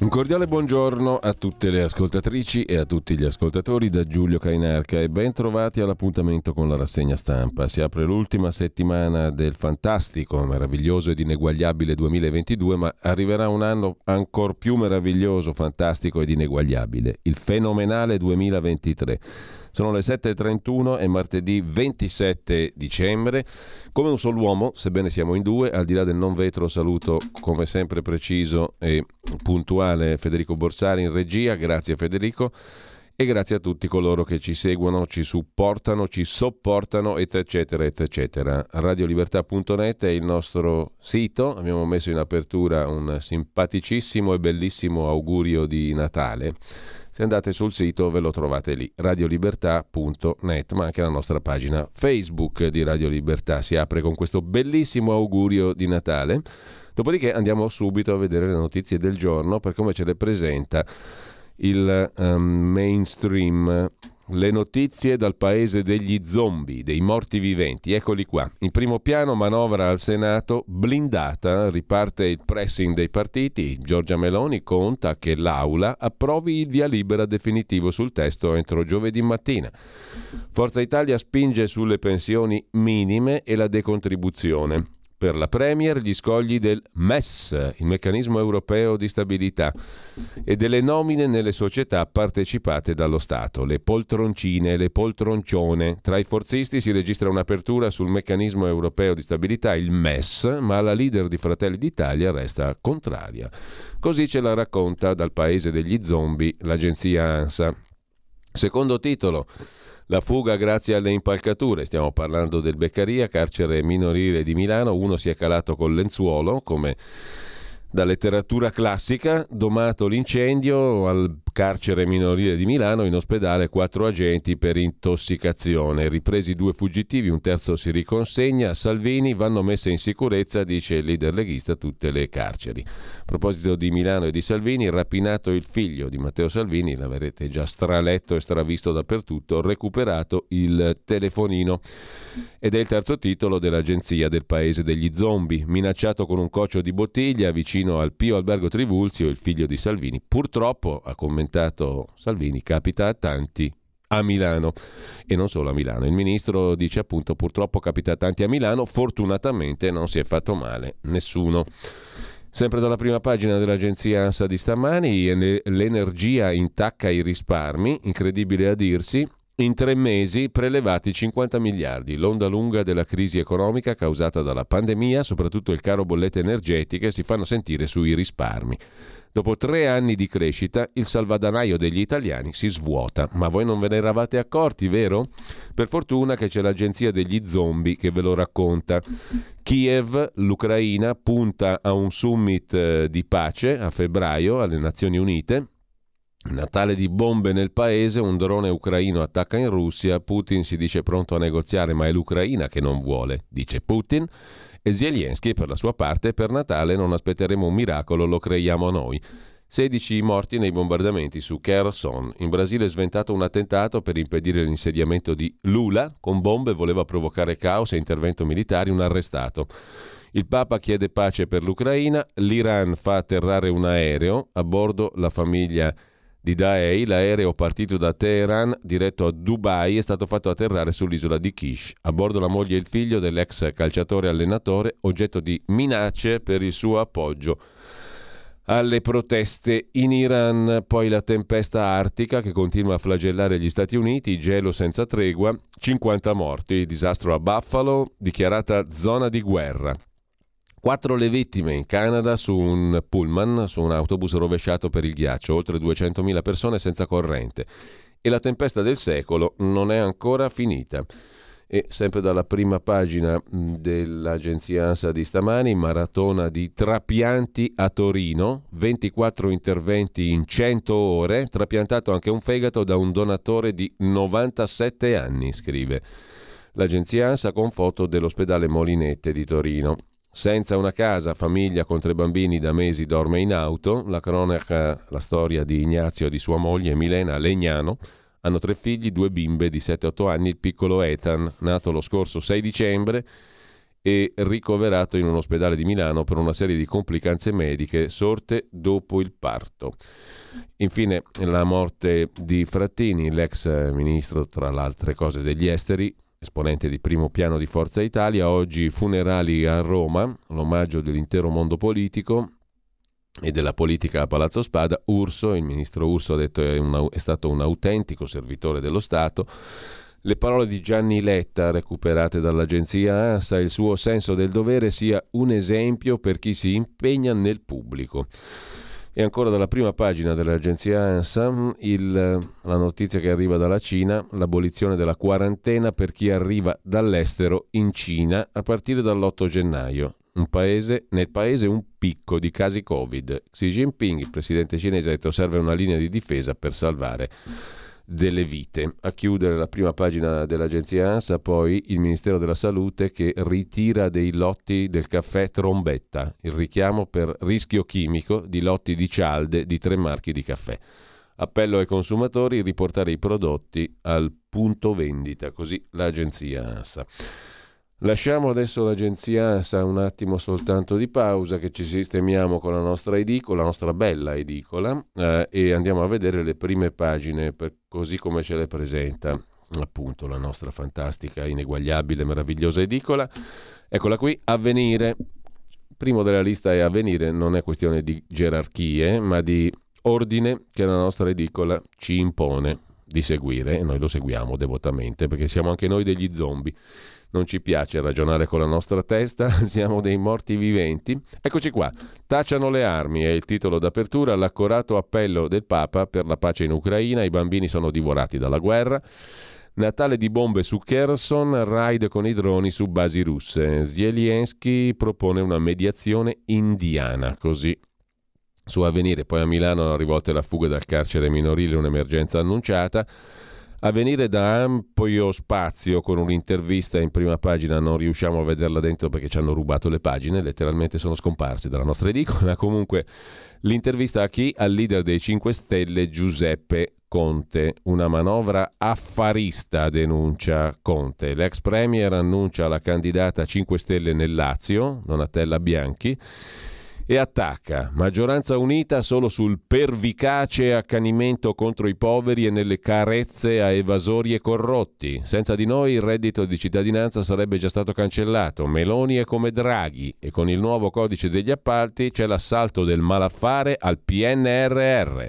Un cordiale buongiorno a tutte le ascoltatrici e a tutti gli ascoltatori da Giulio Cainarca e ben trovati all'appuntamento con la rassegna stampa. Si apre l'ultima settimana del fantastico, meraviglioso ed ineguagliabile 2022, ma arriverà un anno ancor più meraviglioso, fantastico ed ineguagliabile, il fenomenale 2023. Sono le 7.31 e martedì 27 dicembre. Come un sol uomo, sebbene siamo in due, al di là del non vetro saluto come sempre preciso e puntuale Federico Borsari in regia. Grazie Federico e grazie a tutti coloro che ci seguono, ci supportano, ci sopportano, eccetera, eccetera. Radiolibertà.net è il nostro sito. Abbiamo messo in apertura un simpaticissimo e bellissimo augurio di Natale. Se andate sul sito ve lo trovate lì, radiolibertà.net, ma anche la nostra pagina Facebook di Radio Libertà si apre con questo bellissimo augurio di Natale. Dopodiché andiamo subito a vedere le notizie del giorno per come ce le presenta il mainstream. Le notizie dal paese degli zombie, dei morti viventi, eccoli qua. In primo piano manovra al Senato blindata, riparte il pressing dei partiti. Giorgia Meloni conta che l'Aula approvi il via libera definitivo sul testo entro giovedì mattina. Forza Italia spinge sulle pensioni minime e la decontribuzione. Per la Premier gli scogli del MES, il Meccanismo Europeo di Stabilità, e delle nomine nelle società partecipate dallo Stato, le poltroncine, le poltroncione. Tra i forzisti si registra un'apertura sul Meccanismo Europeo di Stabilità, il MES, ma la leader di Fratelli d'Italia resta contraria. Così ce la racconta dal paese degli zombie l'agenzia ANSA. Secondo titolo, la fuga grazie alle impalcature. Stiamo parlando del Beccaria, carcere minorile di Milano. Uno si è calato col lenzuolo, come da letteratura classica, domato l'incendio al carcere minorile di Milano. In ospedale 4 agenti per intossicazione, ripresi 2 fuggitivi, un terzo si riconsegna a Salvini. Vanno messe in sicurezza, dice il leader leghista, tutte le carceri. A proposito di Milano e di Salvini, rapinato il figlio di Matteo Salvini, l'avrete già straletto e stravisto dappertutto, recuperato il telefonino. Ed è il terzo titolo dell'agenzia del paese degli zombie. Minacciato con un coccio di bottiglia vicino al Pio Albergo Trivulzio, il figlio di Salvini. Purtroppo, ha commentato Salvini, capita a tanti a Milano, e non solo a Milano. Il ministro dice appunto purtroppo capita a tanti a Milano, fortunatamente non si è fatto male nessuno. Sempre dalla prima pagina dell'agenzia ANSA di stamani, l'energia intacca i risparmi, incredibile a dirsi. In 3 mesi prelevati 50 miliardi, l'onda lunga della crisi economica causata dalla pandemia, soprattutto il caro bollette energetiche, si fanno sentire sui risparmi. Dopo 3 anni di crescita, il salvadanaio degli italiani si svuota. Ma voi non ve ne eravate accorti, vero? Per fortuna che c'è l'agenzia degli zombie che ve lo racconta. Kiev, l'Ucraina, punta a un summit di pace a febbraio alle Nazioni Unite. Natale di bombe nel paese, un drone ucraino attacca in Russia, Putin si dice pronto a negoziare ma è l'Ucraina che non vuole, dice Putin, e Zelensky per la sua parte: per Natale non aspetteremo un miracolo, lo creiamo noi. 16 morti nei bombardamenti su Kherson. In Brasile è sventato un attentato per impedire l'insediamento di Lula. Con bombe voleva provocare caos e intervento militare, un arrestato. Il Papa chiede pace per l'Ucraina. L'Iran fa atterrare un aereo. A bordo la famiglia di Daei, l'aereo partito da Teheran diretto a Dubai è stato fatto atterrare sull'isola di Kish. A bordo la moglie e il figlio dell'ex calciatore allenatore, oggetto di minacce per il suo appoggio alle proteste in Iran. Poi la tempesta artica che continua a flagellare gli Stati Uniti, gelo senza tregua, 50 morti, disastro a Buffalo, dichiarata zona di guerra. 4 le vittime in Canada su un pullman, su un autobus rovesciato per il ghiaccio, oltre 200.000 persone senza corrente. E la tempesta del secolo non è ancora finita. E sempre dalla prima pagina dell'agenzia ANSA di stamani, maratona di trapianti a Torino, 24 interventi in 100 ore, trapiantato anche un fegato da un donatore di 97 anni, scrive l'agenzia ANSA con foto dell'ospedale Molinette di Torino. Senza una casa, famiglia con 3 bambini da mesi dorme in auto. La cronaca, la storia di Ignazio e di sua moglie Milena Legnano. Hanno 3 figli, 2 bimbe di 7-8 anni, il piccolo Ethan, nato lo scorso 6 dicembre e ricoverato in un ospedale di Milano per una serie di complicanze mediche sorte dopo il parto. Infine la morte di Frattini, l'ex ministro tra le altre cose degli esteri, esponente di primo piano di Forza Italia. Oggi funerali a Roma, l'omaggio dell'intero mondo politico e della politica a Palazzo Spada. Urso, il ministro Urso ha detto è stato un autentico servitore dello Stato. Le parole di Gianni Letta recuperate dall'agenzia ANSA, il suo senso del dovere sia un esempio per chi si impegna nel pubblico. E ancora dalla prima pagina dell'agenzia ANSA, la notizia che arriva dalla Cina, l'abolizione della quarantena per chi arriva dall'estero in Cina a partire dall'8 gennaio. Nel paese un picco di casi Covid. Xi Jinping, il presidente cinese, ha detto serve una linea di difesa per salvare delle vite. A chiudere la prima pagina dell'agenzia ANSA poi il Ministero della Salute che ritira dei lotti del caffè Trombetta, il richiamo per rischio chimico di lotti di cialde di 3 marchi di caffè. Appello ai consumatori riportare i prodotti al punto vendita, così l'agenzia ANSA. Lasciamo adesso l'agenzia ANSA, un attimo soltanto di pausa che ci sistemiamo con la nostra edicola, la nostra bella edicola, e andiamo a vedere le prime pagine così come ce le presenta appunto la nostra fantastica, ineguagliabile, meravigliosa edicola. Eccola qui, Avvenire. Primo della lista è Avvenire, non è questione di gerarchie, ma di ordine che la nostra edicola ci impone di seguire e noi lo seguiamo devotamente perché siamo anche noi degli zombie. Non ci piace ragionare con la nostra testa, siamo dei morti viventi. Eccoci qua, tacciano le armi, è il titolo d'apertura, l'accorato appello del Papa per la pace in Ucraina, i bambini sono divorati dalla guerra, Natale di bombe su Kherson, raid con i droni su basi russe, Zelensky propone una mediazione indiana, così su Avvenire. Poi a Milano la rivolta e la fuga dal carcere minorile, un'emergenza annunciata. Avvenire da ampio spazio con un'intervista in prima pagina, non riusciamo a vederla dentro perché ci hanno rubato le pagine, letteralmente sono scomparsi dalla nostra edicola. Comunque l'intervista a chi? Al leader dei 5 Stelle Giuseppe Conte, una manovra affarista denuncia Conte, l'ex premier annuncia la candidata 5 Stelle nel Lazio, Donatella Bianchi, e attacca. Maggioranza unita solo sul pervicace accanimento contro i poveri e nelle carezze a evasori e corrotti. Senza di noi il reddito di cittadinanza sarebbe già stato cancellato. Meloni è come Draghi e con il nuovo codice degli appalti c'è l'assalto del malaffare al PNRR.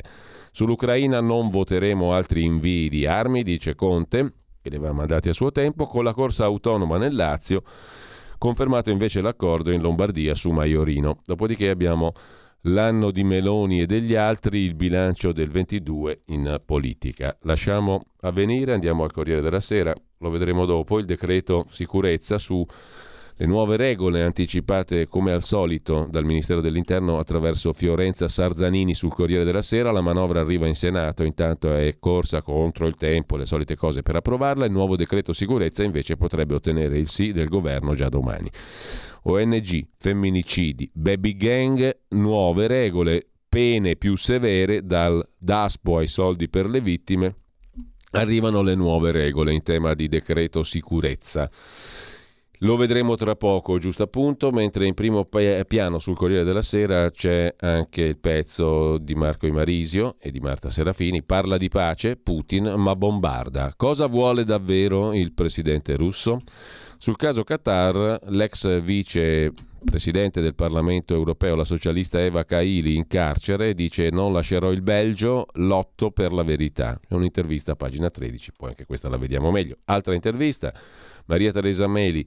Sull'Ucraina non voteremo altri invii di armi, dice Conte, che li aveva mandati a suo tempo, con la corsa autonoma nel Lazio. Confermato invece l'accordo in Lombardia su Maiorino. Dopodiché abbiamo l'anno di Meloni e degli altri, il bilancio del 22 in politica. Lasciamo Avvenire, andiamo al Corriere della Sera, lo vedremo dopo, il decreto sicurezza su le nuove regole anticipate come al solito dal Ministero dell'Interno attraverso Fiorenza Sarzanini sul Corriere della Sera. La manovra arriva in Senato, intanto è corsa contro il tempo, le solite cose per approvarla. Il nuovo decreto sicurezza invece potrebbe ottenere il sì del governo già domani. ONG, femminicidi, baby gang, nuove regole pene più severe, dal DASPO ai soldi per le vittime, arrivano le nuove regole in tema di decreto sicurezza. Lo vedremo tra poco, giusto appunto, mentre in primo piano sul Corriere della Sera c'è anche il pezzo di Marco Imarisio e di Marta Serafini. Parla di pace, Putin, ma bombarda. Cosa vuole davvero il presidente russo? Sul caso Qatar, l'ex vice presidente del Parlamento europeo, la socialista Eva Kaili, in carcere, dice: non lascerò il Belgio, lotto per la verità. È un'intervista a pagina 13, poi anche questa la vediamo meglio. Altra intervista, Maria Teresa Meli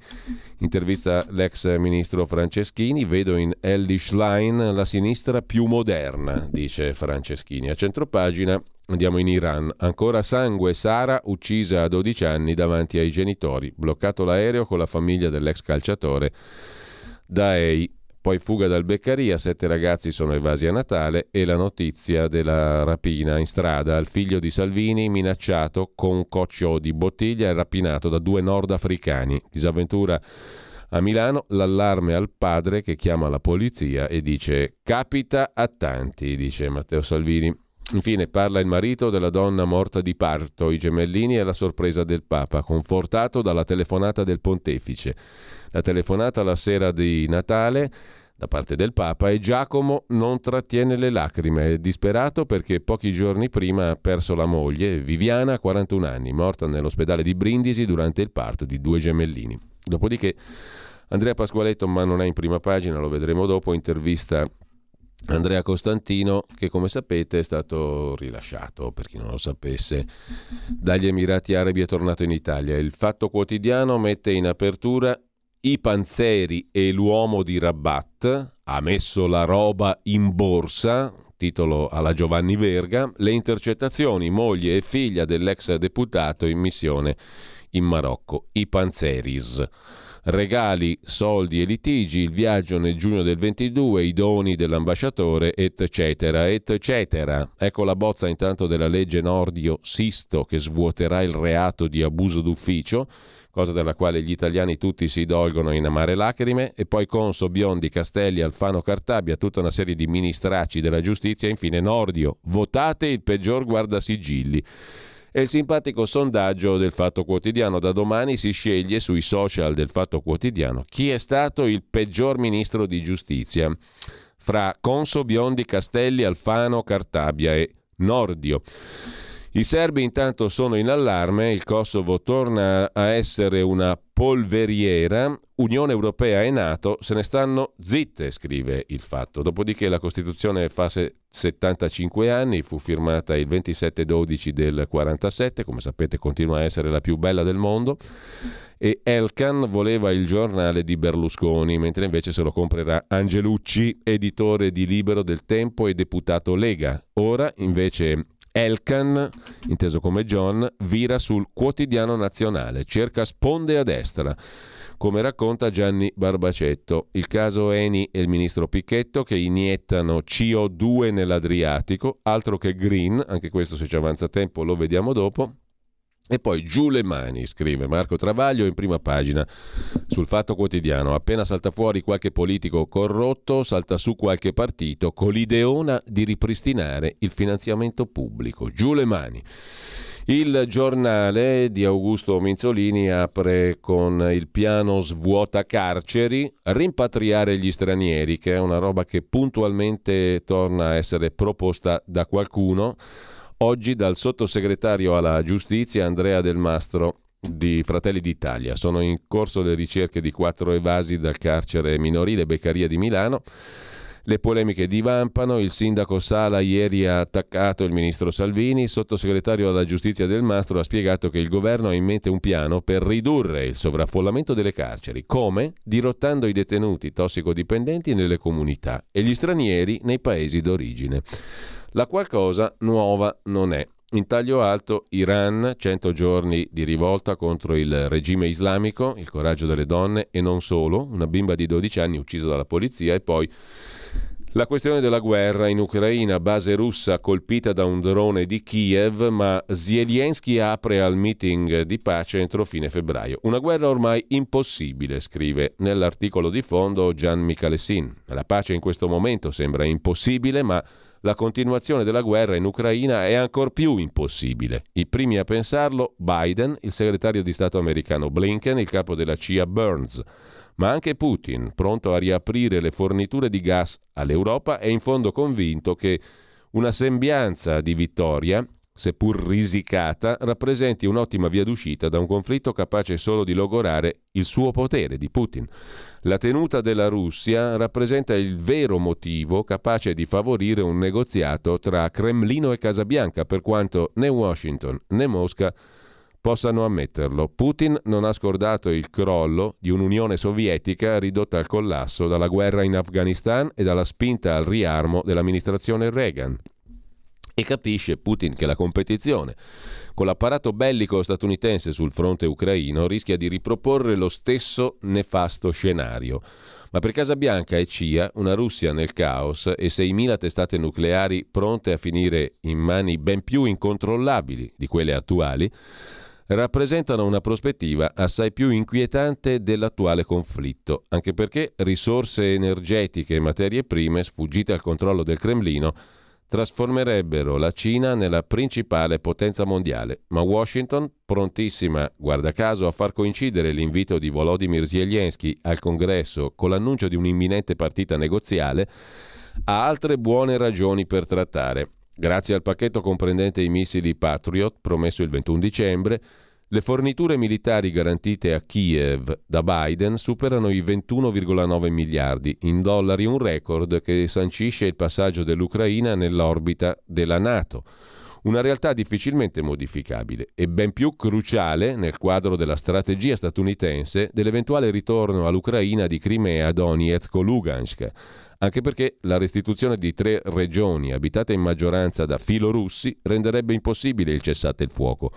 intervista l'ex ministro Franceschini. Vedo in Elly Schlein la sinistra più moderna, dice Franceschini. A centropagina andiamo in Iran. Ancora sangue, Sara uccisa a 12 anni davanti ai genitori. Bloccato l'aereo con la famiglia dell'ex calciatore Daei. Poi fuga dal Beccaria, 7 ragazzi sono evasi a Natale, e la notizia della rapina in strada. Il figlio di Salvini minacciato con un coccio di bottiglia e rapinato da 2 nordafricani. Disavventura a Milano, l'allarme al padre che chiama la polizia e dice: capita a tanti, dice Matteo Salvini. Infine parla il marito della donna morta di parto, i gemellini e la sorpresa del Papa, confortato dalla telefonata del pontefice. La telefonata la sera di Natale da parte del Papa, e Giacomo non trattiene le lacrime, è disperato perché pochi giorni prima ha perso la moglie, Viviana, 41 anni, morta nell'ospedale di Brindisi durante il parto di 2 gemellini. Dopodiché Andrea Pasqualetto, ma non è in prima pagina, lo vedremo dopo, intervista Andrea Costantino, che come sapete è stato rilasciato, per chi non lo sapesse, dagli Emirati Arabi, è tornato in Italia. Il Fatto Quotidiano mette in apertura: i Panzeri e l'uomo di Rabat, ha messo la roba in borsa, titolo alla Giovanni Verga, le intercettazioni moglie e figlia dell'ex deputato in missione in Marocco, i Panzeris. Regali, soldi e litigi, il viaggio nel giugno del 22, i doni dell'ambasciatore, eccetera, eccetera. Ecco la bozza intanto della legge Nordio-Sisto, che svuoterà il reato di abuso d'ufficio, cosa della quale gli italiani tutti si dolgono in amare lacrime, e poi Conso, Biondi, Castelli, Alfano, Cartabia, tutta una serie di ministracci della giustizia, e infine Nordio, votate il peggior guardasigilli. E il simpatico sondaggio del Fatto Quotidiano: da domani si sceglie sui social del Fatto Quotidiano chi è stato il peggior ministro di giustizia, fra Conso, Biondi, Castelli, Alfano, Cartabia e Nordio. I serbi intanto sono in allarme, il Kosovo torna a essere una polveriera, Unione Europea e NATO se ne stanno zitte, scrive il Fatto. Dopodiché la Costituzione fa 75 anni, fu firmata il 27-12 del 47, come sapete continua a essere la più bella del mondo, e Elkan voleva il giornale di Berlusconi, mentre invece se lo comprerà Angelucci, editore di Libero, del Tempo e deputato Lega. Ora invece Elkan, inteso come John, vira sul Quotidiano Nazionale, cerca sponde a destra, come racconta Gianni Barbacetto. Il caso Eni e il ministro Pichetto che iniettano CO2 nell'Adriatico, altro che green, anche questo se ci avanza tempo lo vediamo dopo. E poi giù le mani, scrive Marco Travaglio in prima pagina sul Fatto Quotidiano. Appena salta fuori qualche politico corrotto, salta su qualche partito con l'ideona di ripristinare il finanziamento pubblico. Giù le mani. Il Giornale di Augusto Minzolini apre con il piano svuota carceri, rimpatriare gli stranieri, che è una roba che puntualmente torna a essere proposta da qualcuno. Oggi dal sottosegretario alla giustizia Andrea Del Mastro di Fratelli d'Italia. Sono in corso le ricerche di 4 evasi dal carcere minorile Beccaria di Milano. Le polemiche divampano, il sindaco Sala ieri ha attaccato il ministro Salvini, il sottosegretario alla giustizia Del Mastro ha spiegato che il governo ha in mente un piano per ridurre il sovraffollamento delle carceri, come dirottando i detenuti tossicodipendenti nelle comunità e gli stranieri nei paesi d'origine. La qualcosa nuova non è. In taglio alto Iran, 100 giorni di rivolta contro il regime islamico, il coraggio delle donne e non solo, una bimba di 12 anni uccisa dalla polizia, e poi la questione della guerra in Ucraina, base russa colpita da un drone di Kiev, ma Zelensky apre al meeting di pace entro fine febbraio. Una guerra ormai impossibile, scrive nell'articolo di fondo Gian Michalessin. La pace in questo momento sembra impossibile, ma La continuazione della guerra in Ucraina è ancor più impossibile. I primi a pensarlo Biden, il segretario di Stato americano Blinken, il capo della CIA Burns, ma anche Putin, pronto a riaprire le forniture di gas all'Europa, è in fondo convinto che una sembianza di vittoria, seppur risicata, rappresenti un'ottima via d'uscita da un conflitto capace solo di logorare il suo potere, di Putin. La tenuta della Russia rappresenta il vero motivo capace di favorire un negoziato tra Cremlino e Casa Bianca, per quanto né Washington né Mosca possano ammetterlo. Putin non ha scordato il crollo di un'Unione Sovietica ridotta al collasso dalla guerra in Afghanistan e dalla spinta al riarmo dell'amministrazione Reagan. E capisce Putin che la competizione con l'apparato bellico statunitense sul fronte ucraino rischia di riproporre lo stesso nefasto scenario. Ma per Casa Bianca e CIA una Russia nel caos e 6.000 testate nucleari pronte a finire in mani ben più incontrollabili di quelle attuali rappresentano una prospettiva assai più inquietante dell'attuale conflitto, anche perché risorse energetiche e materie prime sfuggite al controllo del Cremlino trasformerebbero la Cina nella principale potenza mondiale, ma Washington, prontissima, guarda caso, a far coincidere l'invito di Volodymyr Zelensky al Congresso con l'annuncio di un'imminente partita negoziale, ha altre buone ragioni per trattare. Grazie al pacchetto comprendente i missili Patriot, promesso il 21 dicembre, le forniture militari garantite a Kiev da Biden superano i 21,9 miliardi in dollari, un record che sancisce il passaggio dell'Ucraina nell'orbita della NATO, una realtà difficilmente modificabile e ben più cruciale nel quadro della strategia statunitense dell'eventuale ritorno all'Ucraina di Crimea, Donetsk o Lugansk, anche perché la restituzione di 3 regioni abitate in maggioranza da filorussi renderebbe impossibile il cessate il fuoco.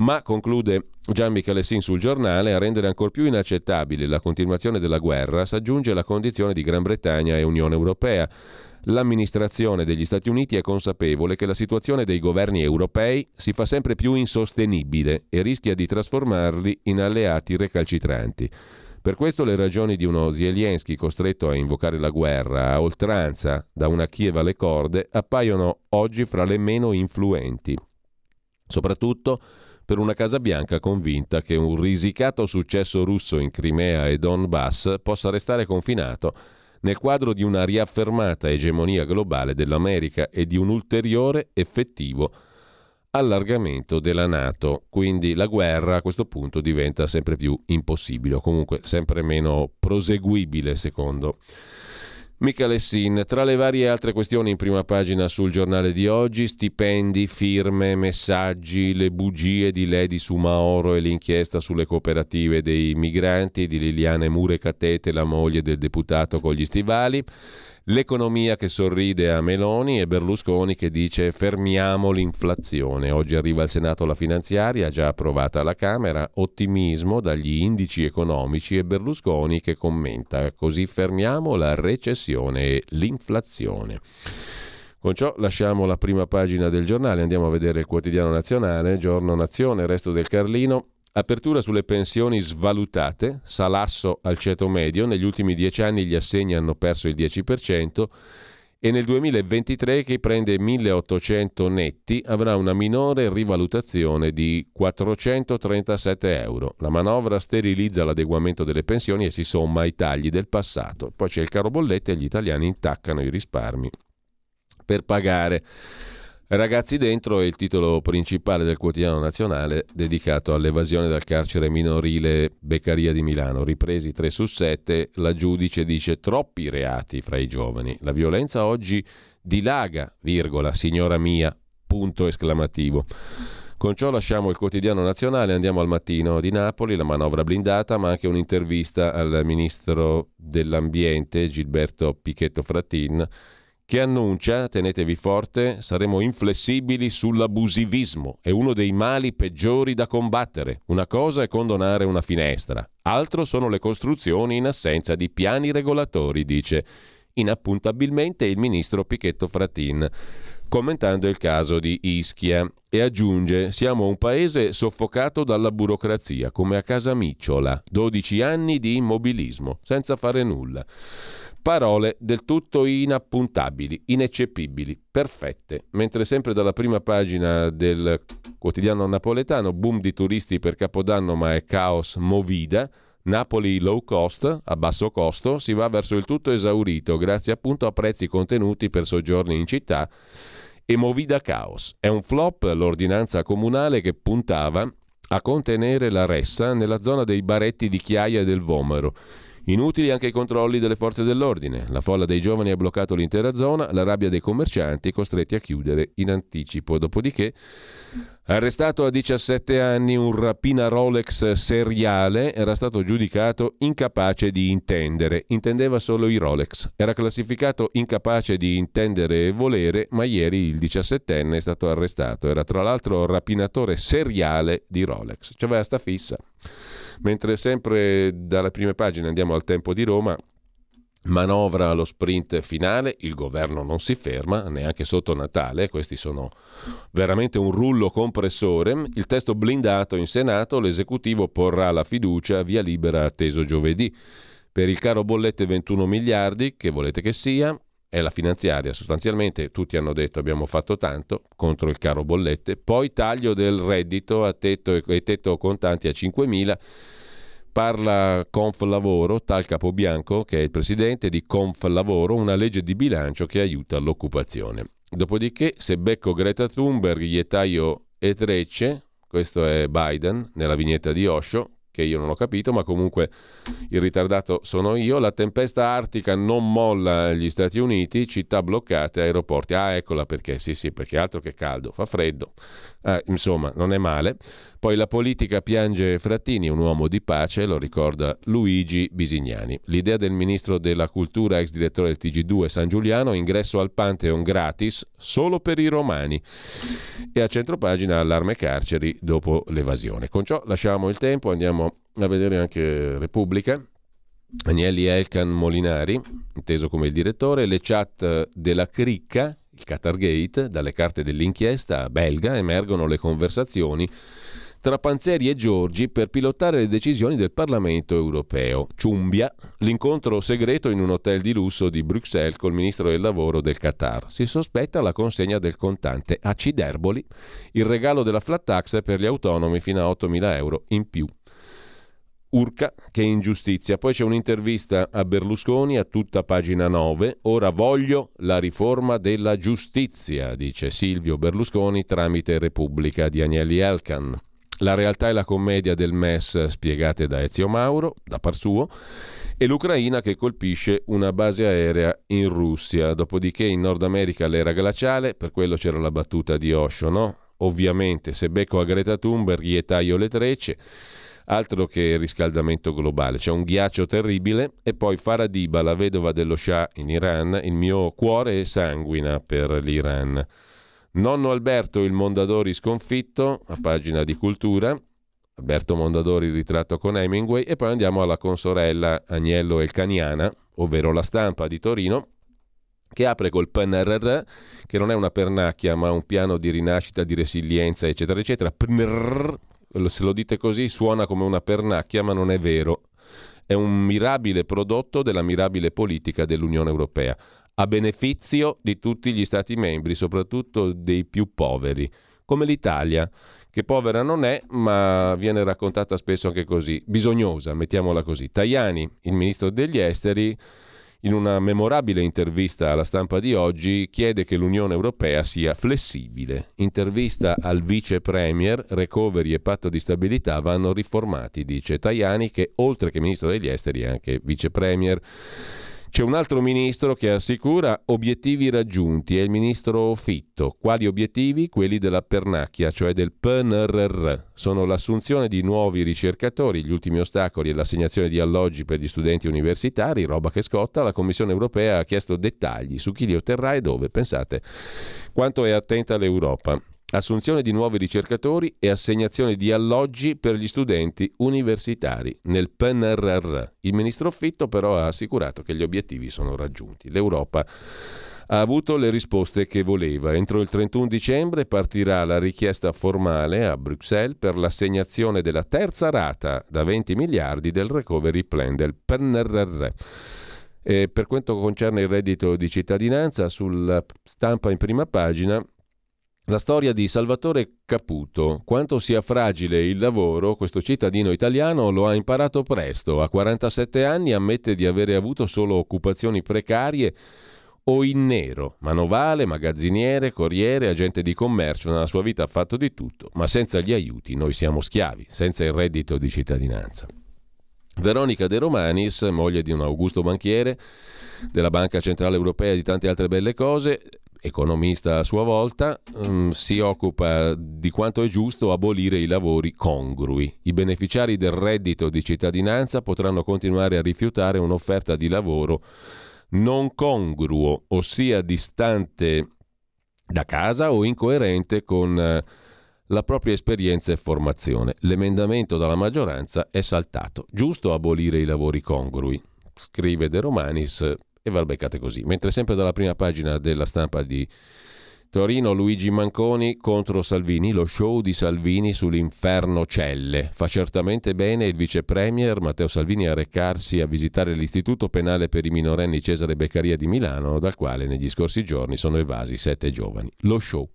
Ma, conclude Gian Michelessin sul giornale, a rendere ancor più inaccettabile la continuazione della guerra s'aggiunge la condizione di Gran Bretagna e Unione Europea. L'amministrazione degli Stati Uniti è consapevole che la situazione dei governi europei si fa sempre più insostenibile e rischia di trasformarli in alleati recalcitranti. Per questo le ragioni di uno Zelensky costretto a invocare la guerra a oltranza da una Kiev alle corde appaiono oggi fra le meno influenti, soprattutto per una Casa Bianca convinta che un risicato successo russo in Crimea e Donbass possa restare confinato nel quadro di una riaffermata egemonia globale dell'America e di un ulteriore effettivo allargamento della NATO. Quindi la guerra a questo punto diventa sempre più impossibile, o comunque sempre meno proseguibile, secondo Michelessin. Tra le varie altre questioni in prima pagina sul giornale di oggi, stipendi, firme, messaggi, le bugie di Lady Sumaoro e l'inchiesta sulle cooperative dei migranti di Liliane Murecatete, la moglie del deputato con gli stivali, l'economia che sorride a Meloni e Berlusconi che dice fermiamo l'inflazione. Oggi arriva al Senato la finanziaria, già approvata alla Camera, ottimismo dagli indici economici e Berlusconi che commenta così fermiamo la recessione e l'inflazione. Con ciò lasciamo la prima pagina del giornale, andiamo a vedere il quotidiano nazionale, Giorno, Nazione, Resto del Carlino. Apertura sulle pensioni svalutate, salasso al ceto medio, negli ultimi 10 anni gli assegni hanno perso il 10% e nel 2023 chi prende 1.800 netti avrà una minore rivalutazione di 437 euro. La manovra sterilizza l'adeguamento delle pensioni e si somma ai tagli del passato. Poi c'è il caro bollette e gli italiani intaccano i risparmi per pagare. Ragazzi dentro è il titolo principale del quotidiano nazionale dedicato all'evasione dal carcere minorile Beccaria di Milano. Ripresi 3 su 7, la giudice dice troppi reati fra i giovani. La violenza oggi dilaga, virgola, signora mia, punto esclamativo. Con ciò lasciamo il quotidiano nazionale, andiamo al Mattino di Napoli, la manovra blindata, ma anche un'intervista al ministro dell'ambiente Gilberto Pichetto Frattin, che annuncia, tenetevi forte, saremo inflessibili sull'abusivismo, è uno dei mali peggiori da combattere. Una cosa è condonare una finestra, altro sono le costruzioni in assenza di piani regolatori, dice inappuntabilmente il ministro Pichetto Frattin, commentando il caso di Ischia, e aggiunge siamo un paese soffocato dalla burocrazia, come a casa Micciola, 12 anni di immobilismo, senza fare nulla. Parole del tutto inappuntabili, ineccepibili, perfette. Mentre sempre dalla prima pagina del quotidiano napoletano, boom di turisti per Capodanno ma è caos movida, Napoli low cost, a basso costo, si va verso il tutto esaurito grazie appunto a prezzi contenuti per soggiorni in città e movida caos. È un flop l'ordinanza comunale che puntava a contenere la ressa nella zona dei baretti di Chiaia e del Vomero. Inutili anche i controlli delle forze dell'ordine. La folla dei giovani ha bloccato l'intera zona, la rabbia dei commercianti costretti a chiudere in anticipo. Dopodiché, arrestato a 17 anni un rapina Rolex seriale, era stato giudicato incapace di intendere. Intendeva solo i Rolex. Era classificato incapace di intendere e volere, ma ieri il 17enne è stato arrestato. Era tra l'altro rapinatore seriale di Rolex. C'aveva sta fissa. Mentre sempre dalla prima pagina andiamo al Tempo di Roma, manovra allo sprint finale, il governo non si ferma, neanche sotto Natale, questi sono veramente un rullo compressore, il testo blindato in Senato, l'esecutivo porrà la fiducia, via libera atteso giovedì. Per il caro bollette 21 miliardi, che volete che sia, è la finanziaria sostanzialmente, tutti hanno detto abbiamo fatto tanto contro il caro bollette, poi taglio del reddito a tetto e tetto contanti a 5.000, parla Conflavoro, tal Capobianco che è il presidente di Conflavoro, una legge di bilancio che aiuta l'occupazione. Dopodiché se becco Greta Thunberg, iettaio e trecce, questo è Biden nella vignetta di Osho, che io non ho capito, ma comunque il ritardato sono io. La tempesta artica non molla gli Stati Uniti, città bloccate, aeroporti. Ah, eccola perché, sì, perché altro che caldo, fa freddo. Insomma, non è male. Poi la politica piange Frattini, un uomo di pace, lo ricorda Luigi Bisignani. L'idea del ministro della Cultura, ex direttore del TG2 San Giuliano, ingresso al Pantheon gratis solo per i romani. E a centropagina allarme carceri dopo l'evasione. Con ciò lasciamo il tempo, andiamo a vedere anche Repubblica. Agnelli Elkan Molinari, inteso come il direttore, le chat della cricca, il Qatar Gate, dalle carte dell'inchiesta belga emergono le conversazioni tra Panzeri e Giorgi per pilotare le decisioni del Parlamento europeo. Ciumbia, l'incontro segreto in un hotel di lusso di Bruxelles col ministro del lavoro del Qatar. Si sospetta la consegna del contante a Ciderboli, il regalo della flat tax per gli autonomi fino a 8.000 euro in più. Urca, che ingiustizia. Poi c'è un'intervista a Berlusconi a tutta pagina 9. Ora voglio la riforma della giustizia, dice Silvio Berlusconi tramite Repubblica di Agnelli Elkan. La realtà e la commedia del MES spiegate da Ezio Mauro, da par suo, e l'Ucraina che colpisce una base aerea in Russia. Dopodiché in Nord America l'era glaciale, per quello c'era la battuta di Osho, no? Ovviamente, se becco a Greta Thunberg gli taglio le trecce. Altro che riscaldamento globale, c'è un ghiaccio terribile. E poi Faradiba, la vedova dello Shah in Iran, il mio cuore sanguina per l'Iran. Nonno Alberto, il Mondadori sconfitto, a pagina di Cultura, Alberto Mondadori ritratto con Hemingway. E poi andiamo alla consorella Agnello Elcaniana, ovvero La Stampa di Torino, che apre col PNRR, che non è una pernacchia ma un piano di rinascita, di resilienza, eccetera eccetera. PNRR, se lo dite così suona come una pernacchia, ma non è vero, è un mirabile prodotto della mirabile politica dell'Unione Europea a beneficio di tutti gli stati membri, soprattutto dei più poveri come l'Italia, che povera non è ma viene raccontata spesso anche così, bisognosa, mettiamola così. Tajani, il ministro degli esteri, in una memorabile intervista alla Stampa di oggi chiede che l'Unione Europea sia flessibile. Intervista al vice premier, recovery e patto di stabilità vanno riformati, dice Tajani, che oltre che ministro degli esteri è anche vice premier. C'è un altro ministro che assicura obiettivi raggiunti, è il ministro Fitto. Quali obiettivi? Quelli della pernacchia, cioè del PNRR. Sono l'assunzione di nuovi ricercatori, gli ultimi ostacoli e l'assegnazione di alloggi per gli studenti universitari, roba che scotta. La Commissione Europea ha chiesto dettagli su chi li otterrà e dove. Pensate quanto è attenta l'Europa. Assunzione di nuovi ricercatori e assegnazione di alloggi per gli studenti universitari nel PNRR. Il ministro Fitto però ha assicurato che gli obiettivi sono raggiunti. L'Europa ha avuto le risposte che voleva. Entro il 31 dicembre partirà la richiesta formale a Bruxelles per l'assegnazione della terza rata da 20 miliardi del recovery plan del PNRR. Per quanto concerne il reddito di cittadinanza, sulla Stampa in prima pagina la storia di Salvatore Caputo. Quanto sia fragile il lavoro, questo cittadino italiano lo ha imparato presto. A 47 anni ammette di avere avuto solo occupazioni precarie o in nero, manovale, magazziniere, corriere, agente di commercio. Nella sua vita ha fatto di tutto, ma senza gli aiuti noi siamo schiavi, senza il reddito di cittadinanza. Veronica De Romanis, moglie di un augusto banchiere della Banca Centrale Europea e di tante altre belle cose, economista a sua volta, si occupa di quanto è giusto abolire i lavori congrui. I beneficiari del reddito di cittadinanza potranno continuare a rifiutare un'offerta di lavoro non congruo, ossia distante da casa o incoerente con la propria esperienza e formazione. L'emendamento dalla maggioranza è saltato. Giusto abolire i lavori congrui, scrive De Romanis, e va beccate così. Mentre sempre dalla prima pagina della Stampa di Torino, Luigi Manconi contro Salvini, lo show di Salvini sull'inferno celle. Fa certamente bene il vice premier Matteo Salvini a recarsi a visitare l'istituto penale per i minorenni Cesare Beccaria di Milano, dal quale negli scorsi giorni sono evasi 7 giovani. Lo show.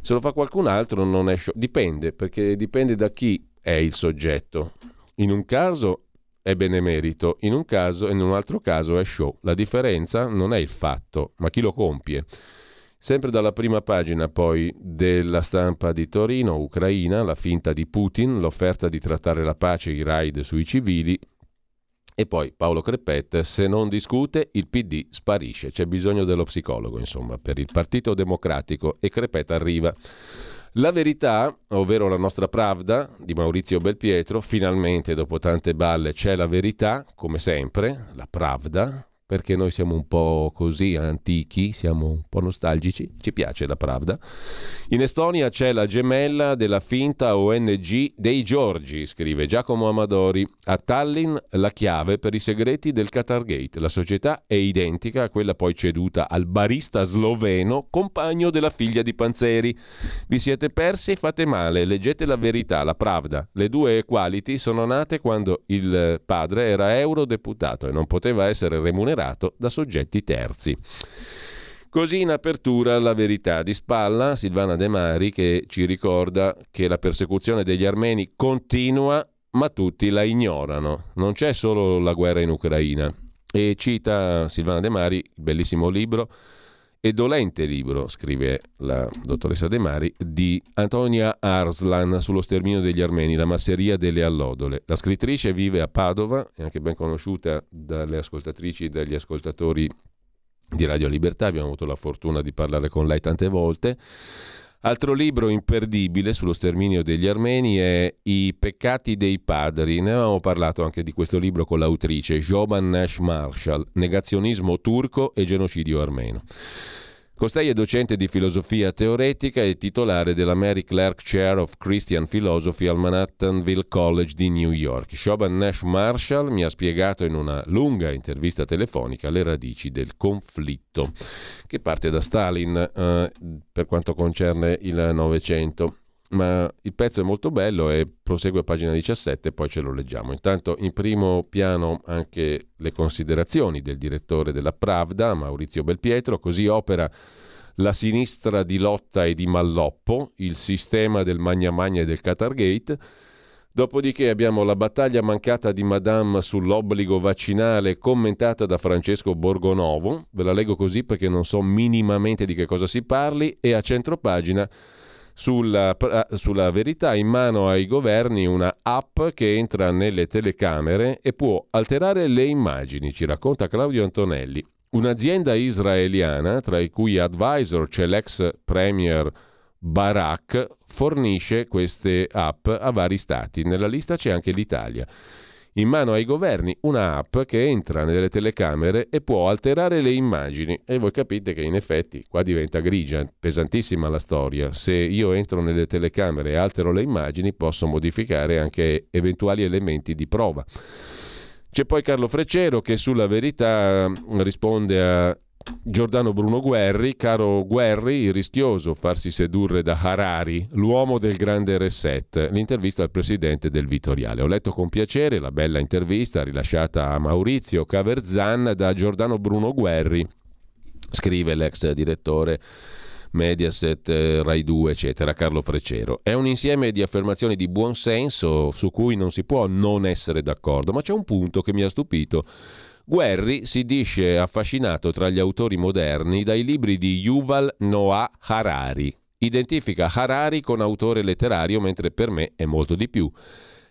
Se lo fa qualcun altro non è show. Dipende, perché dipende da chi è il soggetto. In un caso è benemerito, in un altro caso è show. La differenza non è il fatto, ma chi lo compie. Sempre dalla prima pagina poi della Stampa di Torino, Ucraina, la finta di Putin, l'offerta di trattare la pace, i raid sui civili. E poi Paolo Crepet, se non discute il PD sparisce, c'è bisogno dello psicologo, insomma, per il Partito Democratico, e Crepet arriva. La Verità, ovvero la nostra Pravda di Maurizio Belpietro, finalmente dopo tante balle c'è la verità, come sempre, la Pravda, perché noi siamo un po' così antichi, siamo un po' nostalgici, ci piace la Pravda. In Estonia c'è la gemella della finta ONG dei Giorgi, scrive Giacomo Amadori. A Tallinn la chiave per i segreti del Qatar Gate. La società è identica a quella poi ceduta al barista sloveno, compagno della figlia di Panzeri. Vi siete persi, fate male, leggete La Verità, la Pravda. Le due equality sono nate quando il padre era eurodeputato e non poteva essere remunerato da soggetti terzi. Così in apertura La Verità. Di spalla Silvana De Mari, che ci ricorda che la persecuzione degli armeni continua, ma tutti la ignorano. Non c'è solo la guerra in Ucraina. E cita Silvana De Mari il bellissimo libro e dolente libro, scrive la dottoressa De Mari, di Antonia Arslan sullo sterminio degli armeni, la masseria delle allodole. La scrittrice vive a Padova, è anche ben conosciuta dalle ascoltatrici e dagli ascoltatori di Radiolibertà, abbiamo avuto la fortuna di parlare con lei tante volte. Altro libro imperdibile sullo sterminio degli armeni è I peccati dei padri, ne avevamo parlato anche di questo libro con l'autrice Jovan Nash Marshall, Negazionismo turco e genocidio armeno. Costei è docente di filosofia teoretica e titolare della Mary Clark Chair of Christian Philosophy al Manhattanville College di New York. Jovan Nash Marshall mi ha spiegato in una lunga intervista telefonica le radici del conflitto, che parte da Stalin per quanto concerne il Novecento. Ma il pezzo è molto bello e prosegue a pagina 17, poi ce lo leggiamo. Intanto in primo piano anche le considerazioni del direttore della Pravda, Maurizio Belpietro. Così opera la sinistra di lotta e di malloppo, il sistema del magna magna e del Qatar Gate. Dopodiché abbiamo la battaglia mancata di Madame sull'obbligo vaccinale, commentata da Francesco Borgonovo. Ve la leggo così perché non so minimamente di che cosa si parli. E a centropagina, sulla Verità, in mano ai governi una app che entra nelle telecamere e può alterare le immagini, ci racconta Claudio Antonelli. Un'azienda israeliana, tra i cui advisor c'è l'ex premier Barak, fornisce queste app a vari stati. Nella lista c'è anche l'Italia. In mano ai governi una app che entra nelle telecamere e può alterare le immagini. E voi capite che in effetti qua diventa grigia, pesantissima la storia. Se io entro nelle telecamere e altero le immagini, posso modificare anche eventuali elementi di prova. C'è poi Carlo Freccero che sulla Verità risponde a Giordano Bruno Guerri, caro Guerri, rischioso farsi sedurre da Harari, l'uomo del grande reset, l'intervista al presidente del Vitoriale. Ho letto con piacere la bella intervista rilasciata a Maurizio Caverzan da Giordano Bruno Guerri, scrive l'ex direttore Mediaset, Rai 2, eccetera, Carlo Frecero. È un insieme di affermazioni di buonsenso su cui non si può non essere d'accordo, ma c'è un punto che mi ha stupito. Guerri si dice affascinato tra gli autori moderni dai libri di Yuval Noah Harari. Identifica Harari con autore letterario, mentre per me è molto di più.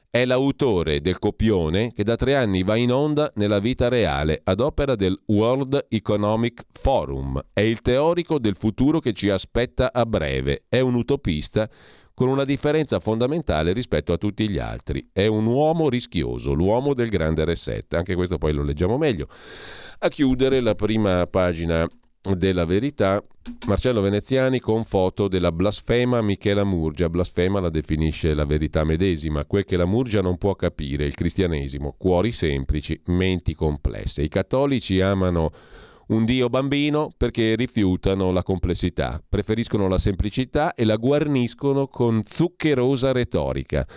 È l'autore del copione che da 3 anni va in onda nella vita reale ad opera del World Economic Forum. È il teorico del futuro che ci aspetta a breve. È un utopista con una differenza fondamentale rispetto a tutti gli altri. È un uomo rischioso, l'uomo del grande reset. Anche questo poi lo leggiamo meglio. A chiudere la prima pagina della Verità, Marcello Veneziani con foto della blasfema Michela Murgia. Blasfema la definisce la Verità medesima. Quel che la Murgia non può capire, il cristianesimo, cuori semplici, menti complesse. I cattolici amano un Dio bambino perché rifiutano la complessità, preferiscono la semplicità e la guarniscono con zuccherosa retorica.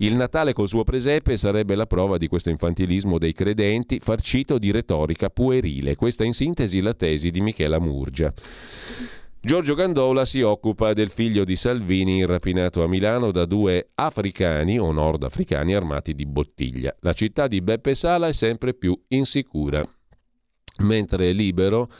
Il Natale col suo presepe sarebbe la prova di questo infantilismo dei credenti farcito di retorica puerile. Questa in sintesi la tesi di Michela Murgia. Giorgio Gandola si occupa del figlio di Salvini rapinato a Milano da 2 africani o nordafricani armati di bottiglia. La città di Beppe Sala è sempre più insicura. Mentre Libero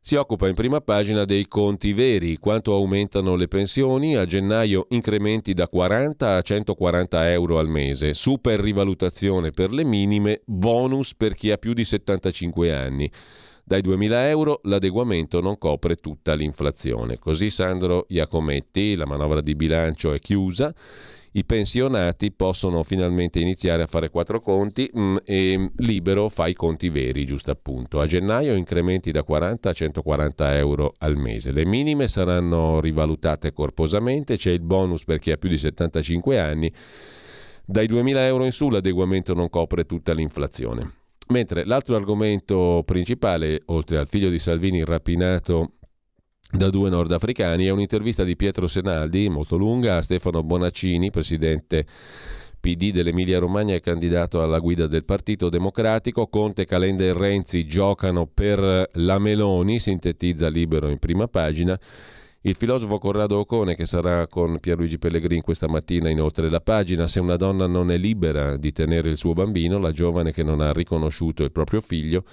si occupa in prima pagina dei conti veri, quanto aumentano le pensioni, a gennaio incrementi da 40 a 140 euro al mese, super rivalutazione per le minime, bonus per chi ha più di 75 anni. Dai 2.000 euro l'adeguamento non copre tutta l'inflazione. Così Sandro Iacometti, la manovra di bilancio è chiusa. I pensionati possono finalmente iniziare a fare 4 conti e Libero fa i conti veri, giusto appunto. A gennaio incrementi da 40 a 140 euro al mese. Le minime saranno rivalutate corposamente, c'è il bonus per chi ha più di 75 anni. Dai 2.000 euro in su l'adeguamento non copre tutta l'inflazione. Mentre l'altro argomento principale, oltre al figlio di Salvini rapinato da 2 nordafricani, è un'intervista di Pietro Senaldi, molto lunga, a Stefano Bonaccini, presidente PD dell'Emilia Romagna e candidato alla guida del Partito Democratico. Conte, Calenda e Renzi giocano per la Meloni, sintetizza Libero in prima pagina. Il filosofo Corrado Ocone, che sarà con Pierluigi Pellegrin questa mattina, inoltre la pagina. Se una donna non è libera di tenere il suo bambino, la giovane che non ha riconosciuto il proprio figlio,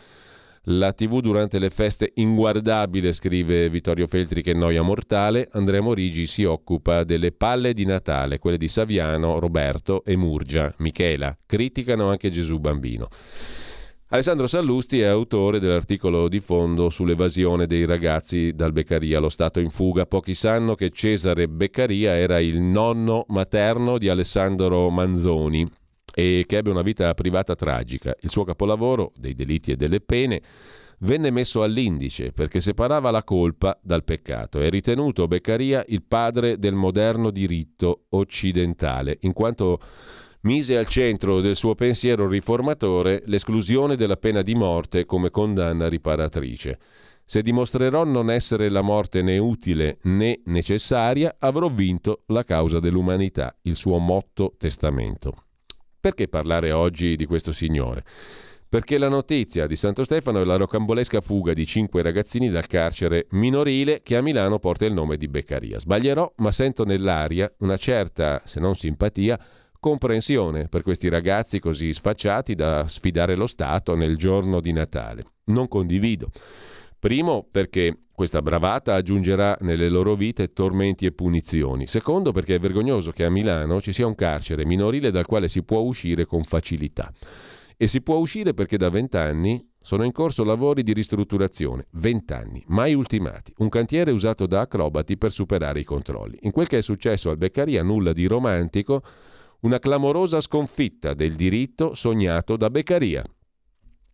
la TV durante le feste inguardabile, scrive Vittorio Feltri, che noia mortale. Andrea Morigi si occupa delle palle di Natale, quelle di Saviano, Roberto e Murgia. Michela, criticano anche Gesù bambino. Alessandro Sallusti è autore dell'articolo di fondo sull'evasione dei ragazzi dal Beccaria, lo Stato in fuga. Pochi sanno che Cesare Beccaria era il nonno materno di Alessandro Manzoni e che ebbe una vita privata tragica. Il suo capolavoro, Dei delitti e delle pene, venne messo all'indice perché separava la colpa dal peccato. È ritenuto Beccaria il padre del moderno diritto occidentale, in quanto mise al centro del suo pensiero riformatore l'esclusione della pena di morte come condanna riparatrice. Se dimostrerò non essere la morte né utile né necessaria, avrò vinto la causa dell'umanità, il suo motto testamento. Perché parlare oggi di questo signore? Perché la notizia di Santo Stefano è la rocambolesca fuga di 5 ragazzini dal carcere minorile che a Milano porta il nome di Beccaria. Sbaglierò, ma sento nell'aria una certa, se non simpatia, comprensione per questi ragazzi così sfacciati da sfidare lo Stato nel giorno di Natale. Non condivido. Primo, perché questa bravata aggiungerà nelle loro vite tormenti e punizioni. Secondo, perché è vergognoso che a Milano ci sia un carcere minorile dal quale si può uscire con facilità. E si può uscire perché da 20 anni sono in corso lavori di ristrutturazione. 20 anni, mai ultimati. Un cantiere usato da acrobati per superare i controlli. In quel che è successo al Beccaria, nulla di romantico, una clamorosa sconfitta del diritto sognato da Beccaria,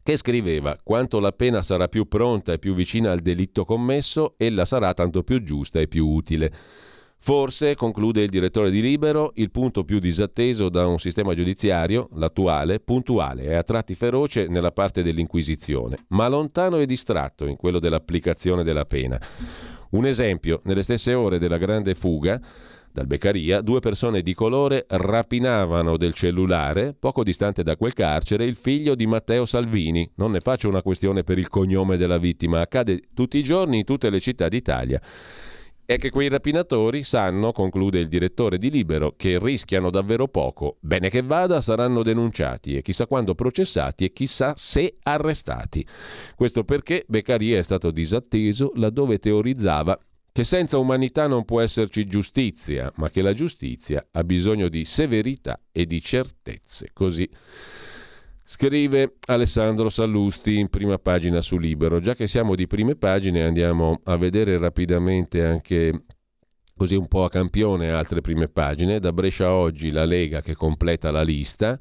che scriveva: quanto la pena sarà più pronta e più vicina al delitto commesso, ella sarà tanto più giusta e più utile. Forse, conclude il direttore di Libero, il punto più disatteso da un sistema giudiziario, l'attuale, puntuale e a tratti feroce nella parte dell'inquisizione, ma lontano e distratto in quello dell'applicazione della pena. Un esempio, nelle stesse ore della grande fuga dal Beccaria, 2 persone di colore rapinavano del cellulare, poco distante da quel carcere, il figlio di Matteo Salvini. Non ne faccio una questione per il cognome della vittima, accade tutti i giorni in tutte le città d'Italia. È che quei rapinatori sanno, conclude il direttore di Libero, che rischiano davvero poco. Bene che vada, saranno denunciati e chissà quando processati e chissà se arrestati. Questo perché Beccaria è stato disatteso laddove teorizzava che senza umanità non può esserci giustizia, ma che la giustizia ha bisogno di severità e di certezze. Così scrive Alessandro Sallusti in prima pagina su Libero. Già che siamo di prime pagine, andiamo a vedere rapidamente anche, così un po' a campione, altre prime pagine. Da Brescia oggi la Lega che completa la lista.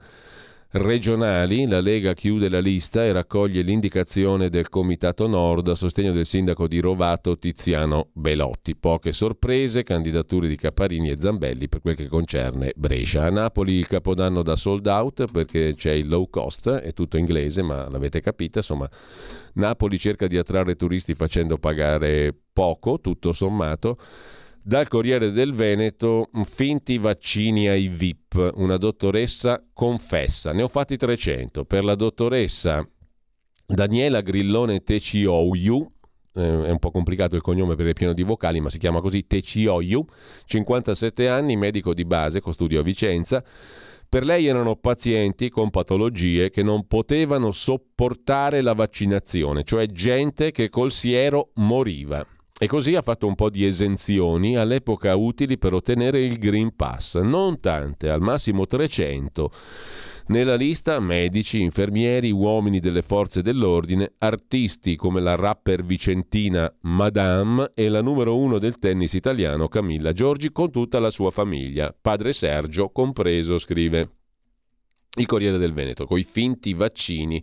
Regionali, la Lega chiude la lista e raccoglie l'indicazione del Comitato Nord a sostegno del sindaco di Rovato Tiziano Belotti. Poche sorprese, candidature di Caparini e Zambelli per quel che concerne Brescia. A Napoli il capodanno da sold out perché c'è il low cost, è tutto inglese ma l'avete capita, insomma Napoli cerca di attrarre turisti facendo pagare poco, tutto sommato. Dal Corriere del Veneto, finti vaccini ai VIP, una dottoressa confessa, ne ho fatti 300, per la dottoressa Daniela Grillone Tecioiu, è un po' complicato il cognome perché è pieno di vocali, ma si chiama così, Tecioiu, 57 anni, medico di base con studio a Vicenza. Per lei erano pazienti con patologie che non potevano sopportare la vaccinazione, cioè gente che col siero moriva. E così ha fatto un po' di esenzioni all'epoca utili per ottenere il Green Pass, non tante, al massimo 300. Nella lista medici, infermieri, uomini delle forze dell'ordine, artisti come la rapper vicentina Madame e la numero 1 del tennis italiano Camilla Giorgi con tutta la sua famiglia, padre Sergio compreso, scrive il Corriere del Veneto, coi finti vaccini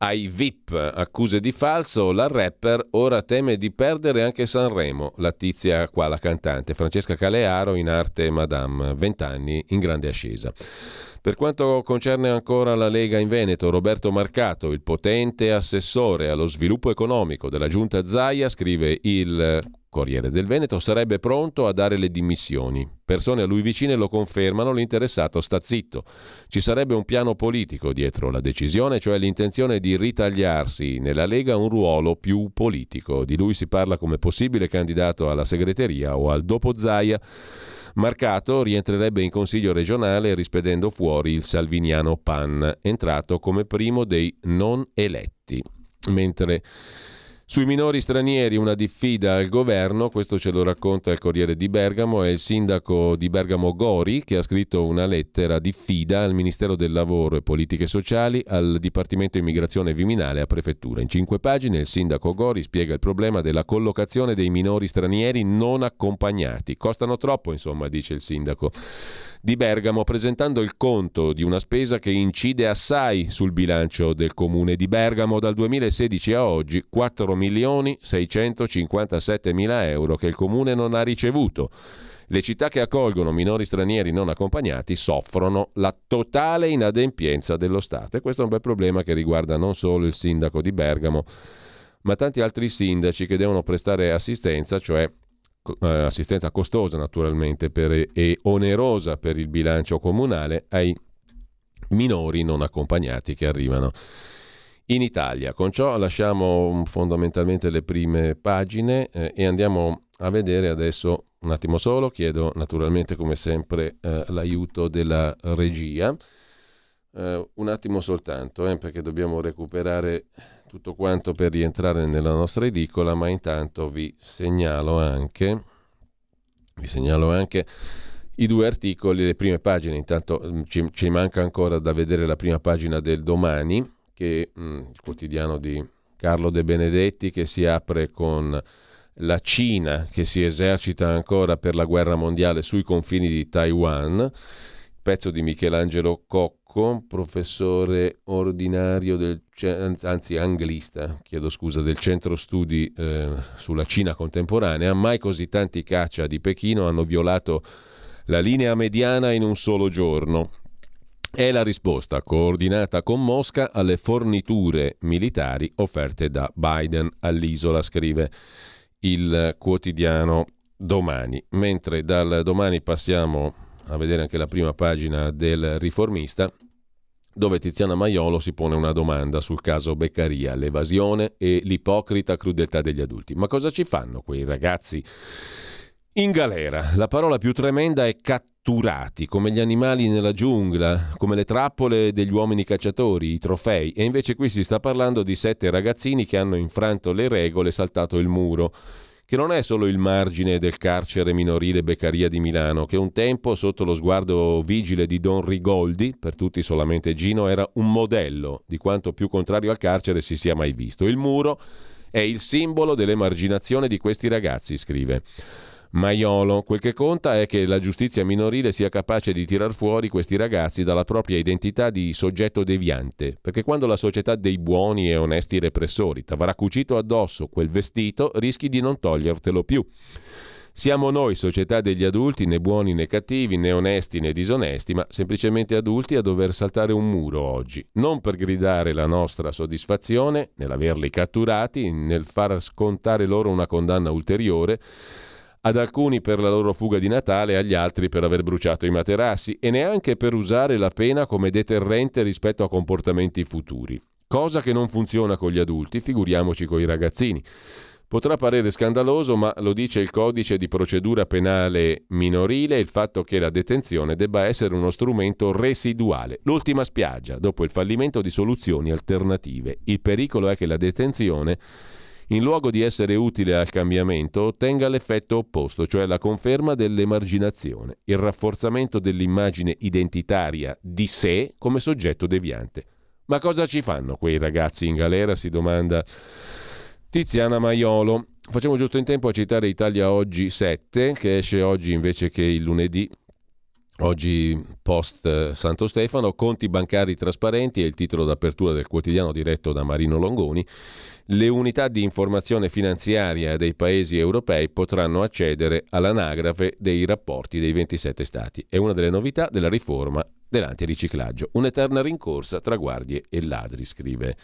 ai VIP, accuse di falso, la rapper ora teme di perdere anche Sanremo, la tizia qua, la cantante, Francesca Calearo in arte Madame, 20 anni, in grande ascesa. Per quanto concerne ancora la Lega in Veneto, Roberto Marcato, il potente assessore allo sviluppo economico della Giunta Zaia, scrive il Corriere del Veneto, sarebbe pronto a dare le dimissioni. Persone a lui vicine lo confermano, l'interessato sta zitto. Ci sarebbe un piano politico dietro la decisione, cioè l'intenzione di ritagliarsi nella Lega un ruolo più politico. Di lui si parla come possibile candidato alla segreteria o al dopo Zaia. Marcato rientrerebbe in Consiglio regionale rispedendo fuori il salviniano Pan, entrato come primo dei non eletti. Mentre sui minori stranieri una diffida al governo, questo ce lo racconta il Corriere di Bergamo, è il sindaco di Bergamo Gori che ha scritto una lettera diffida al Ministero del Lavoro e Politiche Sociali, al Dipartimento Immigrazione Viminale, a Prefettura. In 5 pagine il sindaco Gori spiega il problema della collocazione dei minori stranieri non accompagnati. Costano troppo, insomma, dice il sindaco di Bergamo, presentando il conto di una spesa che incide assai sul bilancio del comune di Bergamo. Dal 2016 a oggi 4.657.000 euro che il comune non ha ricevuto. Le città che accolgono minori stranieri non accompagnati soffrono la totale inadempienza dello Stato, e questo è un bel problema che riguarda non solo il sindaco di Bergamo ma tanti altri sindaci che devono prestare assistenza, cioè assistenza costosa naturalmente e onerosa per il bilancio comunale, ai minori non accompagnati che arrivano in Italia. Con ciò lasciamo fondamentalmente le prime pagine e andiamo a vedere adesso un attimo solo, chiedo naturalmente come sempre l'aiuto della regia, un attimo soltanto perché dobbiamo recuperare tutto quanto per rientrare nella nostra edicola, ma intanto vi segnalo anche i 2 articoli, le prime pagine. Intanto ci manca ancora da vedere la prima pagina del Domani, che il quotidiano di Carlo De Benedetti, che si apre con la Cina che si esercita ancora per la guerra mondiale sui confini di Taiwan, pezzo di Michelangelo Cocco turco, professore ordinario anglista, del Centro Studi sulla Cina Contemporanea. Mai così tanti caccia di Pechino hanno violato la linea mediana in un solo giorno. È la risposta coordinata con Mosca alle forniture militari offerte da Biden all'isola, scrive il quotidiano Domani. Mentre dal Domani passiamo a vedere anche la prima pagina del Riformista, dove Tiziana Maiolo si pone una domanda sul caso Beccaria, l'evasione e l'ipocrita crudeltà degli adulti. Ma cosa ci fanno quei ragazzi in galera? La parola più tremenda è catturati, come gli animali nella giungla, come le trappole degli uomini cacciatori, i trofei. E invece qui si sta parlando di 7 ragazzini che hanno infranto le regole e saltato il muro, che non è solo il margine del carcere minorile Beccaria di Milano, che un tempo, sotto lo sguardo vigile di Don Rigoldi, per tutti solamente Gino, era un modello di quanto più contrario al carcere si sia mai visto. Il muro è il simbolo dell'emarginazione di questi ragazzi, scrive Maiolo. Quel che conta è che la giustizia minorile sia capace di tirar fuori questi ragazzi dalla propria identità di soggetto deviante, perché quando la società dei buoni e onesti repressori t'avrà cucito addosso quel vestito, rischi di non togliertelo più. Siamo noi, società degli adulti, né buoni né cattivi, né onesti né disonesti, ma semplicemente adulti a dover saltare un muro oggi, non per gridare la nostra soddisfazione nell'averli catturati, nel far scontare loro una condanna ulteriore, ad alcuni per la loro fuga di Natale, agli altri per aver bruciato i materassi, e neanche per usare la pena come deterrente rispetto a comportamenti futuri. Cosa che non funziona con gli adulti, figuriamoci con i ragazzini. Potrà parere scandaloso, ma lo dice il codice di procedura penale minorile, il fatto che la detenzione debba essere uno strumento residuale, l'ultima spiaggia, dopo il fallimento di soluzioni alternative. Il pericolo è che la detenzione, in luogo di essere utile al cambiamento, ottenga l'effetto opposto, cioè la conferma dell'emarginazione, il rafforzamento dell'immagine identitaria di sé come soggetto deviante. Ma cosa ci fanno quei ragazzi in galera? Si domanda Tiziana Maiolo. Facciamo giusto in tempo a citare Italia Oggi 7, che esce oggi invece che il lunedì. Oggi post Santo Stefano, conti bancari trasparenti è il titolo d'apertura del quotidiano diretto da Marino Longoni. Le unità di informazione finanziaria dei paesi europei potranno accedere all'anagrafe dei rapporti dei 27 stati. È una delle novità della riforma dell'antiriciclaggio. Un'eterna rincorsa tra guardie e ladri, scrive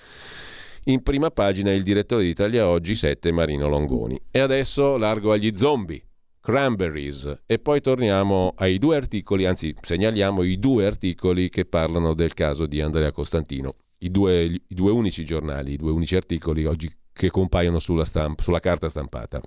in prima pagina il direttore di Italia Oggi 7 Marino Longoni. E adesso largo agli zombie. Cranberries. E poi torniamo ai due articoli, anzi segnaliamo i due articoli che parlano del caso di Andrea Costantino, i due unici giornali, i due unici articoli oggi che compaiono sulla carta stampata.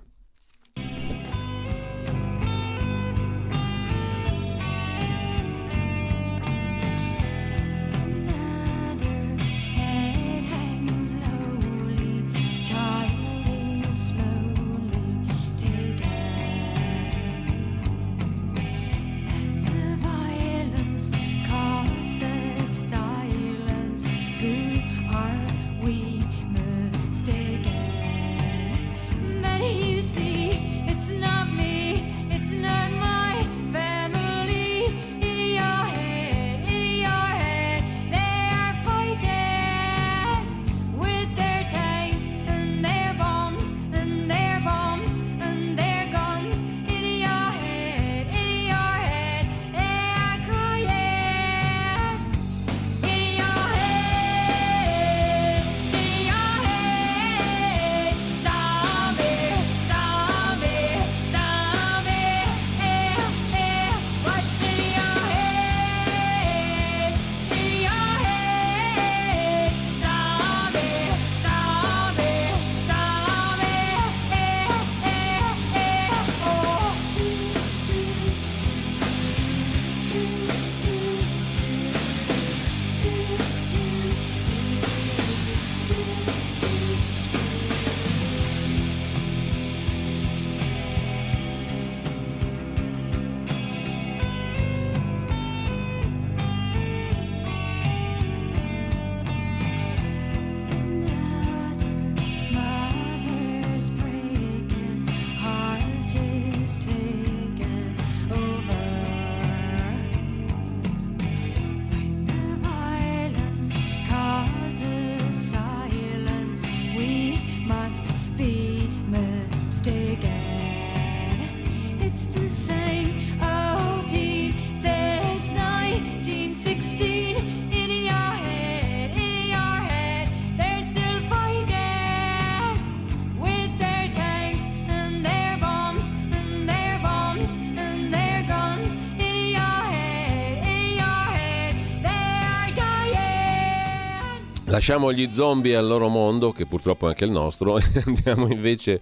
Lasciamo gli zombie al loro mondo, che purtroppo è anche il nostro, e andiamo invece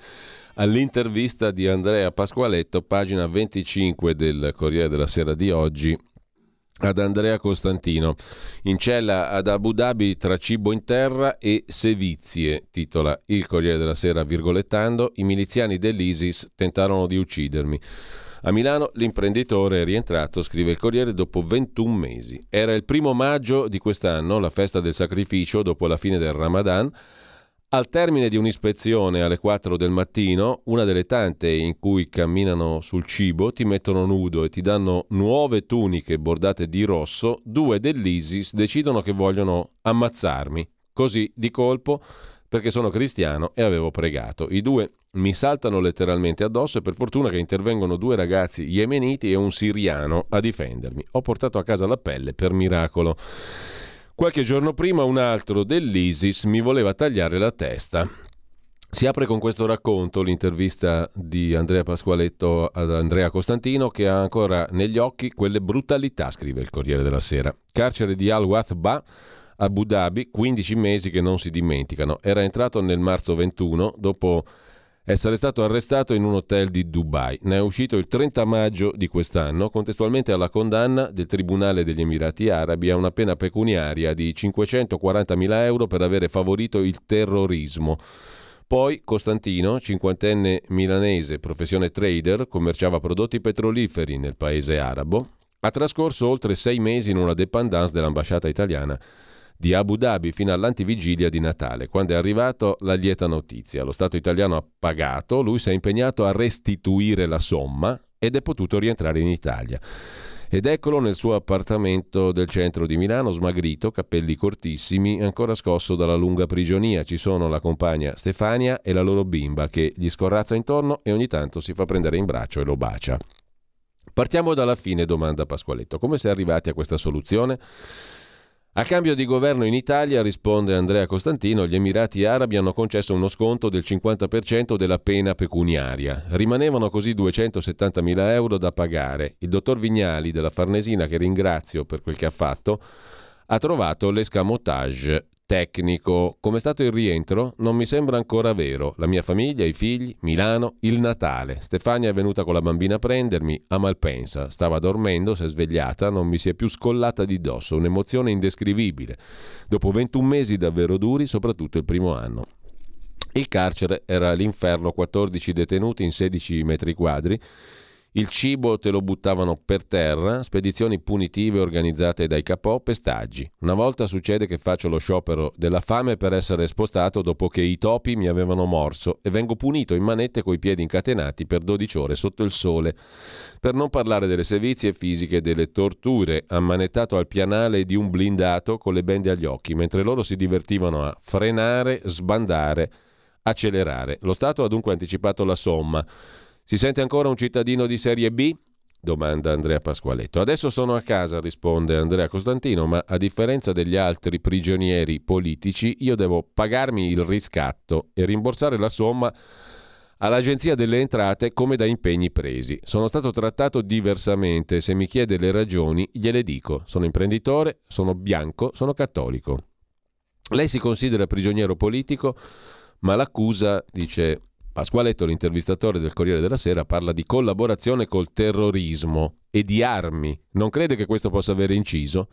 all'intervista di Andrea Pasqualetto, pagina 25 del Corriere della Sera di oggi, ad Andrea Costantino. In cella ad Abu Dhabi tra cibo in terra e sevizie, titola il Corriere della Sera virgolettando, i miliziani dell'ISIS tentarono di uccidermi. A Milano l'imprenditore è rientrato, scrive il Corriere, dopo 21 mesi. Era il 1 maggio di quest'anno, la festa del sacrificio dopo la fine del Ramadan. Al termine di un'ispezione alle 4 del mattino, una delle tante in cui camminano sul cibo, ti mettono nudo e ti danno nuove tuniche bordate di rosso, 2 dell'ISIS decidono che vogliono ammazzarmi, così di colpo, perché sono cristiano e avevo pregato. I 2 mi saltano letteralmente addosso e per fortuna che intervengono 2 ragazzi yemeniti e un siriano a difendermi. Ho portato a casa la pelle per miracolo. Qualche giorno prima un altro dell'ISIS mi voleva tagliare la testa. Si apre con questo racconto l'intervista di Andrea Pasqualetto ad Andrea Costantino, che ha ancora negli occhi quelle brutalità, scrive il Corriere della Sera. Carcere di Al-Wathba, Abu Dhabi, 15 mesi che non si dimenticano. Era entrato nel marzo 21, dopo essere stato arrestato in un hotel di Dubai. Ne è uscito il 30 maggio di quest'anno, contestualmente alla condanna del Tribunale degli Emirati Arabi a una pena pecuniaria di 540.000 euro per avere favorito il terrorismo. Poi Costantino, 50enne milanese, professione trader, commerciava prodotti petroliferi nel paese arabo, ha trascorso oltre 6 mesi in una dépendance dell'ambasciata italiana di Abu Dhabi fino all'antivigilia di Natale, quando è arrivato la lieta notizia. Lo Stato italiano ha pagato, lui si è impegnato a restituire la somma ed è potuto rientrare in Italia. Ed eccolo nel suo appartamento del centro di Milano, smagrito, capelli cortissimi, ancora scosso dalla lunga prigionia. Ci sono la compagna Stefania e la loro bimba che gli scorrazza intorno e ogni tanto si fa prendere in braccio e lo bacia. Partiamo dalla fine, domanda Pasqualetto. Come si è arrivati a questa soluzione? A cambio di governo in Italia, risponde Andrea Costantino, gli Emirati Arabi hanno concesso uno sconto del 50% della pena pecuniaria. Rimanevano così 270.000 euro da pagare. Il dottor Vignali della Farnesina, che ringrazio per quel che ha fatto, ha trovato l'escamotage tecnico. Com'è stato il rientro? Non mi sembra ancora vero. La mia famiglia, i figli, Milano, il Natale. Stefania è venuta con la bambina a prendermi a Malpensa. Stava dormendo, si è svegliata, non mi si è più scollata di dosso. Un'emozione indescrivibile. Dopo 21 mesi davvero duri, soprattutto il primo anno. Il carcere era l'inferno, 14 detenuti in 16 metri quadri. Il cibo te lo buttavano per terra, spedizioni punitive organizzate dai capò, pestaggi. Una volta succede che faccio lo sciopero della fame per essere spostato dopo che i topi mi avevano morso e vengo punito in manette coi piedi incatenati per 12 ore sotto il sole. Per non parlare delle sevizie fisiche e delle torture, ammanettato al pianale di un blindato con le bende agli occhi, mentre loro si divertivano a frenare, sbandare, accelerare. Lo Stato ha dunque anticipato la somma. Si sente ancora un cittadino di serie B? Domanda Andrea Pasqualetto. Adesso sono a casa, risponde Andrea Costantino, ma a differenza degli altri prigionieri politici io devo pagarmi il riscatto e rimborsare la somma all'Agenzia delle Entrate come da impegni presi. Sono stato trattato diversamente, se mi chiede le ragioni gliele dico. Sono imprenditore, sono bianco, sono cattolico. Lei si considera prigioniero politico, ma l'accusa, dice Pasqualetto, l'intervistatore del Corriere della Sera, parla di collaborazione col terrorismo e di armi. Non crede che questo possa avere inciso?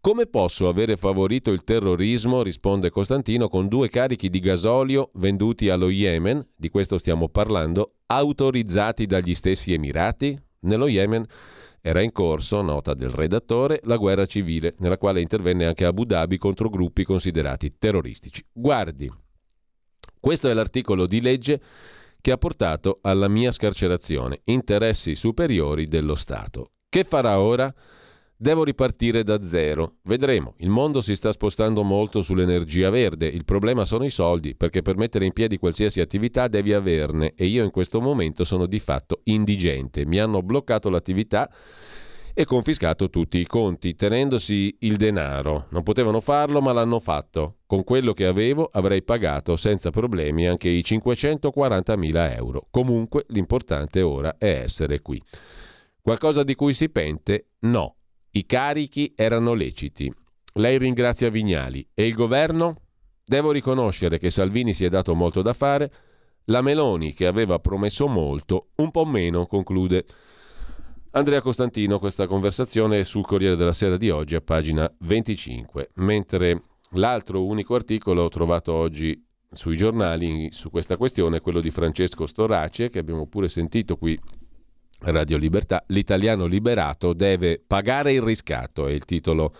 Come posso avere favorito il terrorismo, risponde Costantino, con 2 carichi di gasolio venduti allo Yemen, di questo stiamo parlando, autorizzati dagli stessi Emirati? Nello Yemen era in corso, nota del redattore, la guerra civile, nella quale intervenne anche Abu Dhabi contro gruppi considerati terroristici. Guardi, questo è l'articolo di legge che ha portato alla mia scarcerazione, interessi superiori dello Stato. Che farà ora? Devo ripartire da zero. Vedremo. Il mondo si sta spostando molto sull'energia verde. Il problema sono i soldi, perché per mettere in piedi qualsiasi attività devi averne e io in questo momento sono di fatto indigente. Mi hanno bloccato l'attività e confiscato tutti i conti, tenendosi il denaro. Non potevano farlo, ma l'hanno fatto. Con quello che avevo avrei pagato senza problemi anche i 540.000 euro. Comunque l'importante ora è essere qui. Qualcosa di cui si pente? No. I carichi erano leciti. Lei ringrazia Vignali. E il governo? Devo riconoscere che Salvini si è dato molto da fare. La Meloni, che aveva promesso molto, un po' meno, conclude Andrea Costantino. Questa conversazione è sul Corriere della Sera di oggi, a pagina 25. Mentre l'altro unico articolo trovato oggi sui giornali su questa questione è quello di Francesco Storace, che abbiamo pure sentito qui a Radiolibertà. L'italiano liberato deve pagare il riscatto, è il titolo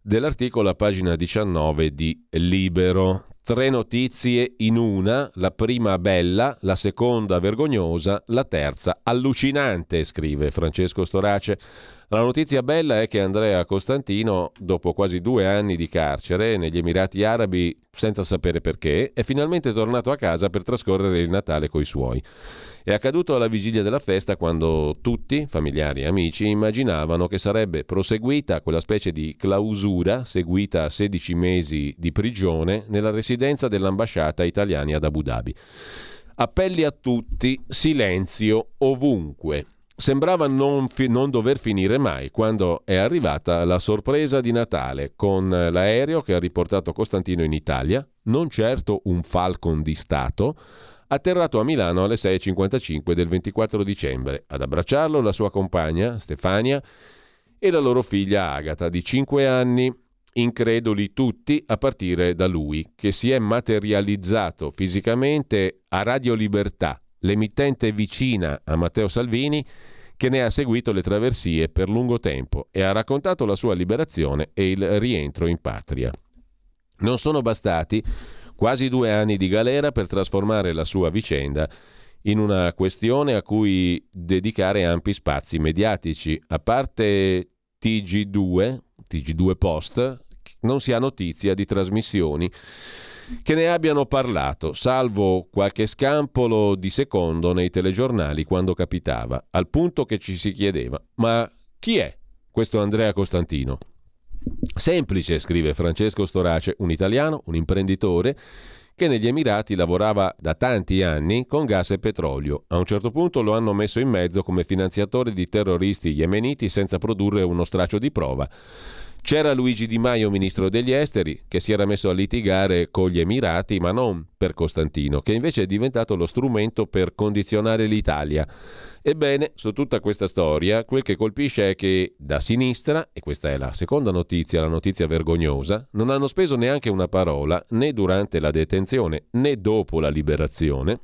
dell'articolo a pagina 19 di Libero. Tre notizie in una, la prima bella, la seconda vergognosa, la terza allucinante, scrive Francesco Storace. La notizia bella è che Andrea Costantino, dopo quasi 2 anni di carcere negli Emirati Arabi, senza sapere perché, è finalmente tornato a casa per trascorrere il Natale coi suoi. È accaduto alla vigilia della festa, quando tutti, familiari e amici, immaginavano che sarebbe proseguita quella specie di clausura seguita a 16 mesi di prigione nella residenza dell'ambasciata italiana ad Abu Dhabi. Appelli a tutti, silenzio ovunque. Sembrava non dover finire mai, quando è arrivata la sorpresa di Natale con l'aereo che ha riportato Costantino in Italia, non certo un Falcon di Stato, atterrato a Milano alle 6.55 del 24 dicembre. Ad abbracciarlo la sua compagna Stefania e la loro figlia Agata di 5 anni, increduli tutti a partire da lui, che si è materializzato fisicamente a Radiolibertà, l'emittente vicina a Matteo Salvini, che ne ha seguito le traversie per lungo tempo e ha raccontato la sua liberazione e il rientro in patria. Non sono bastati quasi 2 anni di galera per trasformare la sua vicenda in una questione a cui dedicare ampi spazi mediatici. A parte TG2 Post, non si ha notizia di trasmissioni che ne abbiano parlato, salvo qualche scampolo di secondo nei telegiornali quando capitava, al punto che ci si chiedeva: ma chi è questo Andrea Costantino? Semplice, scrive Francesco Storace, un italiano, un imprenditore che negli Emirati lavorava da tanti anni con gas e petrolio. A un certo punto lo hanno messo in mezzo come finanziatore di terroristi yemeniti senza produrre uno straccio di prova. C'era Luigi Di Maio, ministro degli esteri, che si era messo a litigare con gli Emirati, ma non per Costantino, che invece è diventato lo strumento per condizionare l'Italia. Ebbene, su tutta questa storia, quel che colpisce è che da sinistra, e questa è la seconda notizia, la notizia vergognosa, non hanno speso neanche una parola, né durante la detenzione né dopo la liberazione,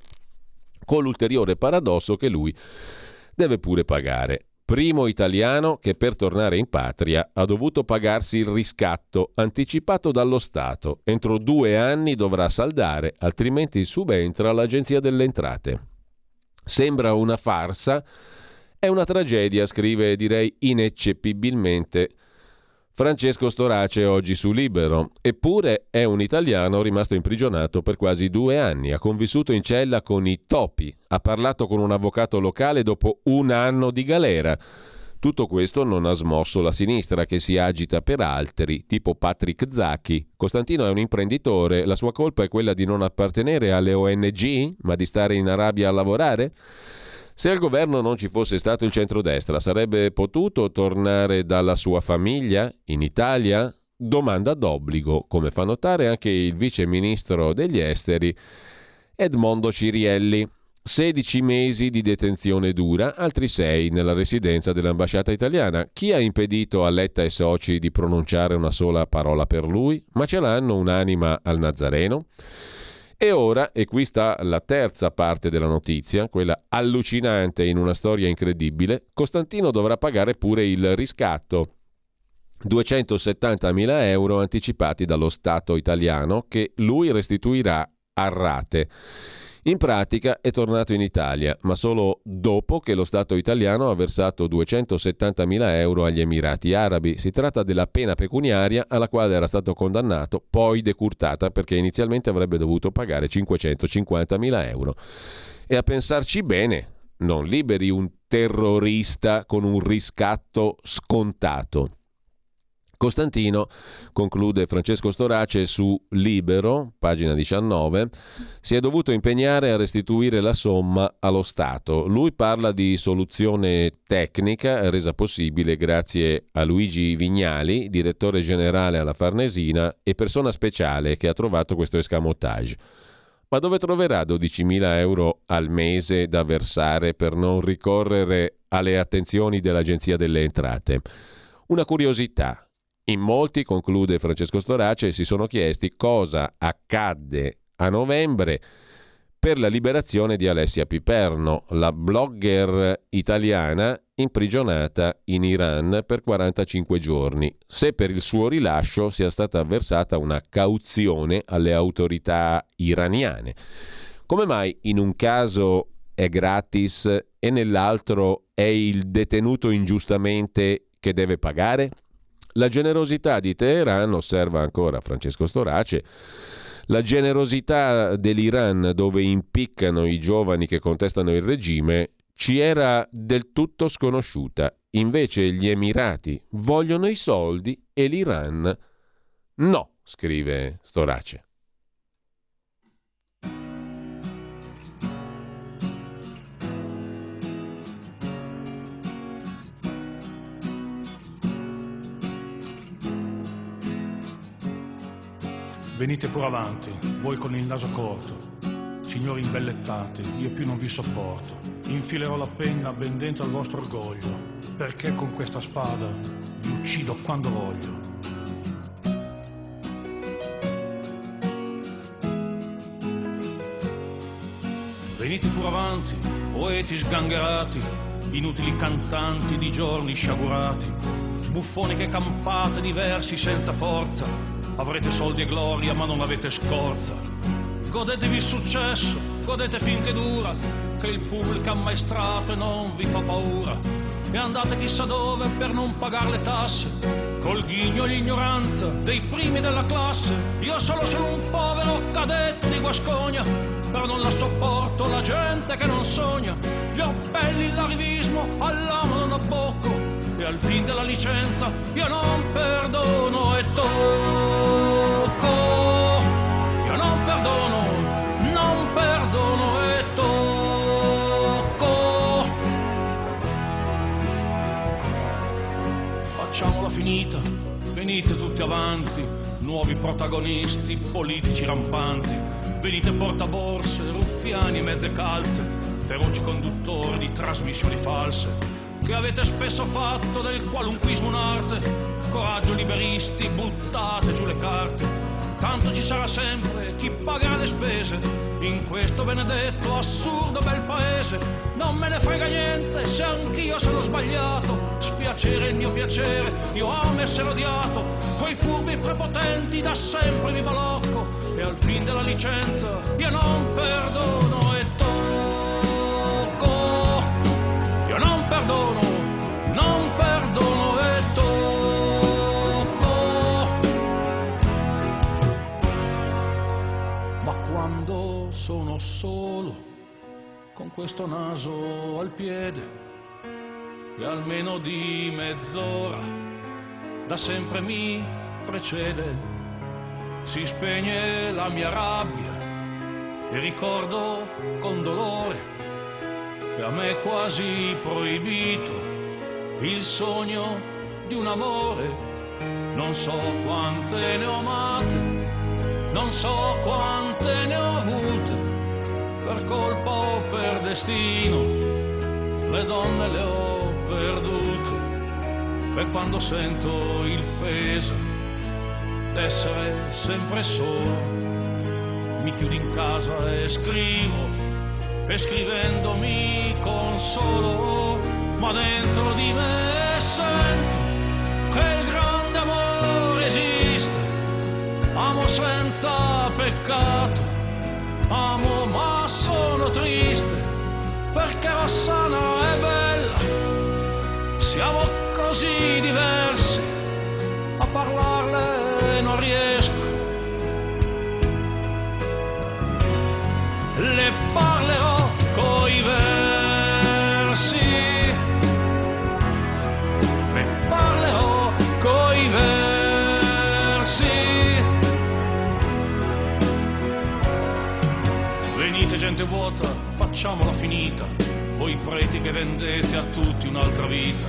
con l'ulteriore paradosso che lui deve pure pagare. Primo italiano che per tornare in patria ha dovuto pagarsi il riscatto anticipato dallo Stato. Entro 2 anni dovrà saldare, altrimenti subentra l'Agenzia delle Entrate. Sembra una farsa, è una tragedia, scrive, direi ineccepibilmente, Francesco Storace oggi su Libero. Eppure è un italiano rimasto imprigionato per quasi 2 anni, ha convissuto in cella con i topi, ha parlato con un avvocato locale dopo 1 anno di galera. Tutto questo non ha smosso la sinistra, che si agita per altri, tipo Patrick Zaki. Costantino è un imprenditore, la sua colpa è quella di non appartenere alle ONG, ma di stare in Arabia a lavorare? Se al governo non ci fosse stato il centrodestra, sarebbe potuto tornare dalla sua famiglia in Italia? Domanda d'obbligo, come fa notare anche il vice ministro degli esteri Edmondo Cirielli. 16 mesi di detenzione dura, altri 6 nella residenza dell'ambasciata italiana. Chi ha impedito a Letta e soci di pronunciare una sola parola per lui? Ma ce l'hanno un'anima al Nazareno? E ora, e qui sta la terza parte della notizia, quella allucinante in una storia incredibile, Costantino dovrà pagare pure il riscatto. 270.000 euro anticipati dallo Stato italiano, che lui restituirà a rate. In pratica è tornato in Italia, ma solo dopo che lo Stato italiano ha versato 270.000 euro agli Emirati Arabi. Si tratta della pena pecuniaria alla quale era stato condannato, poi decurtata perché inizialmente avrebbe dovuto pagare 550.000 euro. E a pensarci bene, non liberi un terrorista con un riscatto scontato. Costantino, conclude Francesco Storace su Libero, pagina 19, si è dovuto impegnare a restituire la somma allo Stato. Lui parla di soluzione tecnica resa possibile grazie a Luigi Vignali, direttore generale alla Farnesina e persona speciale che ha trovato questo escamotage. Ma dove troverà 12.000 euro al mese da versare per non ricorrere alle attenzioni dell'Agenzia delle Entrate? Una curiosità. In molti, conclude Francesco Storace, si sono chiesti cosa accadde a novembre per la liberazione di Alessia Piperno, la blogger italiana imprigionata in Iran per 45 giorni, se per il suo rilascio sia stata versata una cauzione alle autorità iraniane. Come mai in un caso è gratis e nell'altro è il detenuto ingiustamente che deve pagare? La generosità di Teheran, osserva ancora Francesco Storace, la generosità dell'Iran dove impiccano i giovani che contestano il regime ci era del tutto sconosciuta. Invece gli Emirati vogliono i soldi e l'Iran no, scrive Storace. Venite pure avanti, voi con il naso corto. Signori imbellettati, io più non vi sopporto. Infilerò la penna ben dentro al vostro orgoglio, perché con questa spada vi uccido quando voglio. Venite pure avanti, poeti sgangherati, inutili cantanti di giorni sciagurati, buffoni che campate di versi senza forza. Avrete soldi e gloria ma non avete scorza. Godetevi il successo, godete finché dura, che il pubblico ammaestrato e non vi fa paura. E andate chissà dove per non pagare le tasse, col ghigno e l'ignoranza dei primi della classe. Io solo sono un povero cadetto di Guascogna, però non la sopporto la gente che non sogna. Gli orpelli, l'arrivismo, all'amo non abbocco, e al fin della licenza io non perdono e tocco. Io non perdono e tocco. Facciamola finita, venite tutti avanti, nuovi protagonisti, politici rampanti. Venite portaborse, ruffiani e mezze calze, feroci conduttori di trasmissioni false, che avete spesso fatto del qualunquismo un'arte. Coraggio liberisti, buttate giù le carte, tanto ci sarà sempre chi pagherà le spese in questo benedetto assurdo bel paese. Non me ne frega niente se anch'io sono sbagliato, spiacere il mio piacere, io amo essere odiato. Coi furbi prepotenti da sempre mi balocco, e al fin della licenza io non perdono e tocco. Io non perdono e tocco. Ma quando sono solo, con questo naso al piede, e almeno di mezz'ora da sempre mi precede, si spegne la mia rabbia e ricordo con dolore che a me è quasi proibito il sogno di un amore. Non so quante ne ho amate, non so quante ne ho avute, per colpa o per destino le donne le ho perdute. E quando sento il peso d'essere sempre solo, mi chiudo in casa e scrivo, e scrivendo mi consolo, ma dentro di me sento che il grande amore esiste. Amo senza peccato, amo ma sono triste, perché la sana è bella, siamo così diversi, a parlarle non riesco. Le parlerò coi versi, le parlerò coi versi. gente vuota, facciamola finita. Voi preti che vendete a tutti un'altra vita.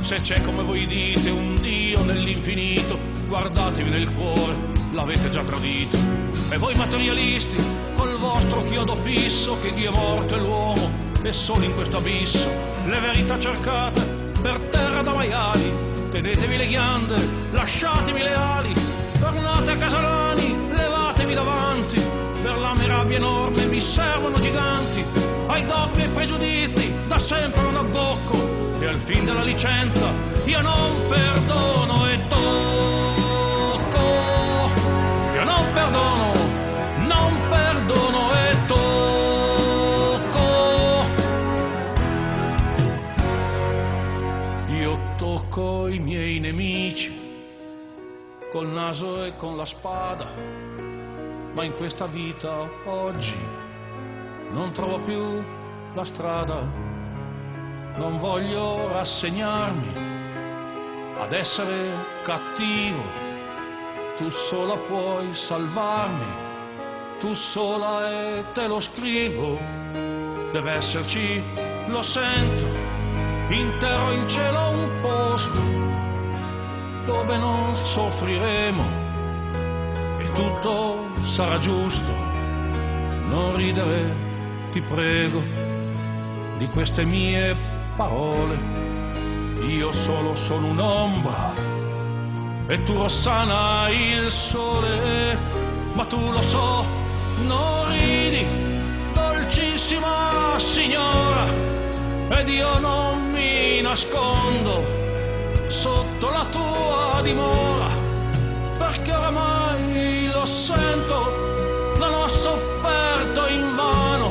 Se c'è come voi dite un Dio nell'infinito, guardatevi nel cuore, l'avete già tradito. E voi materialisti, col vostro chiodo fisso, che Dio è morto e l'uomo è solo in questo abisso. Le verità cercate per terra da maiali, tenetevi le ghiande, lasciatevi le ali. Tornate a Casalani, levatevi davanti, per la mia rabbia enorme mi servono giganti. Ai doppi e pregiudizi da sempre non abbocco, e al fin della licenza io non perdono e tocco. Io non perdono, non perdono e tocco. Io tocco i miei nemici col naso e con la spada, ma in questa vita oggi non trovo più la strada. Non voglio rassegnarmi ad essere cattivo, tu sola puoi salvarmi, tu sola e te lo scrivo. Deve esserci, lo sento, intero in cielo un posto dove non soffriremo e tutto sarà giusto. Non ridere, ti prego, di queste mie parole, io solo sono un'ombra e tu Rossana il sole, ma tu lo so, non ridi, dolcissima signora, ed io non mi nascondo sotto la tua dimora, perché oramai lo sento, non ho sofferto invano,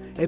È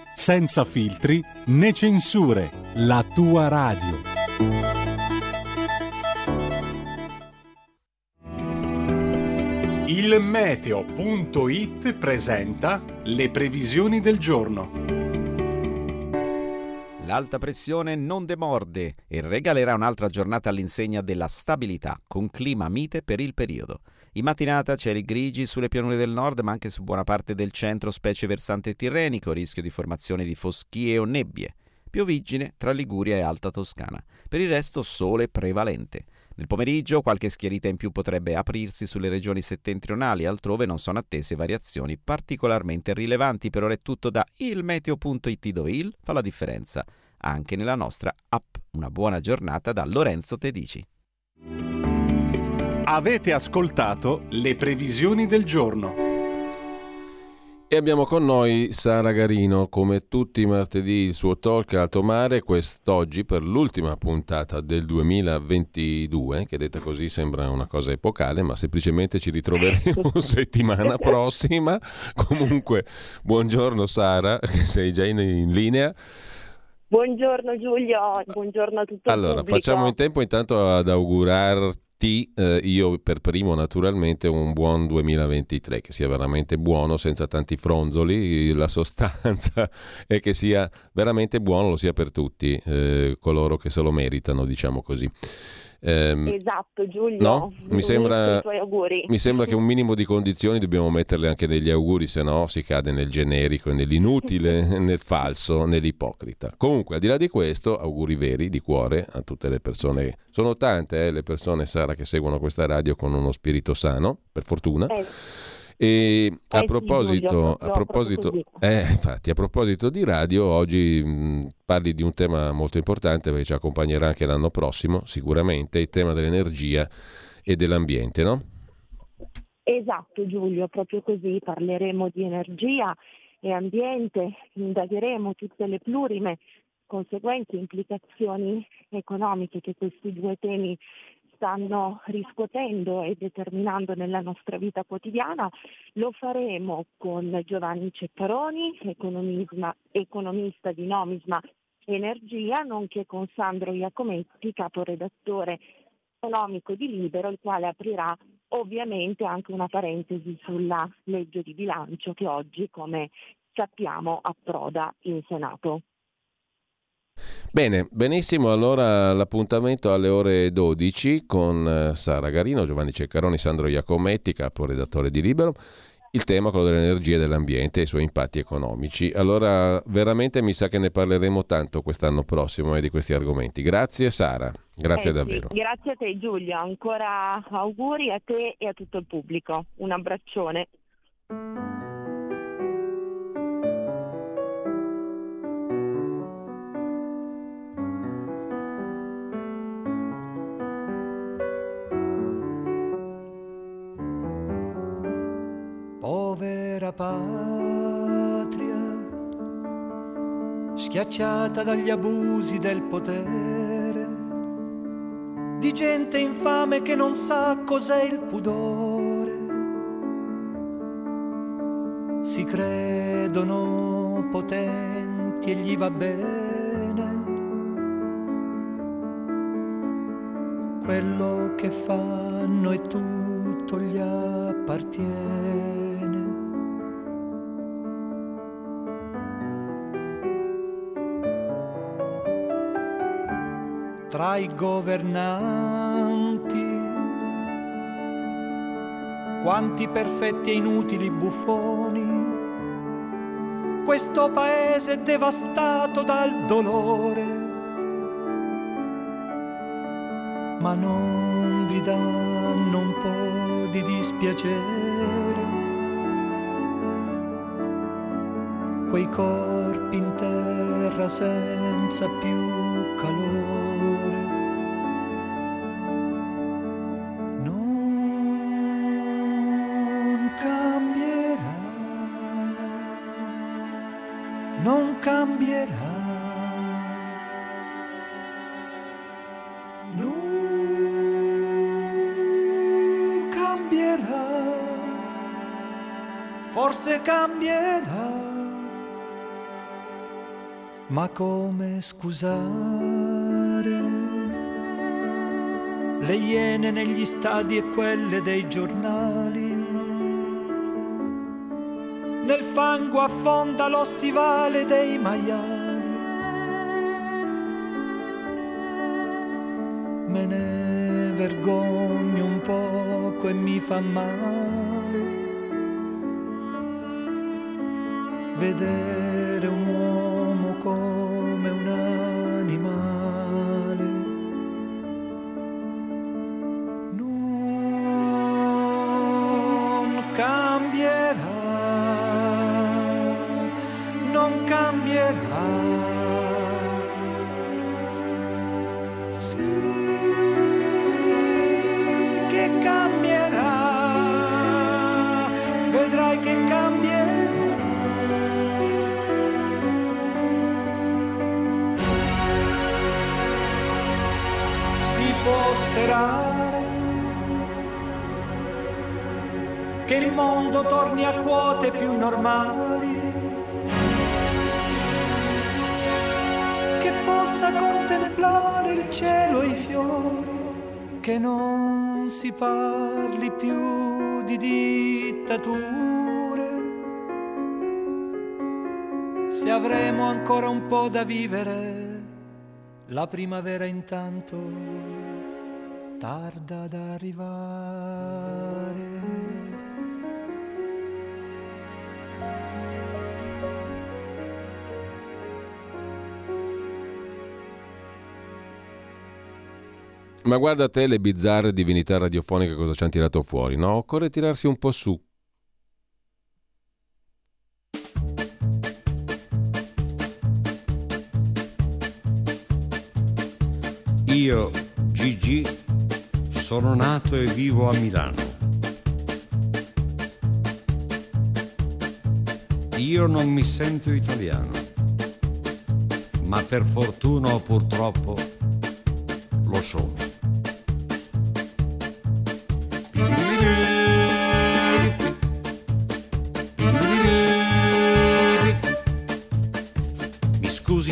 senza filtri né censure, la tua radio. Il meteo.it presenta le previsioni del giorno. L'alta pressione non demorde e regalerà un'altra giornata all'insegna della stabilità, con clima mite per il periodo. In mattinata cieli grigi sulle pianure del nord, ma anche su buona parte del centro, specie versante tirrenico, rischio di formazione di foschie o nebbie. Pioviggine tra Liguria e Alta Toscana. Per il resto sole prevalente. Nel pomeriggio qualche schiarita in più potrebbe aprirsi sulle regioni settentrionali, altrove non sono attese variazioni particolarmente rilevanti. Per ora è tutto da ilmeteo.it, dove il fa la differenza anche nella nostra app. Una buona giornata da Lorenzo Tedici. Avete ascoltato le previsioni del giorno. E abbiamo con noi Sara Garino, come tutti i martedì il suo talk Alto Mare, quest'oggi per l'ultima puntata del 2022, che detta così sembra una cosa epocale, ma semplicemente ci ritroveremo settimana prossima. Comunque, buongiorno Sara, che sei già in linea. Buongiorno Giulio, buongiorno a tutto il pubblico. Allora, facciamo in tempo intanto ad augurarti, io per primo naturalmente, un buon 2023, che sia veramente buono, senza tanti fronzoli, la sostanza è che sia veramente buono, lo sia per tutti, coloro che se lo meritano, diciamo così. Esatto Giulio, no? mi sembra che un minimo di condizioni dobbiamo metterle anche negli auguri, se no si cade nel generico, nell'inutile, nel falso, nell'ipocrita. Comunque, al di là di questo, auguri veri di cuore a tutte le persone, sono tante le persone, Sara, che seguono questa radio con uno spirito sano, per fortuna. E a proposito di radio, oggi parli di un tema molto importante, perché ci accompagnerà anche l'anno prossimo sicuramente, il tema dell'energia e dell'ambiente, no? Esatto Giulio, proprio così, parleremo di energia e ambiente, indagheremo tutte le plurime conseguenti implicazioni economiche che questi due temi stanno riscuotendo e determinando nella nostra vita quotidiana. Lo faremo con Giovanni Ceccaroni, economista di Nomisma Energia, nonché con Sandro Iacometti, caporedattore economico di Libero, il quale aprirà ovviamente anche una parentesi sulla legge di bilancio che oggi, come sappiamo, approda in Senato. Bene, benissimo, allora l'appuntamento alle ore 12 con Sara Garino, Giovanni Ceccaroni, Sandro Iacometti, caporedattore di Libero, il tema quello dell'energia e dell'ambiente e i suoi impatti economici. Allora veramente mi sa che ne parleremo tanto quest'anno prossimo di questi argomenti. Grazie Sara, grazie davvero. Sì, grazie a te Giulia, ancora auguri a te e a tutto il pubblico, un abbraccione. Povera patria, schiacciata dagli abusi del potere, di gente infame che non sa cos'è il pudore. Si credono potenti e gli va bene. Quello che fanno e tutto gli appartiene. Tra i governanti, quanti perfetti e inutili buffoni, questo paese è devastato dal dolore, ma non vi danno un po' di dispiacere, quei corpi in terra senza più calore. Forse cambierà, ma come scusare le iene negli stadi e quelle dei giornali? Nel fango affonda lo stivale dei maiali. Me ne vergogno un poco e mi fa male vedere un uomo come un animale. Non cambierà, non cambierà. Sì che cambierà, vedrai che cambierà. Può sperare che il mondo torni a quote più normali, che il cielo e i fiori, che non si parli più di dittature. Se avremo ancora un po' da vivere, la primavera intanto tarda ad arrivare. Ma guarda te le bizzarre divinità radiofoniche cosa ci hanno tirato fuori, no? Occorre tirarsi un po' su. Io, Gigi, sono nato e vivo a Milano. Io non mi sento italiano, ma per fortuna o purtroppo lo sono. Mi scusi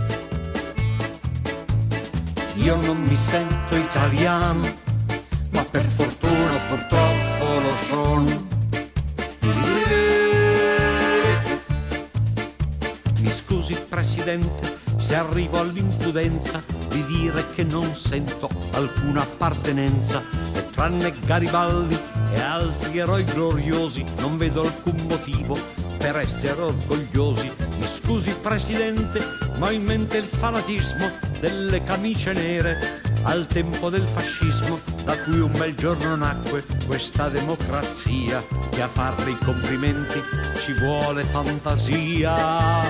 Io non mi sento italiano, ma per fortuna purtroppo lo sono. Mi scusi Presidente se arrivo all'impudenza di dire che non sento alcuna appartenenza, e tranne Garibaldi e altri eroi gloriosi non vedo alcun motivo per essere orgogliosi. Mi scusi Presidente, ma ho in mente il fanatismo delle camicie nere al tempo del fascismo, da cui un bel giorno nacque questa democrazia, che a farle i complimenti ci vuole fantasia.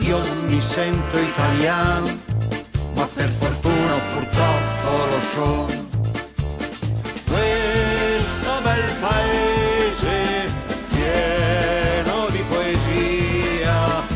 Io non mi sento italiano, ma per fortuna purtroppo lo sono. Questo bel paese pieno di poesia,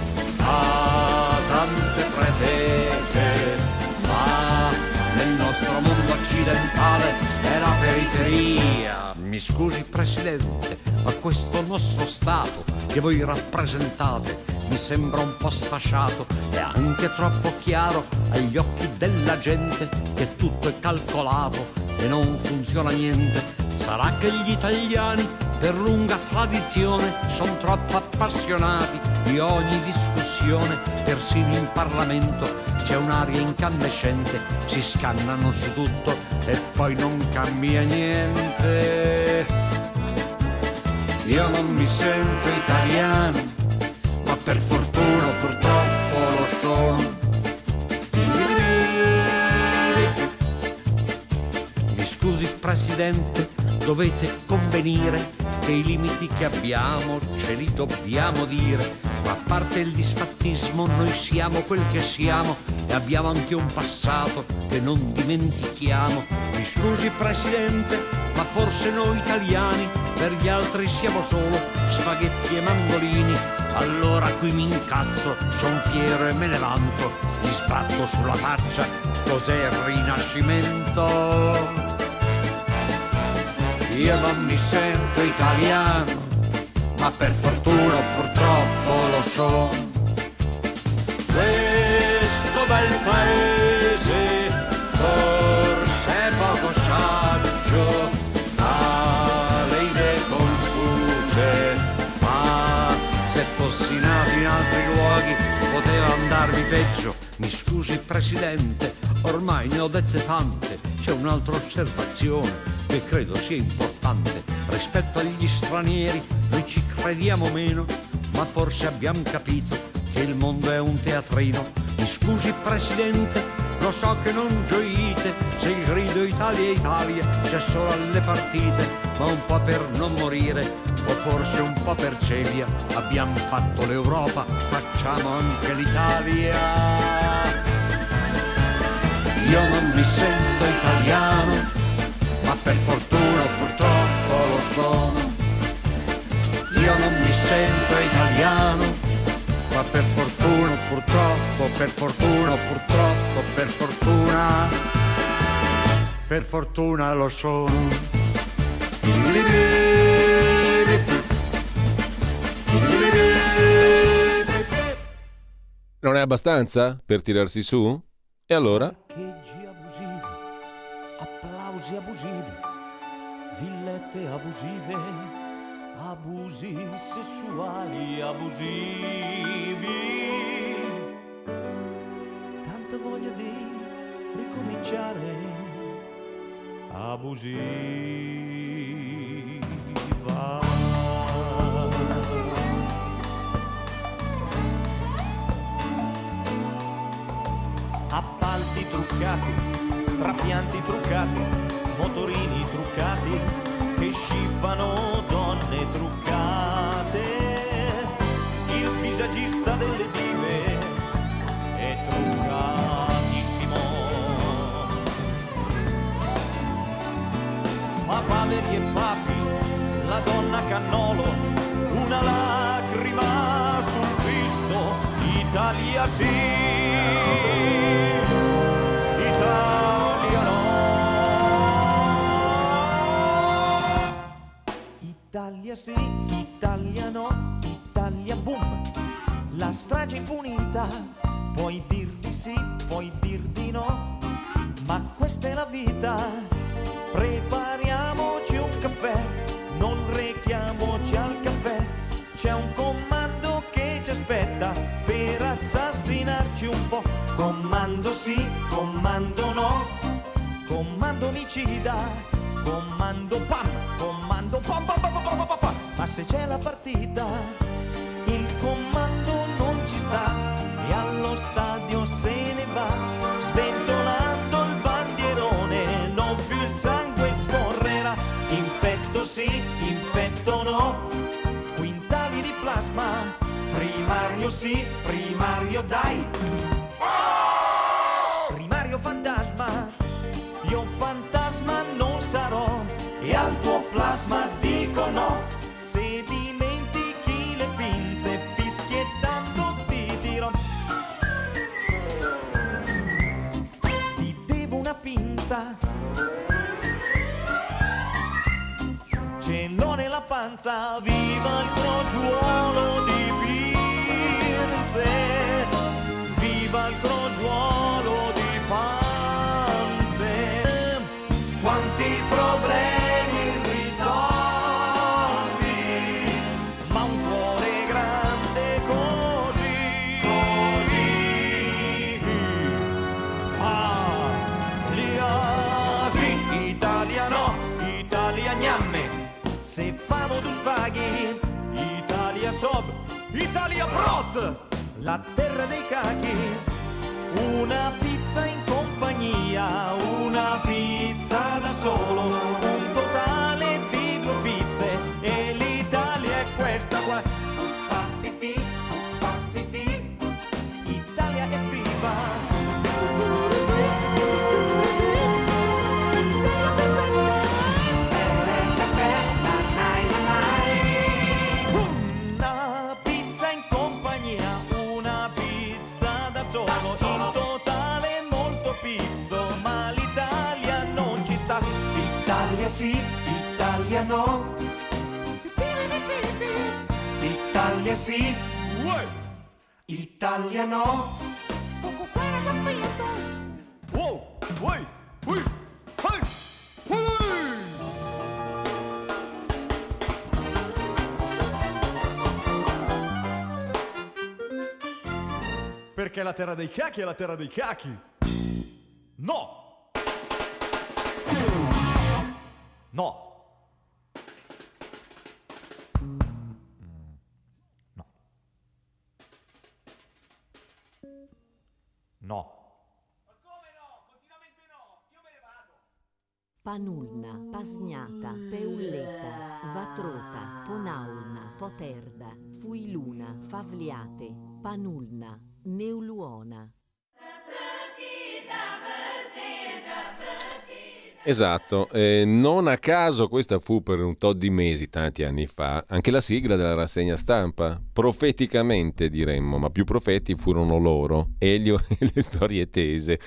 occidentale è la periferia. Mi scusi Presidente, ma questo nostro Stato che voi rappresentate mi sembra un po' sfasciato e anche troppo chiaro agli occhi della gente che tutto è calcolato e non funziona niente. Sarà che gli italiani per lunga tradizione sono troppo appassionati di ogni discussione, persino in Parlamento c'è un'aria incandescente, si scannano su tutto e poi non cambia niente. Io non mi sento italiano, ma per fortuna purtroppo lo sono. Mi scusi Presidente, dovete convenire che i limiti che abbiamo ce li dobbiamo dire. Ma a parte il disfattismo noi siamo quel che siamo e abbiamo anche un passato che non dimentichiamo. Mi scusi Presidente, ma forse noi italiani per gli altri siamo solo spaghetti e mandolini. Allora qui mi incazzo, son fiero e me ne vanto, mi sbatto sulla faccia, cos'è il Rinascimento? Io non mi sento italiano, ma per fortuna purtroppo lo so. Questo bel paese forse è poco saggio, ha le idee confuse, ma se fossi nato in altri luoghi poteva andarmi peggio. Mi scusi Presidente, ormai ne ho dette tante, c'è un'altra osservazione che credo sia importante. Rispetto agli stranieri noi ci crediamo meno, ma forse abbiamo capito che il mondo è un teatrino. Mi scusi Presidente, lo so che non gioite se il grido Italia Italia c'è solo alle partite, ma un po' per non morire o forse un po' per celia abbiamo fatto l'Europa, facciamo anche l'Italia. Io non mi sento italiano, ma per fortuna purtroppo lo sono. Io non mi sento italiano, ma per fortuna purtroppo, per fortuna purtroppo, per fortuna lo sono. Non è abbastanza per tirarsi su? E allora? Parcheggi abusivi, applausi abusivi, villette abusive, abusi sessuali abusivi. Tanta voglia di ricominciare, abusiva. Appalti truccati, trapianti truccati, motorini truccati che scippano donne truccate. Il visagista delle dive è truccatissimo. Ma Paveri e Papi, la donna Cannolo, una lacrima sul Cristo, Italia sì. Italia sì, Italia no, Italia boom, la strage impunita, puoi dir di sì, puoi dir di no, ma questa è la vita, prepariamoci un caffè, non rechiamoci al caffè, c'è un comando che ci aspetta per assassinarci un po', comando sì, comando no, comando omicida, comando pam, comando pam pam pam pam pam pam pam. Ma se c'è la partita, il comando non ci sta e allo stadio se ne va, sventolando il bandierone, non più il sangue scorrerà. Infetto sì, infetto no, quintali di plasma, primario sì, primario dai, primario fantasma, io fantasma non sarò, e al tuo plasma dico no. Se dimentichi le pinze, fischiettando ti dirò. Ti devo una pinza, ce l'ho nella panza. Viva il crogiuolo di pinze, viva il crogiuolo di panza. Quanti problemi irrisolti, ma un cuore grande così, così, Italia sì, Italia no, Italia gnamme, se famo tu spaghi, Italia sob, Italia prot, la terra dei cachi, una pizza in compagnia, una pizza da solo, un totale di 2 pizze e l'Italia è questa qua. Fuffa fifi, fuffa fifi, Italia è viva, Italia perfetta. Una pizza in compagnia, una pizza da solo, in totale molto pizzo, ma l'Italia non ci sta. Italia sì, Italia no, Italia sì, Italia no. Wow, wow, wow. Perché la terra dei cachi è la terra dei cachi. No! No! No! No! Ma come no? Continuamente no! Io me ne vado! Panulna, Pasgnata, Peulletta, Vatrota, Ponaulna, Poterda, Fuiluna, Favliate, Panulna, Neuluona. That's a key. Esatto, non a caso questa fu per un tot di mesi, tanti anni fa, anche la sigla della rassegna stampa, profeticamente diremmo, ma più profeti furono loro, Elio e le storie tese.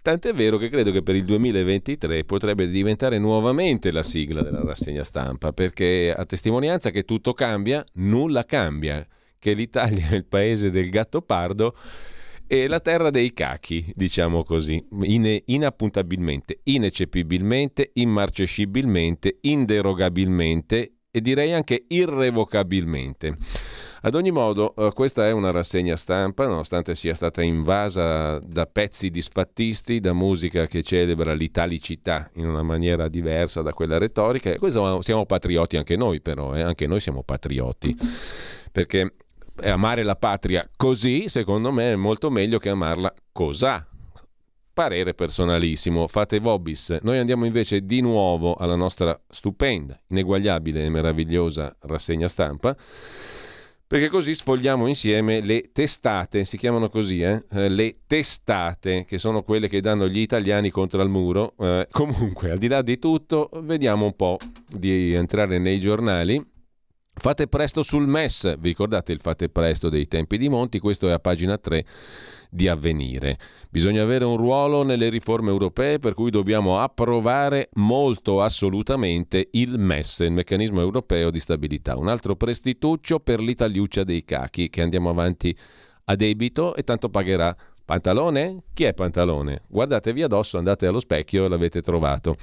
Tant'è vero che credo che per il 2023 potrebbe diventare nuovamente la sigla della rassegna stampa, perché a testimonianza che tutto cambia, nulla cambia, che l'Italia è il paese del gatto pardo e la terra dei cachi, diciamo così, inappuntabilmente, ineccepibilmente, immarcescibilmente, inderogabilmente e direi anche irrevocabilmente. Ad ogni modo, questa è una rassegna stampa, nonostante sia stata invasa da pezzi disfattisti, da musica che celebra l'italicità in una maniera diversa da quella retorica. Questo, siamo patrioti anche noi però, anche noi siamo patrioti, perché amare la patria così, secondo me, è molto meglio che amarla cos'ha. Parere personalissimo, fate vobis. Noi andiamo invece di nuovo alla nostra stupenda, ineguagliabile e meravigliosa rassegna stampa, perché così sfogliamo insieme le testate, si chiamano così, le testate, che sono quelle che danno gli italiani contro il muro. Comunque, al di là di tutto, vediamo un po' di entrare nei giornali. Fate presto sul MES, vi ricordate il fate presto dei tempi di Monti? Questo è a pagina 3 di Avvenire. Bisogna avere un ruolo nelle riforme europee, per cui dobbiamo approvare molto assolutamente il MES, il Meccanismo Europeo di Stabilità, un altro prestituccio per l'italiuccia dei cachi, che andiamo avanti a debito e tanto pagherà Pantalone? Chi è Pantalone? Guardatevi addosso, andate allo specchio e l'avete trovato.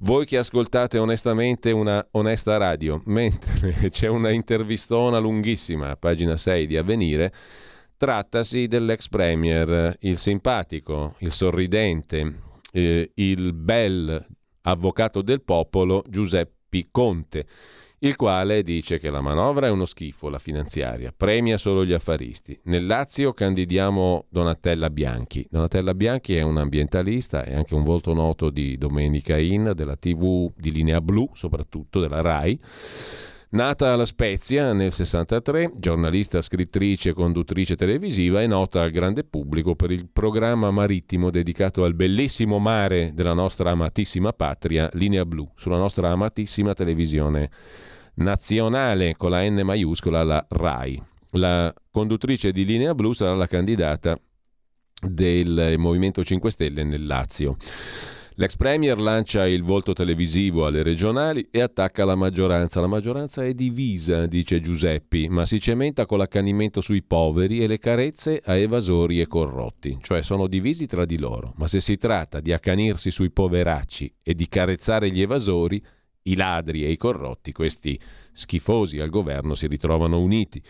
Voi che ascoltate onestamente una onesta radio, mentre c'è una intervistona lunghissima, pagina 6 di Avvenire, trattasi dell'ex premier, il simpatico, il sorridente, il bel avvocato del popolo Giuseppe Conte, il quale dice che la manovra è uno schifo, la finanziaria, premia solo gli affaristi. Nel Lazio candidiamo Donatella Bianchi. Donatella Bianchi è un ambientalista, è anche un volto noto di Domenica In, della TV di Linea Blu, soprattutto della Rai. Nata alla Spezia nel 63, giornalista, scrittrice, conduttrice televisiva, è nota al grande pubblico per il programma marittimo dedicato al bellissimo mare della nostra amatissima patria, Linea Blu, sulla nostra amatissima televisione nazionale con la N maiuscola, la RAI. La conduttrice di Linea Blu sarà la candidata del Movimento 5 Stelle nel Lazio. L'ex premier lancia il volto televisivo alle regionali e attacca la maggioranza. La maggioranza è divisa, dice Giuseppi, ma si cementa con l'accanimento sui poveri e le carezze a evasori e corrotti. Cioè sono divisi tra di loro, ma se si tratta di accanirsi sui poveracci e di carezzare gli evasori, i ladri e i corrotti, questi schifosi al governo, si ritrovano uniti.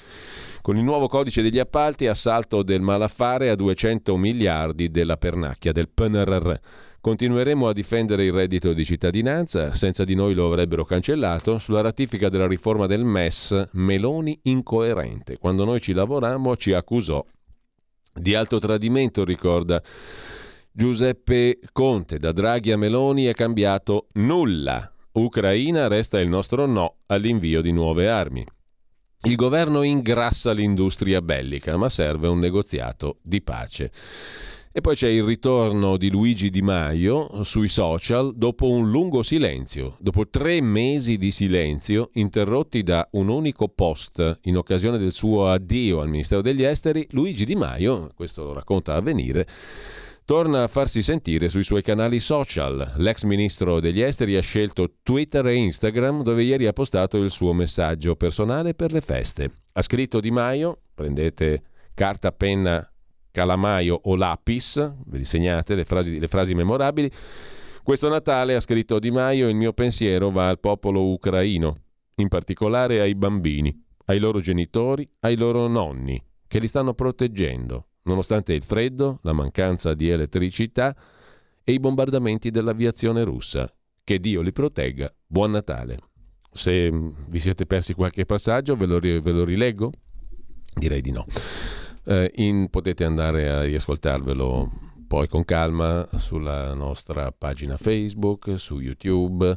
Con il nuovo codice degli appalti, assalto del malaffare a 200 miliardi della pernacchia del PNRR. Continueremo a difendere il reddito di cittadinanza, senza di noi lo avrebbero cancellato. Sulla ratifica della riforma del MES, Meloni incoerente. Quando noi ci lavorammo ci accusò di alto tradimento, ricorda Giuseppe Conte. Da Draghi a Meloni è cambiato nulla. Ucraina resta il nostro no all'invio di nuove armi. Il governo ingrassa l'industria bellica, ma serve un negoziato di pace. E poi c'è il ritorno di Luigi Di Maio sui social dopo un lungo silenzio, dopo 3 mesi di silenzio interrotti da un unico post in occasione del suo addio al Ministero degli Esteri. Luigi Di Maio, questo lo racconta Avvenire, torna a farsi sentire sui suoi canali social. L'ex ministro degli Esteri ha scelto Twitter e Instagram, dove ieri ha postato il suo messaggio personale per le feste. Ha scritto Di Maio, prendete carta, penna, calamaio o lapis, ve li segnate, le frasi memorabili. Questo Natale, ha scritto Di Maio, il mio pensiero va al popolo ucraino, in particolare ai bambini, ai loro genitori, ai loro nonni, che li stanno proteggendo nonostante il freddo, la mancanza di elettricità e i bombardamenti dell'aviazione russa. Che Dio li protegga. Buon Natale. Se vi siete persi qualche passaggio, ve lo rileggo? Direi di no. Potete andare a riascoltarvelo poi con calma sulla nostra pagina Facebook, su YouTube.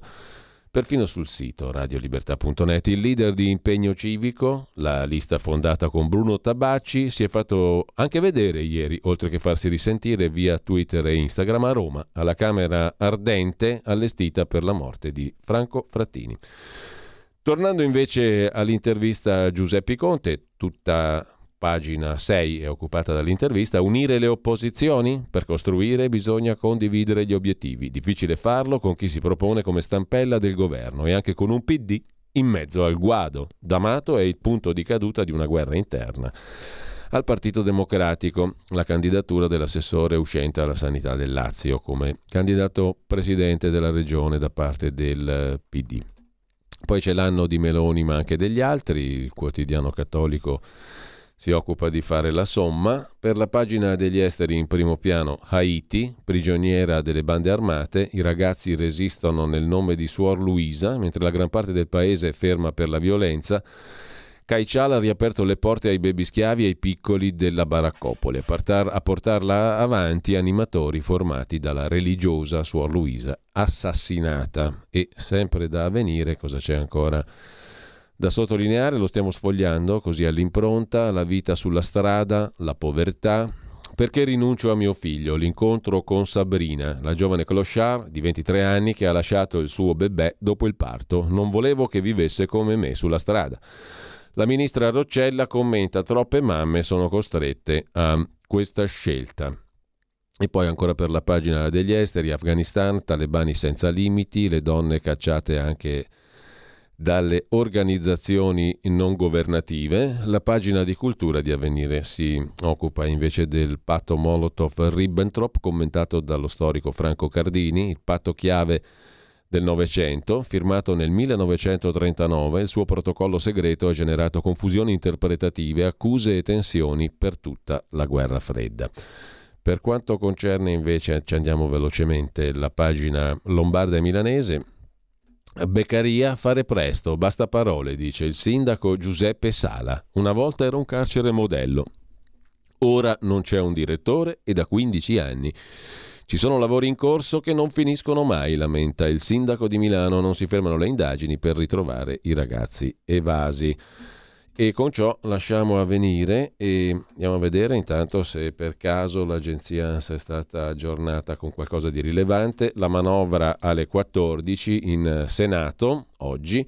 Perfino sul sito radiolibertà.net il leader di Impegno Civico, la lista fondata con Bruno Tabacci, si è fatto anche vedere ieri, oltre che farsi risentire via Twitter e Instagram a Roma, alla Camera Ardente allestita per la morte di Franco Frattini. Tornando invece all'intervista a Giuseppe Conte, tutta pagina 6 è occupata dall'intervista. Unire le opposizioni? Per costruire bisogna condividere gli obiettivi. Difficile farlo con chi si propone come stampella del governo e anche con un PD in mezzo al guado. D'Amato è il punto di caduta di una guerra interna. Al Partito Democratico, la candidatura dell'assessore uscente alla sanità del Lazio come candidato presidente della regione da parte del PD. Poi c'è l'anno di Meloni ma anche degli altri, il quotidiano cattolico si occupa di fare la somma, per la pagina degli esteri in primo piano Haiti, prigioniera delle bande armate, i ragazzi resistono nel nome di Suor Luisa, mentre la gran parte del paese è ferma per la violenza. Caiciala ha riaperto le porte ai baby-schiavi e ai piccoli della baraccopole, a portarla avanti animatori formati dalla religiosa Suor Luisa assassinata. E sempre da Avvenire, cosa c'è ancora da sottolineare? Lo stiamo sfogliando così all'impronta, la vita sulla strada, la povertà. Perché rinuncio a mio figlio? L'incontro con Sabrina, la giovane clochard di 23 anni che ha lasciato il suo bebè dopo il parto. Non volevo che vivesse come me sulla strada. La ministra Roccella commenta: troppe mamme sono costrette a questa scelta. E poi ancora per la pagina degli esteri, Afghanistan, talebani senza limiti, le donne cacciate anche dalle organizzazioni non governative. La pagina di cultura di Avvenire si occupa invece del patto Molotov-Ribbentrop, commentato dallo storico Franco Cardini, il patto chiave del Novecento, firmato nel 1939, il suo protocollo segreto ha generato confusioni interpretative, accuse e tensioni per tutta la Guerra Fredda. Per quanto concerne invece, ci andiamo velocemente, la pagina lombarda e milanese, Beccaria, fare presto, basta parole, dice il sindaco Giuseppe Sala. Una volta era un carcere modello, ora non c'è un direttore e da 15 anni. Ci sono lavori in corso che non finiscono mai, lamenta il sindaco di Milano, non si fermano le indagini per ritrovare i ragazzi evasi. E con ciò lasciamo Avvenire e andiamo a vedere intanto se per caso l'agenzia ANSA è stata aggiornata con qualcosa di rilevante. La manovra alle 14 in Senato oggi.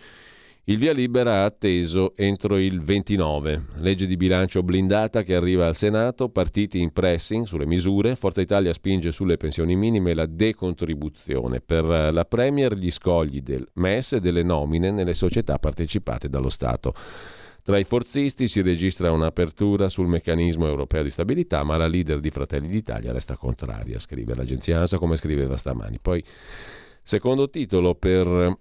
Il via libera atteso entro il 29. Legge di bilancio blindata che arriva al Senato, partiti in pressing sulle misure, Forza Italia spinge sulle pensioni minime e la decontribuzione. Per la Premier gli scogli del MES e delle nomine nelle società partecipate dallo Stato. Tra i forzisti si registra un'apertura sul meccanismo europeo di stabilità, ma la leader di Fratelli d'Italia resta contraria, scrive l'agenzia ANSA, come scriveva stamani. Poi, secondo titolo per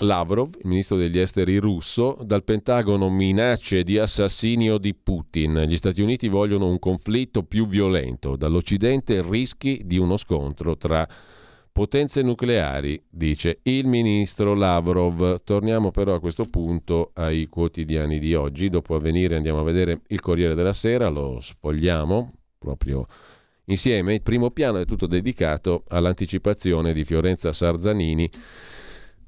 Lavrov, il ministro degli esteri russo, dal Pentagono minacce di assassinio di Putin. Gli Stati Uniti vogliono un conflitto più violento. Dall'Occidente rischi di uno scontro tra potenze nucleari, dice il ministro Lavrov. Torniamo però a questo punto ai quotidiani di oggi. Dopo Avvenire andiamo a vedere il Corriere della Sera, lo sfogliamo proprio insieme. Il primo piano è tutto dedicato all'anticipazione di Fiorenza Sarzanini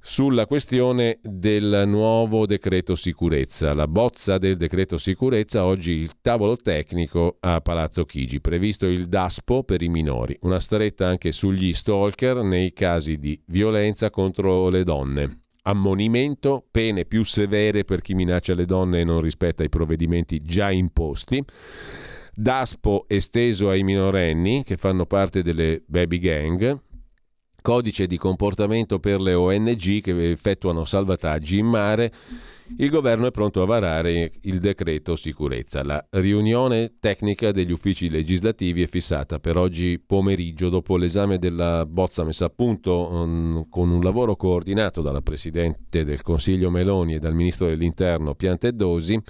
sulla questione del nuovo decreto sicurezza, la bozza del decreto sicurezza, oggi il tavolo tecnico a Palazzo Chigi, previsto il DASPO per i minori, una stretta anche sugli stalker nei casi di violenza contro le donne, ammonimento, pene più severe per chi minaccia le donne e non rispetta i provvedimenti già imposti, DASPO esteso ai minorenni che fanno parte delle baby gang, codice di comportamento per le ONG che effettuano salvataggi in mare. Il governo è pronto a varare il decreto sicurezza. La riunione tecnica degli uffici legislativi è fissata per oggi pomeriggio dopo l'esame della bozza messa a punto con un lavoro coordinato dalla Presidente del Consiglio Meloni e dal Ministro dell'Interno Piantedosi.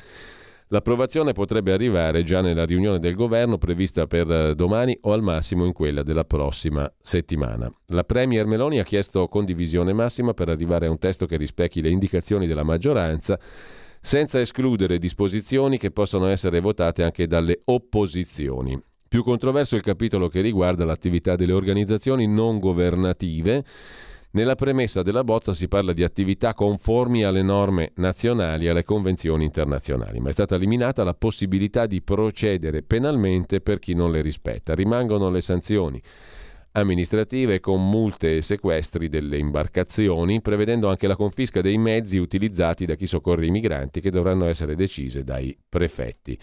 L'approvazione potrebbe arrivare già nella riunione del governo prevista per domani o al massimo in quella della prossima settimana. La Premier Meloni ha chiesto condivisione massima per arrivare a un testo che rispecchi le indicazioni della maggioranza, senza escludere disposizioni che possono essere votate anche dalle opposizioni. Più controverso è il capitolo che riguarda l'attività delle organizzazioni non governative, Nella premessa della bozza si parla di attività conformi alle norme nazionali e alle convenzioni internazionali, ma è stata eliminata la possibilità di procedere penalmente per chi non le rispetta. Rimangono le sanzioni amministrative con multe e sequestri delle imbarcazioni, prevedendo anche la confisca dei mezzi utilizzati da chi soccorre i migranti, che dovranno essere decise dai prefetti.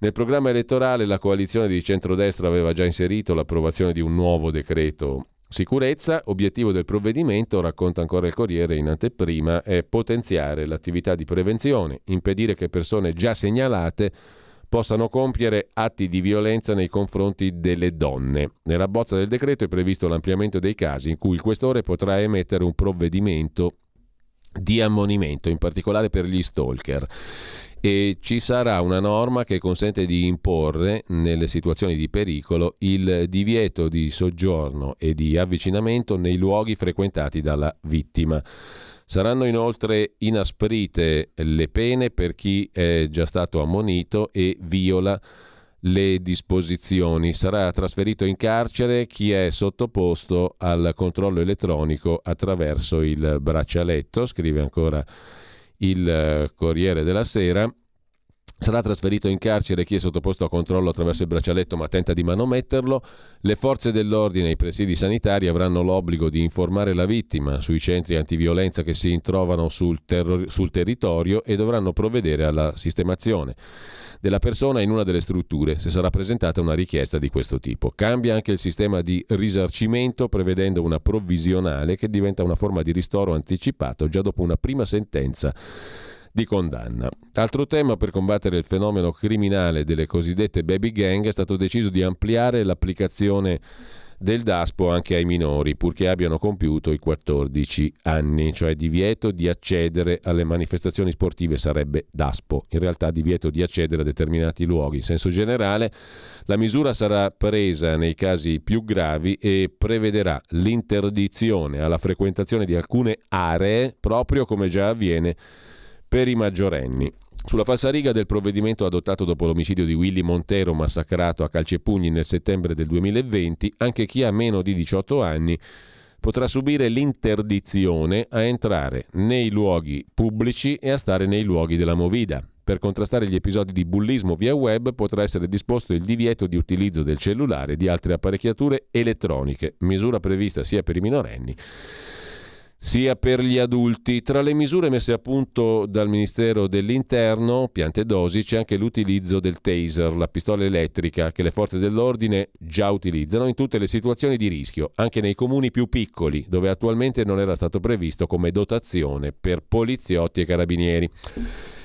Nel programma elettorale la coalizione di centrodestra aveva già inserito l'approvazione di un nuovo decreto sicurezza. Obiettivo del provvedimento, racconta ancora il Corriere in anteprima, è potenziare l'attività di prevenzione, impedire che persone già segnalate possano compiere atti di violenza nei confronti delle donne. Nella bozza del decreto è previsto l'ampliamento dei casi in cui il questore potrà emettere un provvedimento di ammonimento, in particolare per gli stalker. E ci sarà una norma che consente di imporre, nelle situazioni di pericolo, il divieto di soggiorno e di avvicinamento nei luoghi frequentati dalla vittima. Saranno inoltre inasprite le pene per chi è già stato ammonito e viola le disposizioni. Sarà trasferito in carcere chi è sottoposto al controllo elettronico attraverso il braccialetto, scrive ancora il Corriere della Sera. Sarà trasferito in carcere chi è sottoposto a controllo attraverso il braccialetto ma tenta di manometterlo. Le forze dell'ordine e i presidi sanitari avranno l'obbligo di informare la vittima sui centri antiviolenza che si trovano sul territorio e dovranno provvedere alla sistemazione della persona in una delle strutture se sarà presentata una richiesta di questo tipo. Cambia anche il sistema di risarcimento, prevedendo una provvisionale che diventa una forma di ristoro anticipato già dopo una prima sentenza di condanna. Altro tema: per combattere il fenomeno criminale delle cosiddette baby gang è stato deciso di ampliare l'applicazione del DASPO anche ai minori, purché abbiano compiuto i 14 anni, cioè divieto di accedere alle manifestazioni sportive sarebbe DASPO, in realtà divieto di accedere a determinati luoghi. In senso generale la misura sarà presa nei casi più gravi e prevederà l'interdizione alla frequentazione di alcune aree, proprio come già avviene per i maggiorenni. Sulla falsariga del provvedimento adottato dopo l'omicidio di Willy Montero, massacrato a calci e pugni nel settembre del 2020, anche chi ha meno di 18 anni potrà subire l'interdizione a entrare nei luoghi pubblici e a stare nei luoghi della movida. Per contrastare gli episodi di bullismo via web potrà essere disposto il divieto di utilizzo del cellulare e di altre apparecchiature elettroniche, misura prevista sia per i minorenni sia per gli adulti. Tra le misure messe a punto dal Ministero dell'Interno, piante dosi, c'è anche l'utilizzo del taser, la pistola elettrica che le forze dell'ordine già utilizzano in tutte le situazioni di rischio, anche nei comuni più piccoli, dove attualmente non era stato previsto come dotazione per poliziotti e carabinieri.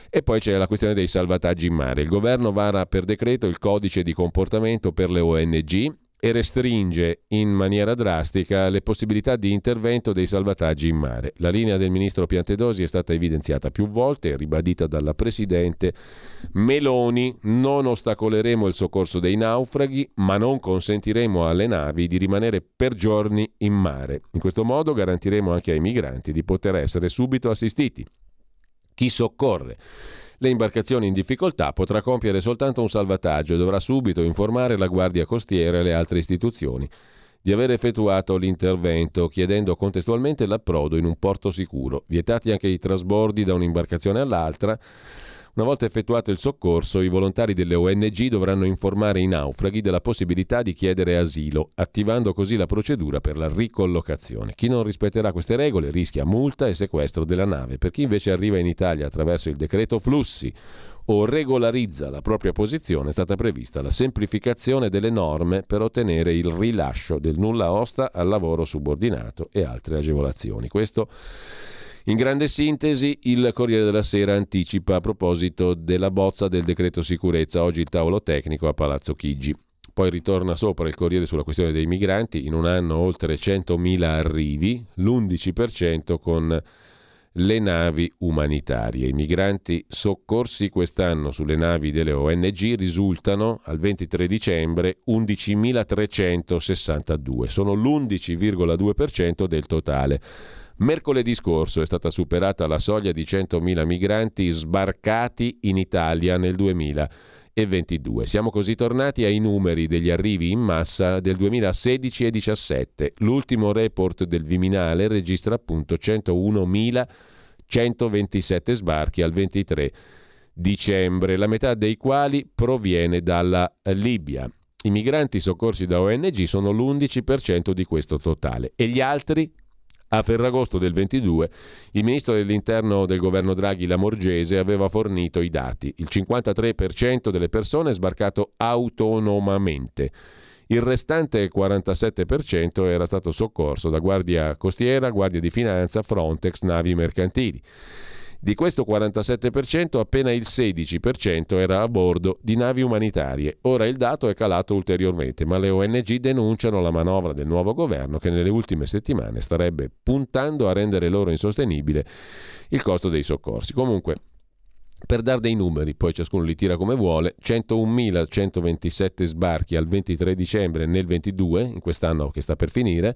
E poi c'è la questione dei salvataggi in mare. Il governo vara per decreto il codice di comportamento per le ONG e restringe in maniera drastica le possibilità di intervento dei salvataggi in mare. La linea del ministro Piantedosi è stata evidenziata più volte e ribadita dalla presidente Meloni: non ostacoleremo il soccorso dei naufraghi, ma non consentiremo alle navi di rimanere per giorni in mare. In questo modo garantiremo anche ai migranti di poter essere subito assistiti. Chi soccorre le imbarcazioni in difficoltà potrà compiere soltanto un salvataggio e dovrà subito informare la Guardia Costiera e le altre istituzioni di aver effettuato l'intervento, chiedendo contestualmente l'approdo in un porto sicuro. Vietati anche i trasbordi da un'imbarcazione all'altra. Una volta effettuato il soccorso, i volontari delle ONG dovranno informare i naufraghi della possibilità di chiedere asilo, attivando così la procedura per la ricollocazione. Chi non rispetterà queste regole rischia multa e sequestro della nave. Per chi invece arriva in Italia attraverso il decreto flussi o regolarizza la propria posizione, è stata prevista la semplificazione delle norme per ottenere il rilascio del nulla osta al lavoro subordinato e altre agevolazioni. Questo in grande sintesi il Corriere della Sera anticipa a proposito della bozza del decreto sicurezza. Oggi il tavolo tecnico a Palazzo Chigi. Poi ritorna sopra il Corriere sulla questione dei migranti. In un anno oltre 100.000 arrivi, l'11% con le navi umanitarie. I migranti soccorsi quest'anno sulle navi delle ONG risultano al 23 dicembre 11.362. Sono l'11,2% del totale. Mercoledì scorso è stata superata la soglia di 100.000 migranti sbarcati in Italia nel 2000. 2022. Siamo così tornati ai numeri degli arrivi in massa del 2016 e 2017. L'ultimo report del Viminale registra appunto 101.127 sbarchi al 23 dicembre, la metà dei quali proviene dalla Libia. I migranti soccorsi da ONG sono l'11% di questo totale e gli altri? A Ferragosto del 22 il ministro dell'interno del governo Draghi, Lamorgese, aveva fornito i dati. Il 53% delle persone è sbarcato autonomamente. Il restante 47% era stato soccorso da Guardia Costiera, Guardia di Finanza, Frontex, navi mercantili. Di questo 47% appena il 16% era a bordo di navi umanitarie. Ora il dato è calato ulteriormente, ma le ONG denunciano la manovra del nuovo governo che nelle ultime settimane starebbe puntando a rendere loro insostenibile il costo dei soccorsi. Comunque, per dar dei numeri, poi ciascuno li tira come vuole, 101.127 sbarchi al 23 dicembre nel 22, in quest'anno che sta per finire,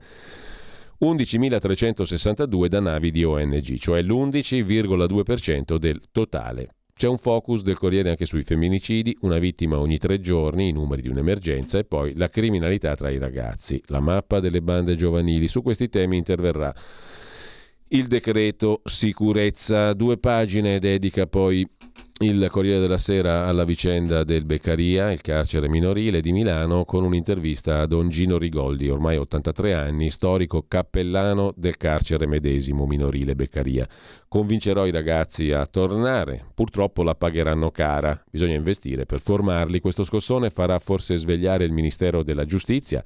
11.362 da navi di ONG, cioè l'11,2% del totale. C'è un focus del Corriere anche sui femminicidi, una vittima ogni 3 giorni, i numeri di un'emergenza e poi la criminalità tra i ragazzi, la mappa delle bande giovanili. Su questi temi interverrà il decreto sicurezza. 2 pagine dedica poi il Corriere della Sera alla vicenda del Beccaria, il carcere minorile di Milano, con un'intervista a Don Gino Rigoldi, ormai 83 anni, storico cappellano del carcere medesimo minorile Beccaria. Convincerò i ragazzi a tornare, purtroppo la pagheranno cara, bisogna investire per formarli. Questo scossone farà forse svegliare il Ministero della Giustizia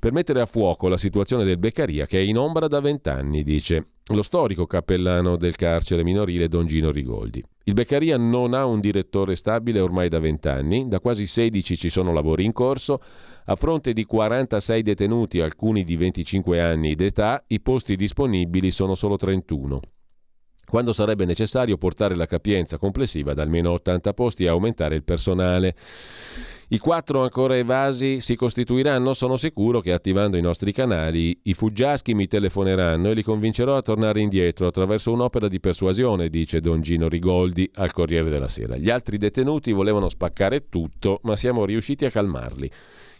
per mettere a fuoco la situazione del Beccaria, che è in ombra da 20 anni, dice lo storico cappellano del carcere minorile Don Gino Rigoldi. Il Beccaria non ha un direttore stabile ormai da 20 anni, da quasi 16 ci sono lavori in corso, a fronte di 46 detenuti, alcuni di 25 anni d'età, i posti disponibili sono solo 31, quando sarebbe necessario portare la capienza complessiva ad almeno 80 posti e aumentare il personale. I 4 ancora evasi si costituiranno, sono sicuro che attivando i nostri canali i fuggiaschi mi telefoneranno e li convincerò a tornare indietro attraverso un'opera di persuasione, dice Don Gino Rigoldi al Corriere della Sera. Gli altri detenuti volevano spaccare tutto, ma siamo riusciti a calmarli.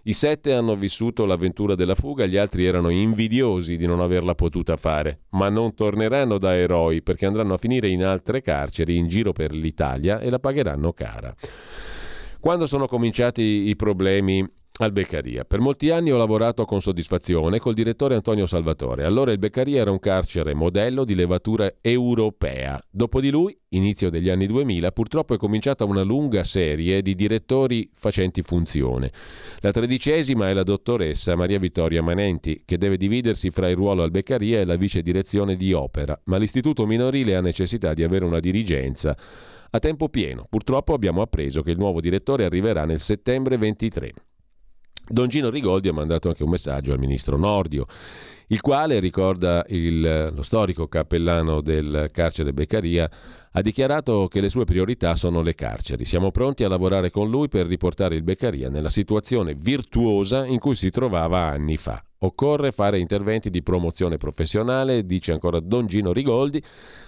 I 7 hanno vissuto l'avventura della fuga, gli altri erano invidiosi di non averla potuta fare, ma non torneranno da eroi perché andranno a finire in altre carceri in giro per l'Italia e la pagheranno cara. Quando sono cominciati i problemi al Beccaria? Per molti anni ho lavorato con soddisfazione col direttore Antonio Salvatore. Allora il Beccaria era un carcere modello di levatura europea. Dopo di lui, inizio degli anni 2000, purtroppo è cominciata una lunga serie di direttori facenti funzione. La 13ª è la dottoressa Maria Vittoria Manenti, che deve dividersi fra il ruolo al Beccaria e la vice direzione di opera, ma l'istituto minorile ha necessità di avere una dirigenza a tempo pieno. Purtroppo abbiamo appreso che il nuovo direttore arriverà nel settembre 23. Don Gino Rigoldi ha mandato anche un messaggio al ministro Nordio, il quale, ricorda lo storico cappellano del carcere Beccaria, ha dichiarato che le sue priorità sono le carceri. Siamo pronti a lavorare con lui per riportare il Beccaria nella situazione virtuosa in cui si trovava anni fa. Occorre fare interventi di promozione professionale, dice ancora Don Gino Rigoldi,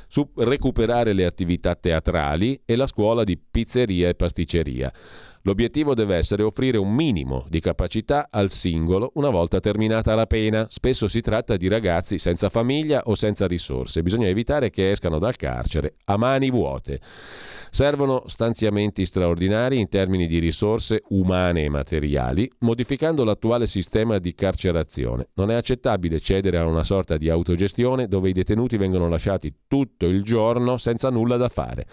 su recuperare le attività teatrali e la scuola di pizzeria e pasticceria. L'obiettivo deve essere offrire un minimo di capacità al singolo una volta terminata la pena. Spesso si tratta di ragazzi senza famiglia o senza risorse. Bisogna evitare che escano dal carcere a mani vuote. Servono stanziamenti straordinari in termini di risorse umane e materiali, modificando l'attuale sistema di carcerazione. Non è accettabile cedere a una sorta di autogestione dove i detenuti vengono lasciati tutto il giorno senza nulla da fare.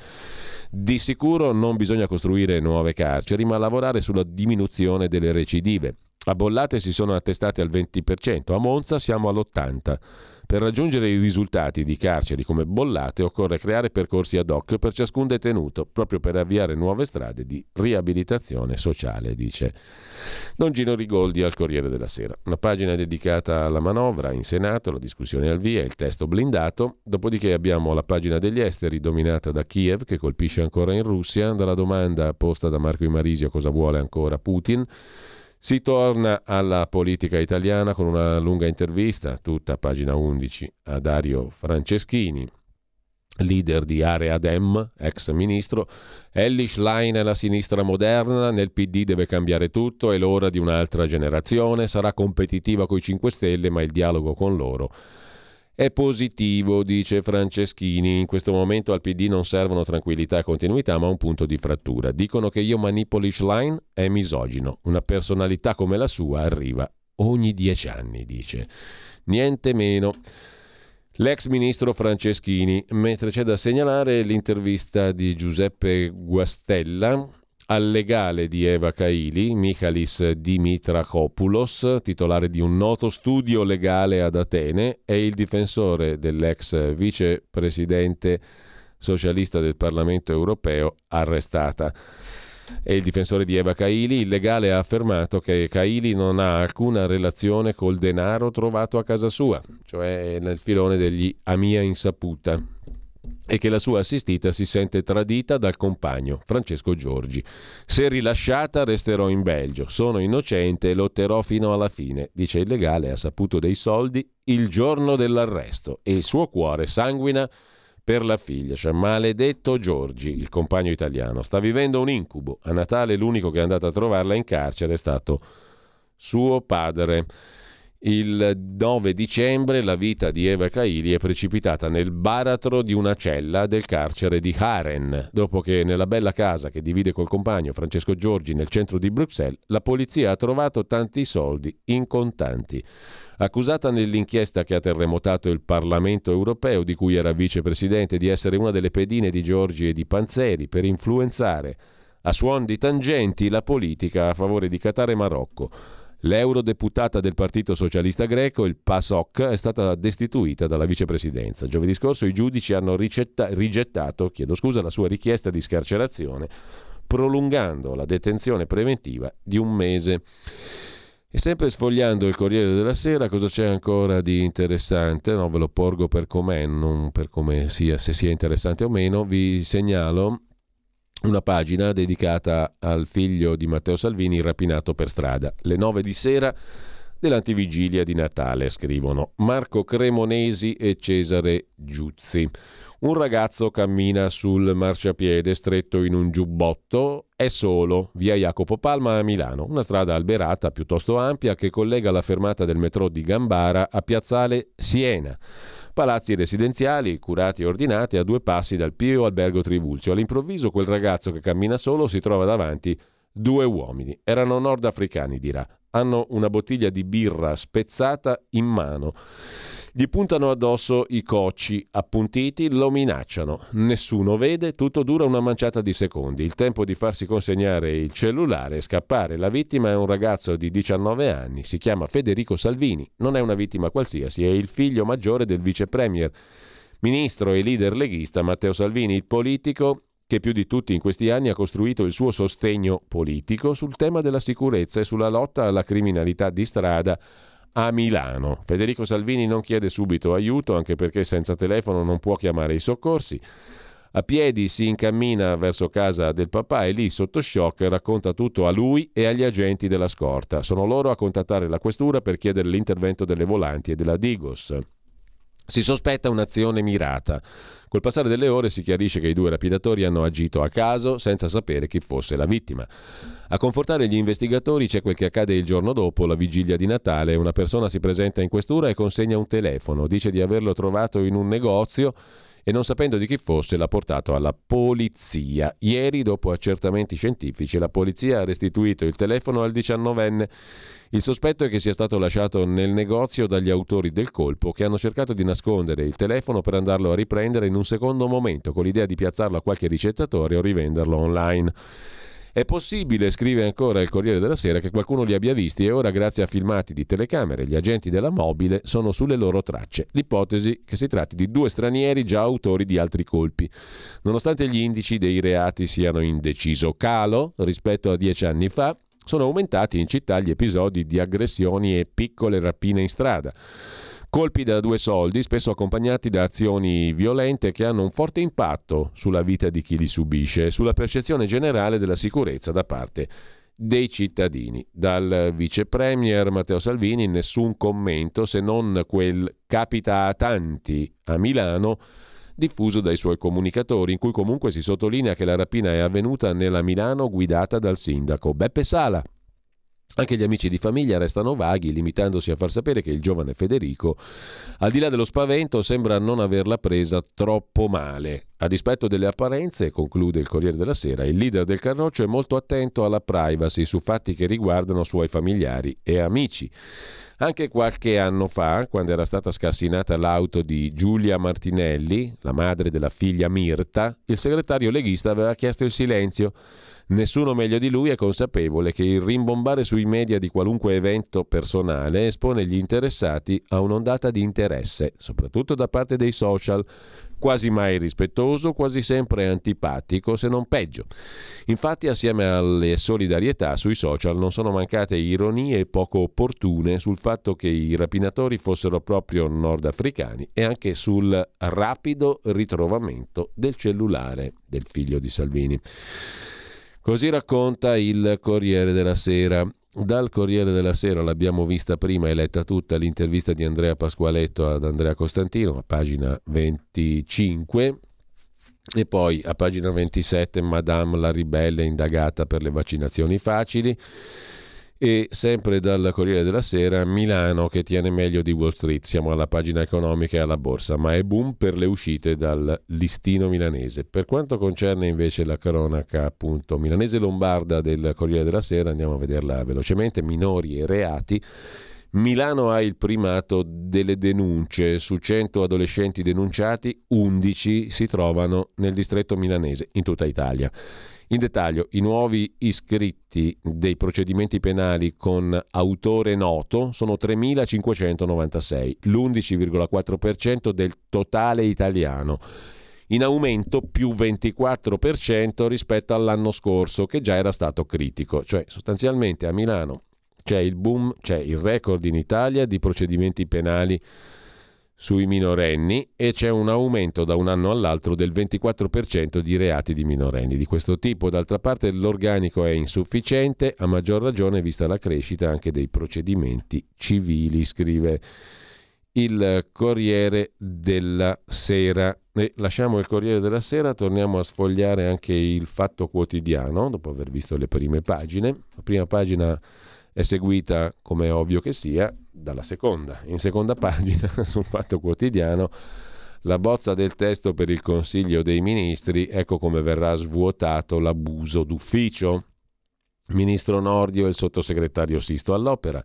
Di sicuro non bisogna costruire nuove carceri, ma lavorare sulla diminuzione delle recidive. A Bollate si sono attestati al 20%, a Monza siamo all'80%. Per raggiungere i risultati di carceri come Bollate occorre creare percorsi ad hoc per ciascun detenuto, proprio per avviare nuove strade di riabilitazione sociale, dice Don Gino Rigoldi al Corriere della Sera. Una pagina dedicata alla manovra in Senato, la discussione al via, il testo blindato. Dopodiché abbiamo la pagina degli esteri, dominata da Kiev, che colpisce ancora in Russia, dalla domanda posta da Marco Imarisio cosa vuole ancora Putin. Si torna alla politica italiana con una lunga intervista, tutta pagina 11, a Dario Franceschini. leader di Area Dem, ex ministro, Ellis Line è la sinistra moderna, nel PD deve cambiare tutto, è l'ora di un'altra generazione, sarà competitiva coi 5 Stelle ma il dialogo con loro è positivo, dice Franceschini. In questo momento al PD non servono tranquillità e continuità ma un punto di frattura. Dicono che io manipoli Schlein, è misogino, una personalità come la sua arriva ogni 10 anni, dice, niente meno, l'ex ministro Franceschini. Mentre c'è da segnalare l'intervista di Giuseppe Guastella al legale di Eva Kaili, Michalis Dimitrakopoulos, titolare di un noto studio legale ad Atene e il difensore dell'ex vicepresidente socialista del Parlamento europeo arrestata. E il difensore di Eva Kaili, il legale, ha affermato che Kaili non ha alcuna relazione col denaro trovato a casa sua, cioè nel filone degli a mia insaputa, e che la sua assistita si sente tradita dal compagno Francesco Giorgi. Se rilasciata resterò in Belgio, sono innocente e lotterò fino alla fine, dice il legale. Ha saputo dei soldi il giorno dell'arresto e il suo cuore sanguina per la figlia. Cioè, maledetto Giorgi, il compagno italiano, sta vivendo un incubo. A Natale l'unico che è andato a trovarla in carcere è stato suo padre. Il 9 dicembre la vita di Eva Kaili è precipitata nel baratro di una cella del carcere di Haren, dopo che nella bella casa che divide col compagno Francesco Giorgi nel centro di Bruxelles la polizia ha trovato tanti soldi in contanti. Accusata nell'inchiesta che ha terremotato il Parlamento europeo, di cui era vicepresidente, di essere una delle pedine di Giorgi e di Panzeri per influenzare a suon di tangenti la politica a favore di Qatar e Marocco, l'eurodeputata del Partito Socialista Greco, il PASOK, è stata destituita dalla vicepresidenza. Giovedì scorso i giudici hanno rigettato la sua richiesta di scarcerazione, prolungando la detenzione preventiva di 1 mese. E sempre sfogliando il Corriere della Sera, cosa c'è ancora di interessante? No, ve lo porgo per com'è, non per come sia, se sia interessante o meno. Vi segnalo una pagina dedicata al figlio di Matteo Salvini rapinato per strada. Le 9 di sera dell'antivigilia di Natale, scrivono Marco Cremonesi e Cesare Giuzzi. Un ragazzo cammina sul marciapiede stretto in un giubbotto, è solo, via Jacopo Palma a Milano, una strada alberata piuttosto ampia che collega la fermata del metrò di Gambara a Piazzale Siena. Palazzi residenziali, curati e ordinati, a 2 passi dal Pio Albergo Trivulzio. All'improvviso quel ragazzo che cammina solo si trova davanti 2 uomini. Erano nordafricani, dirà. Hanno una bottiglia di birra spezzata in mano. Gli puntano addosso i cocci appuntiti, lo minacciano. Nessuno vede, tutto dura una manciata di secondi. Il tempo di farsi consegnare il cellulare e scappare. La vittima è un ragazzo di 19 anni, si chiama Federico Salvini. Non è una vittima qualsiasi, è il figlio maggiore del vice premier, ministro e leader leghista Matteo Salvini, il politico che più di tutti in questi anni ha costruito il suo sostegno politico sul tema della sicurezza e sulla lotta alla criminalità di strada a Milano. Federico Salvini non chiede subito aiuto, anche perché senza telefono non può chiamare i soccorsi. A piedi si incammina verso casa del papà e lì, sotto shock, racconta tutto a lui e agli agenti della scorta. Sono loro a contattare la questura per chiedere l'intervento delle volanti e della Digos. Si sospetta un'azione mirata. Col passare delle ore si chiarisce che i 2 rapinatori hanno agito a caso senza sapere chi fosse la vittima. A confortare gli investigatori c'è quel che accade il giorno dopo, la vigilia di Natale. Una persona si presenta in questura e consegna un telefono. Dice di averlo trovato in un negozio e, non sapendo di chi fosse, l'ha portato alla polizia. Ieri, dopo accertamenti scientifici, la polizia ha restituito il telefono al 19enne. Il sospetto è che sia stato lasciato nel negozio dagli autori del colpo, che hanno cercato di nascondere il telefono per andarlo a riprendere in un secondo momento, con l'idea di piazzarlo a qualche ricettatore o rivenderlo online. È possibile, scrive ancora il Corriere della Sera, che qualcuno li abbia visti e ora, grazie a filmati di telecamere, gli agenti della mobile sono sulle loro tracce. L'ipotesi che si tratti di 2 stranieri già autori di altri colpi. Nonostante gli indici dei reati siano in deciso calo rispetto a 10 anni fa, sono aumentati in città gli episodi di aggressioni e piccole rapine in strada. Colpi da 2 soldi, spesso accompagnati da azioni violente che hanno un forte impatto sulla vita di chi li subisce e sulla percezione generale della sicurezza da parte dei cittadini. Dal vice premier Matteo Salvini nessun commento, se non quel capita a tanti a Milano diffuso dai suoi comunicatori, in cui comunque si sottolinea che la rapina è avvenuta nella Milano guidata dal sindaco Beppe Sala. Anche gli amici di famiglia restano vaghi, limitandosi a far sapere che il giovane Federico, al di là dello spavento, sembra non averla presa troppo male. A dispetto delle apparenze, conclude il Corriere della Sera, il leader del Carroccio è molto attento alla privacy su fatti che riguardano suoi familiari e amici. Anche qualche anno fa, quando era stata scassinata l'auto di Giulia Martinelli, la madre della figlia Mirta, il segretario leghista aveva chiesto il silenzio. Nessuno meglio di lui è consapevole che il rimbombare sui media di qualunque evento personale espone gli interessati a un'ondata di interesse, soprattutto da parte dei social, quasi mai rispettoso, quasi sempre antipatico, se non peggio. Infatti, assieme alle solidarietà sui social non sono mancate ironie poco opportune sul fatto che i rapinatori fossero proprio nordafricani e anche sul rapido ritrovamento del cellulare del figlio di Salvini. Così racconta il Corriere della Sera. Dal Corriere della Sera l'abbiamo vista prima e letta tutta l'intervista di Andrea Pasqualetto ad Andrea Costantino, a pagina 25, e poi a pagina 27 Madame la ribelle indagata per le vaccinazioni facili, e sempre dal Corriere della Sera Milano che tiene meglio di Wall Street, siamo alla pagina economica e alla borsa, ma è boom per le uscite dal listino milanese. Per quanto concerne invece la cronaca appunto milanese lombarda del Corriere della Sera, andiamo a vederla velocemente. Minori e reati, Milano ha il primato delle denunce, su 100 adolescenti denunciati 11 si trovano nel distretto milanese, in tutta Italia. In dettaglio, i nuovi iscritti dei procedimenti penali con autore noto sono 3.596, l'11,4% del totale italiano, in aumento più 24% rispetto all'anno scorso, che già era stato critico. Cioè sostanzialmente a Milano c'è il boom, c'è il record in Italia di procedimenti penali sui minorenni e c'è un aumento da un anno all'altro del 24% di reati di minorenni di questo tipo. D'altra parte l'organico è insufficiente, a maggior ragione vista la crescita anche dei procedimenti civili, scrive il Corriere della Sera. E lasciamo il Corriere della Sera, torniamo a sfogliare anche il Fatto Quotidiano dopo aver visto le prime pagine. La prima pagina è seguita, come è ovvio che sia, dalla seconda. In seconda pagina, sul Fatto Quotidiano, la bozza del testo per il Consiglio dei Ministri, ecco come verrà svuotato l'abuso d'ufficio. Ministro Nordio e il sottosegretario Sisto all'opera.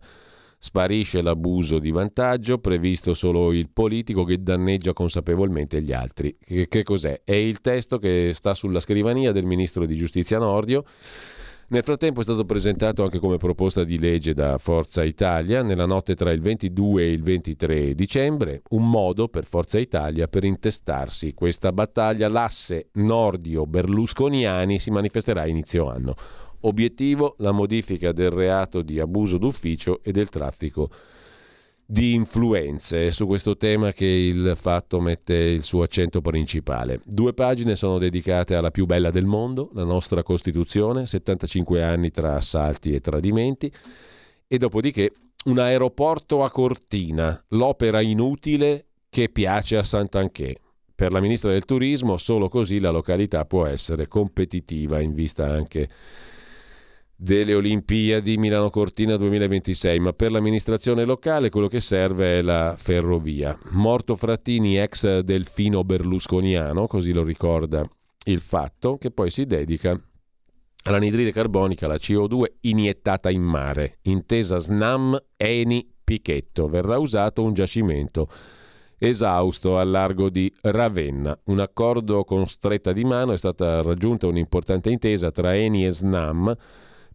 Sparisce l'abuso di vantaggio, previsto solo il politico che danneggia consapevolmente gli altri. Che cos'è? È il testo che sta sulla scrivania del ministro di Giustizia Nordio. Nel frattempo è stato presentato anche come proposta di legge da Forza Italia nella notte tra il 22 e il 23 dicembre, un modo per Forza Italia per intestarsi questa battaglia. L'asse Nordio-Berlusconiani si manifesterà a inizio anno. Obiettivo: la modifica del reato di abuso d'ufficio e del traffico di influenze. È su questo tema che il Fatto mette il suo accento principale. Due pagine sono dedicate alla più bella del mondo, la nostra Costituzione, 75 anni tra assalti e tradimenti, e dopodiché un aeroporto a Cortina, l'opera inutile che piace a Santanchè. Per la ministra del Turismo solo così la località può essere competitiva in vista anche delle Olimpiadi Milano Cortina 2026, ma per l'amministrazione locale quello che serve è la ferrovia. Morto Frattini, ex delfino berlusconiano, così lo ricorda il Fatto, che poi si dedica all'anidride carbonica, la CO2 iniettata in mare, intesa Snam Eni Pichetto, verrà usato un giacimento esausto al largo di Ravenna. Un accordo con stretta di mano, è stata raggiunta un'importante intesa tra Eni e Snam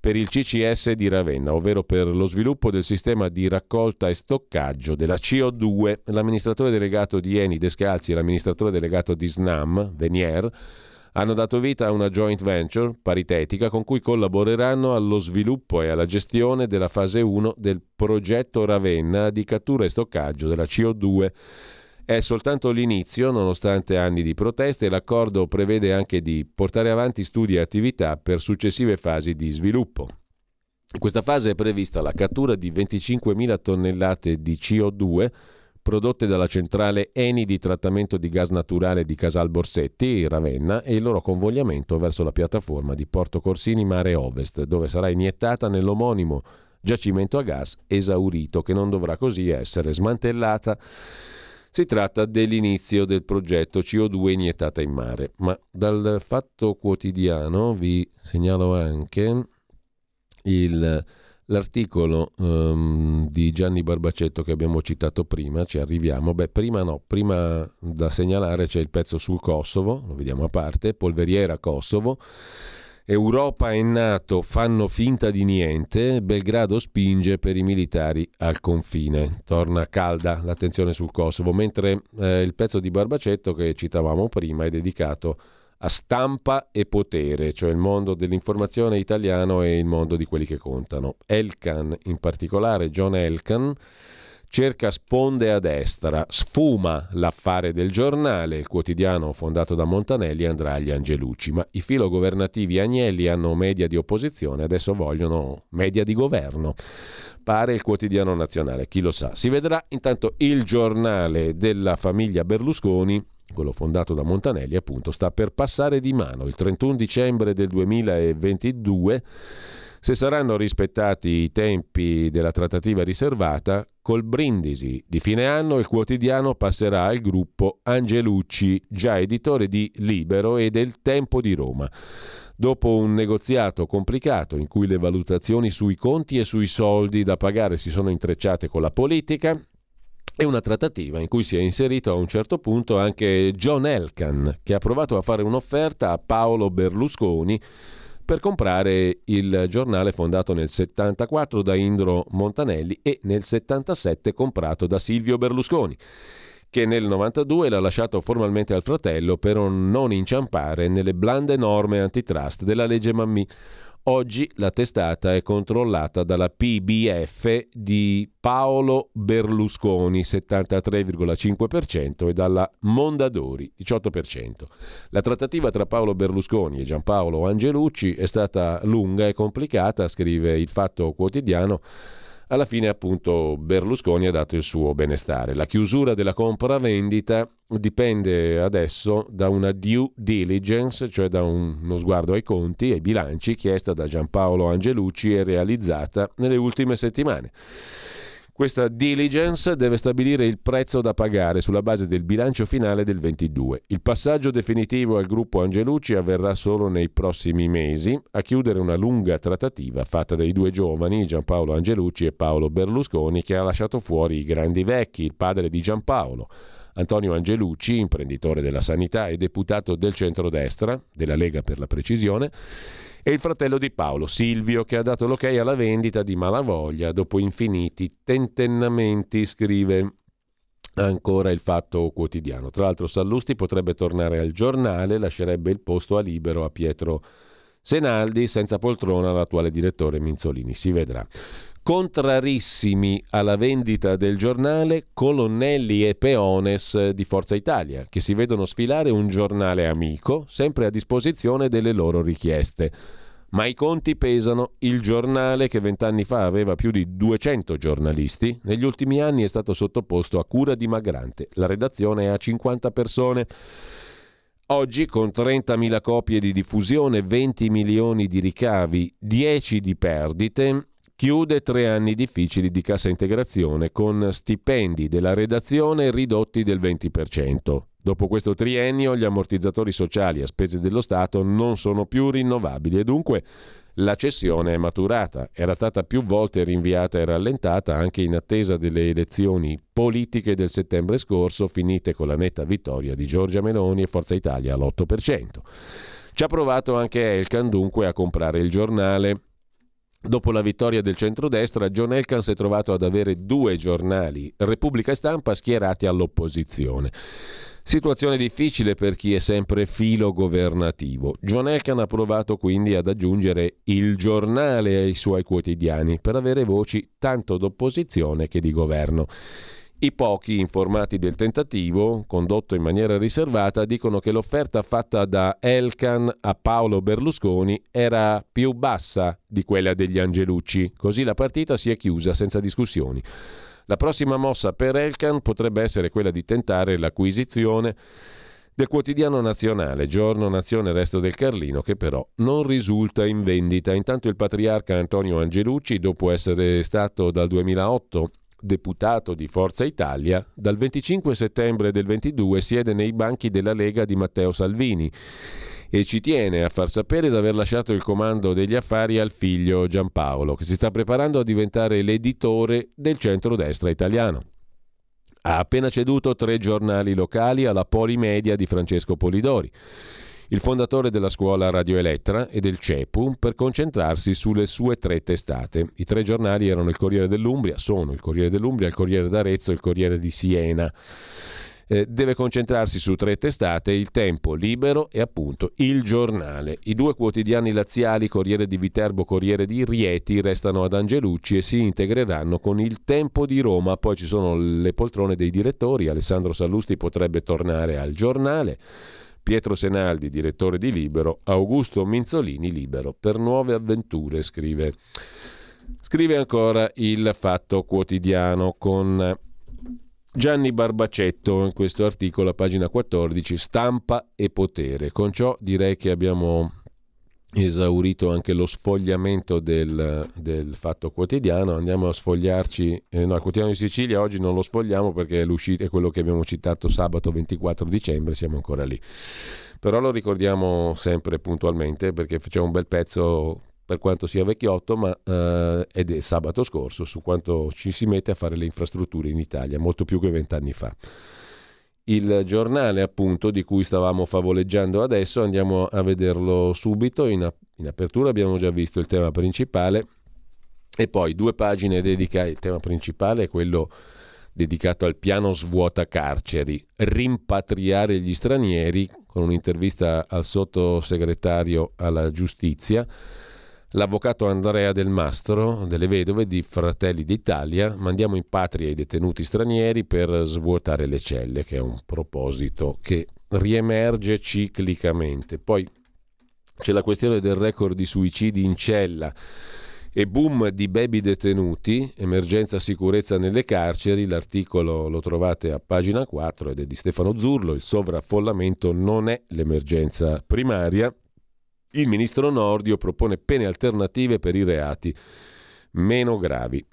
per il CCS di Ravenna, ovvero per lo sviluppo del sistema di raccolta e stoccaggio della CO2. L'amministratore delegato di Eni Descalzi e l'amministratore delegato di Snam Venier hanno dato vita a una joint venture paritetica con cui collaboreranno allo sviluppo e alla gestione della fase 1 del progetto Ravenna di cattura e stoccaggio della CO2. È soltanto l'inizio, nonostante anni di proteste, e l'accordo prevede anche di portare avanti studi e attività per successive fasi di sviluppo. In questa fase è prevista la cattura di 25.000 tonnellate di CO2, prodotte dalla centrale Eni di trattamento di gas naturale di Casal Borsetti, Ravenna, e il loro convogliamento verso la piattaforma di Porto Corsini Mare Ovest, dove sarà iniettata nell'omonimo giacimento a gas esaurito, che non dovrà così essere smantellata. Si tratta dell'inizio del progetto CO2 iniettata in mare. Ma dal Fatto Quotidiano vi segnalo anche l'articolo di Gianni Barbacetto che abbiamo citato prima, ci arriviamo. Prima da segnalare c'è il pezzo sul Kosovo, lo vediamo a parte, polveriera Kosovo. Europa e NATO fanno finta di niente, Belgrado spinge per i militari al confine. Torna calda l'attenzione sul Kosovo, mentre il pezzo di Barbacetto che citavamo prima è dedicato a Stampa e Potere, cioè il mondo dell'informazione italiano e il mondo di quelli che contano. Elkann, in particolare John Elkann, cerca sponde a destra, sfuma l'affare del Giornale, il quotidiano fondato da Montanelli andrà agli Angelucci, ma i filogovernativi Agnelli hanno media di opposizione, adesso vogliono media di governo, pare il Quotidiano Nazionale, chi lo sa. Si vedrà. Intanto il Giornale della famiglia Berlusconi, quello fondato da Montanelli appunto, sta per passare di mano il 31 dicembre del 2022. Se saranno rispettati i tempi della trattativa riservata, col brindisi di fine anno il quotidiano passerà al gruppo Angelucci, già editore di Libero e del Tempo di Roma. Dopo un negoziato complicato in cui le valutazioni sui conti e sui soldi da pagare si sono intrecciate con la politica, è una trattativa in cui si è inserito a un certo punto anche John Elkann, che ha provato a fare un'offerta a Paolo Berlusconi per comprare il Giornale fondato nel 74 da Indro Montanelli e nel 77 comprato da Silvio Berlusconi, che nel 92 l'ha lasciato formalmente al fratello per non inciampare nelle blande norme antitrust della legge Mammì. Oggi la testata è controllata dalla PBF di Paolo Berlusconi, 73,5%, e dalla Mondadori, 18%. La trattativa tra Paolo Berlusconi e Gianpaolo Angelucci è stata lunga e complicata, scrive il Fatto Quotidiano. Alla fine appunto Berlusconi ha dato il suo benestare. La chiusura della compravendita dipende adesso da una due diligence, cioè da uno sguardo ai conti, ai bilanci, chiesta da Gianpaolo Angelucci e realizzata nelle ultime settimane. Questa diligence deve stabilire il prezzo da pagare sulla base del bilancio finale del 22. Il passaggio definitivo al gruppo Angelucci avverrà solo nei prossimi mesi, a chiudere una lunga trattativa fatta dai due giovani, Gianpaolo Angelucci e Paolo Berlusconi, che ha lasciato fuori i grandi vecchi, il padre di Gianpaolo, Antonio Angelucci, imprenditore della sanità e deputato del centrodestra, della Lega per la precisione, e il fratello di Paolo, Silvio, che ha dato l'ok alla vendita di malavoglia dopo infiniti tentennamenti, scrive ancora il Fatto Quotidiano. Tra l'altro Sallusti potrebbe tornare al Giornale, lascerebbe il posto a Libero a Pietro Senaldi, senza poltrona l'attuale direttore Minzolini, si vedrà. Contrarissimi alla vendita del Giornale colonnelli e peones di Forza Italia, che si vedono sfilare un giornale amico sempre a disposizione delle loro richieste. Ma i conti pesano. Il Giornale, che 20 anni fa aveva più di 200 giornalisti, negli ultimi anni è stato sottoposto a cura dimagrante. La redazione è a 50 persone. Oggi, con 30.000 copie di diffusione, 20 milioni di ricavi, 10 di perdite, chiude 3 anni difficili di cassa integrazione, con stipendi della redazione ridotti del 20%. Dopo questo triennio gli ammortizzatori sociali a spese dello Stato non sono più rinnovabili e dunque la cessione è maturata. Era stata più volte rinviata e rallentata anche in attesa delle elezioni politiche del settembre scorso, finite con la netta vittoria di Giorgia Meloni e Forza Italia all'8%. Ci ha provato anche Elkann dunque a comprare il Giornale. Dopo la vittoria del centrodestra, John Elkann si è trovato ad avere 2 giornali, Repubblica e Stampa, schierati all'opposizione. Situazione difficile per chi è sempre filo governativo. John Elkann ha provato quindi ad aggiungere il Giornale ai suoi quotidiani per avere voci tanto d'opposizione che di governo. I pochi informati del tentativo, condotto in maniera riservata, dicono che l'offerta fatta da Elkann a Paolo Berlusconi era più bassa di quella degli Angelucci. Così la partita si è chiusa senza discussioni. La prossima mossa per Elkann potrebbe essere quella di tentare l'acquisizione del quotidiano nazionale, Giorno, Nazione, Resto del Carlino, che però non risulta in vendita. Intanto il patriarca Antonio Angelucci, dopo essere stato dal 2008 deputato di Forza Italia, dal 25 settembre del 22 siede nei banchi della Lega di Matteo Salvini e ci tiene a far sapere di aver lasciato il comando degli affari al figlio Giampaolo, che si sta preparando a diventare l'editore del centrodestra italiano. Ha appena ceduto 3 giornali locali alla Polimedia di Francesco Polidori, il fondatore della scuola Radio Elettra e del CEPU, per concentrarsi sulle sue 3 testate. I 3 giornali erano il Corriere dell'Umbria, sono il Corriere dell'Umbria, il Corriere d'Arezzo e il Corriere di Siena. Deve concentrarsi su 3 testate, Il Tempo, Libero e appunto Il Giornale. I 2 quotidiani laziali, Corriere di Viterbo, Corriere di Rieti, restano ad Angelucci e si integreranno con Il Tempo di Roma. Poi ci sono le poltrone dei direttori, Alessandro Sallusti potrebbe tornare al Giornale, Pietro Senaldi, direttore di Libero, Augusto Minzolini, Libero, per nuove avventure, scrive ancora Il Fatto Quotidiano con Gianni Barbacetto in questo articolo a pagina 14, Stampa e Potere. Con ciò direi che abbiamo esaurito anche lo sfogliamento del Fatto Quotidiano. Andiamo a sfogliarci, il Quotidiano di Sicilia oggi non lo sfogliamo perché l'uscita è quello che abbiamo citato sabato 24 dicembre, siamo ancora lì, però lo ricordiamo sempre puntualmente perché c'è un bel pezzo, per quanto sia vecchiotto, ma ed è sabato scorso, su quanto ci si mette a fare le infrastrutture in Italia, molto più che 20 anni fa. Il Giornale, appunto, di cui stavamo favoleggiando adesso, andiamo a vederlo subito. In apertura abbiamo già visto il tema principale e poi 2 pagine dedicate. Il tema principale è quello dedicato al piano svuota carceri, rimpatriare gli stranieri, con un'intervista al sottosegretario alla giustizia, l'avvocato Andrea Del Mastro, delle vedove di Fratelli d'Italia. Mandiamo in patria i detenuti stranieri per svuotare le celle, che è un proposito che riemerge ciclicamente. Poi c'è la questione del record di suicidi in cella e boom di baby detenuti, emergenza sicurezza nelle carceri. L'articolo lo trovate a pagina 4 ed è di Stefano Zurlo. Il sovraffollamento non è l'emergenza primaria. Il ministro Nordio propone pene alternative per i reati meno gravi.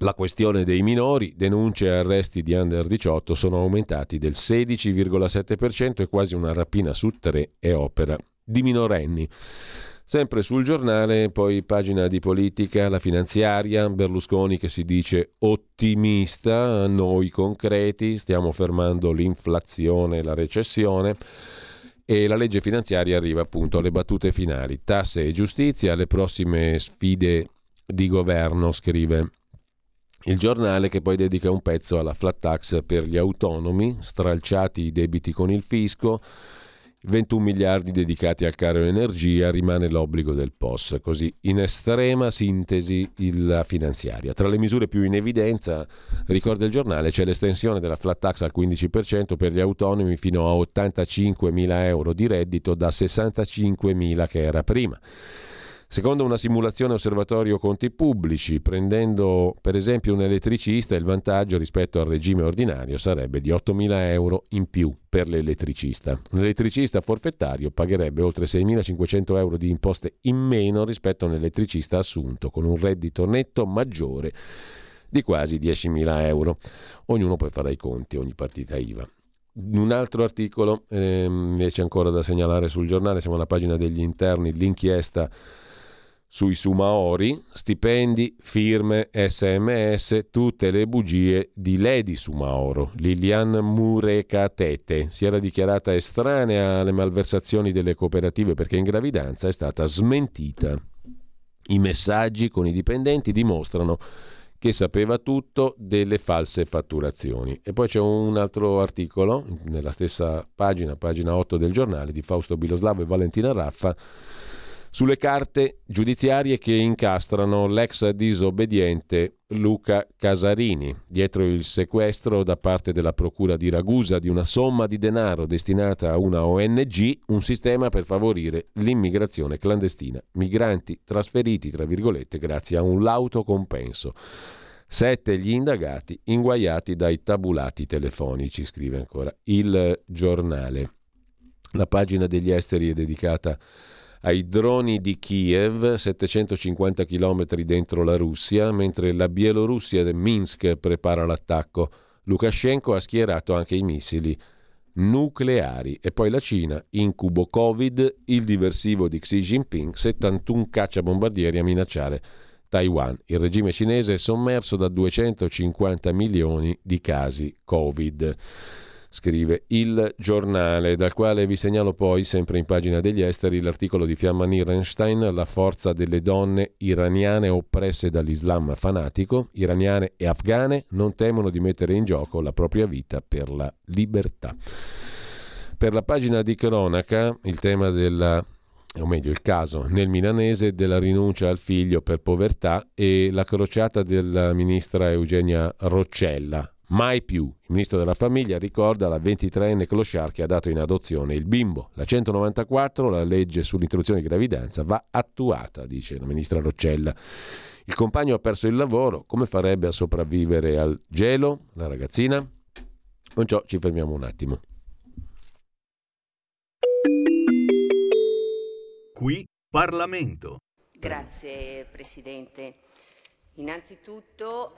La questione dei minori, denunce e arresti di under 18 sono aumentati del 16,7% e quasi una rapina su 3 è opera di minorenni. Sempre sul Giornale, poi pagina di politica, la finanziaria, Berlusconi che si dice ottimista, noi concreti, stiamo fermando l'inflazione e la recessione. E la legge finanziaria arriva appunto alle battute finali, tasse e giustizia, alle prossime sfide di governo, scrive il Giornale, che poi dedica un pezzo alla flat tax per gli autonomi, stralciati i debiti con il fisco, 21 miliardi dedicati al caro energia, rimane l'obbligo del POS. Così in estrema sintesi la finanziaria. Tra le misure più in evidenza, ricorda il Giornale, c'è l'estensione della flat tax al 15% per gli autonomi fino a 85.000 euro di reddito da 65.000 che era prima. Secondo una simulazione osservatorio conti pubblici, prendendo per esempio un elettricista, il vantaggio rispetto al regime ordinario sarebbe di 8.000 euro in più per l'elettricista. Un elettricista forfettario pagherebbe oltre 6.500 euro di imposte in meno rispetto a un elettricista assunto, con un reddito netto maggiore di quasi 10.000 euro. Ognuno poi farà i conti, ogni partita IVA. Un altro articolo invece ancora da segnalare sul Giornale, siamo alla pagina degli interni, l'inchiesta sui Sumaori, stipendi, firme, SMS, tutte le bugie di Lady Sumaoro. Lilian Murekatete si era dichiarata estranea alle malversazioni delle cooperative perché in gravidanza, è stata smentita. I messaggi con i dipendenti dimostrano che sapeva tutto delle false fatturazioni. E poi c'è un altro articolo, nella stessa pagina, pagina 8 del Giornale, di Fausto Biloslavo e Valentina Raffa, sulle carte giudiziarie che incastrano l'ex disobbediente Luca Casarini, dietro il sequestro da parte della Procura di Ragusa di una somma di denaro destinata a una ONG, un sistema per favorire l'immigrazione clandestina. Migranti trasferiti, tra virgolette, grazie a un lauto compenso. 7 gli indagati inguaiati dai tabulati telefonici, scrive ancora Il Giornale. La pagina degli esteri è dedicata ai droni di Kiev, 750 km dentro la Russia, mentre la Bielorussia di Minsk prepara l'attacco. Lukashenko ha schierato anche i missili nucleari. E poi la Cina, incubo Covid, il diversivo di Xi Jinping, 71 cacciabombardieri a minacciare Taiwan. Il regime cinese è sommerso da 250 milioni di casi Covid. Scrive Il Giornale, dal quale vi segnalo poi, sempre in pagina degli esteri, l'articolo di Fiamma Nirenstein, la forza delle donne iraniane oppresse dall'Islam fanatico, iraniane e afghane non temono di mettere in gioco la propria vita per la libertà. Per la pagina di cronaca, il tema della, o meglio il caso nel milanese della rinuncia al figlio per povertà e la crociata della ministra Eugenia Roccella. Mai più. Il ministro della famiglia ricorda la 23enne clochard che ha dato in adozione il bimbo. La 194, la legge sull'interruzione di gravidanza, va attuata, dice la ministra Roccella. Il compagno ha perso il lavoro, come farebbe a sopravvivere al gelo la ragazzina? Con ciò ci fermiamo un attimo. Qui Parlamento. Grazie Presidente. Innanzitutto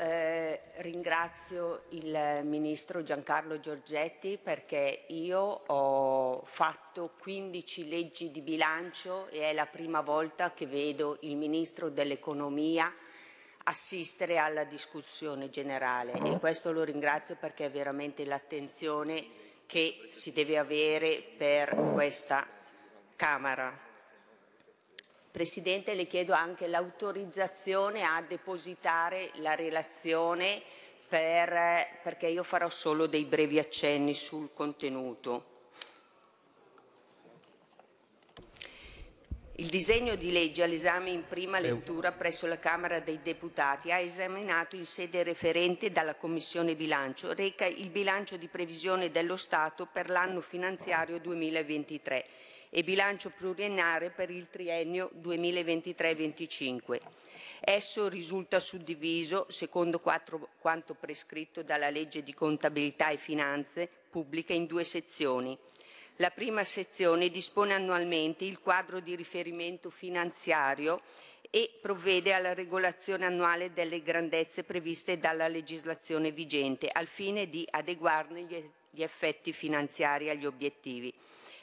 ringrazio il Ministro Giancarlo Giorgetti perché io ho fatto 15 leggi di bilancio e è la prima volta che vedo il Ministro dell'Economia assistere alla discussione generale e questo lo ringrazio perché è veramente l'attenzione che si deve avere per questa Camera. Presidente, le chiedo anche l'autorizzazione a depositare la relazione perché io farò solo dei brevi accenni sul contenuto. Il disegno di legge all'esame in prima lettura presso la Camera dei Deputati ha esaminato in sede referente dalla Commissione Bilancio, reca il bilancio di previsione dello Stato per l'anno finanziario 2023. E bilancio pluriennale per il triennio 2023-25. Esso risulta suddiviso, secondo quanto prescritto dalla legge di contabilità e finanze pubbliche, in due sezioni. La prima sezione dispone annualmente il quadro di riferimento finanziario e provvede alla regolazione annuale delle grandezze previste dalla legislazione vigente, al fine di adeguarne gli effetti finanziari agli obiettivi.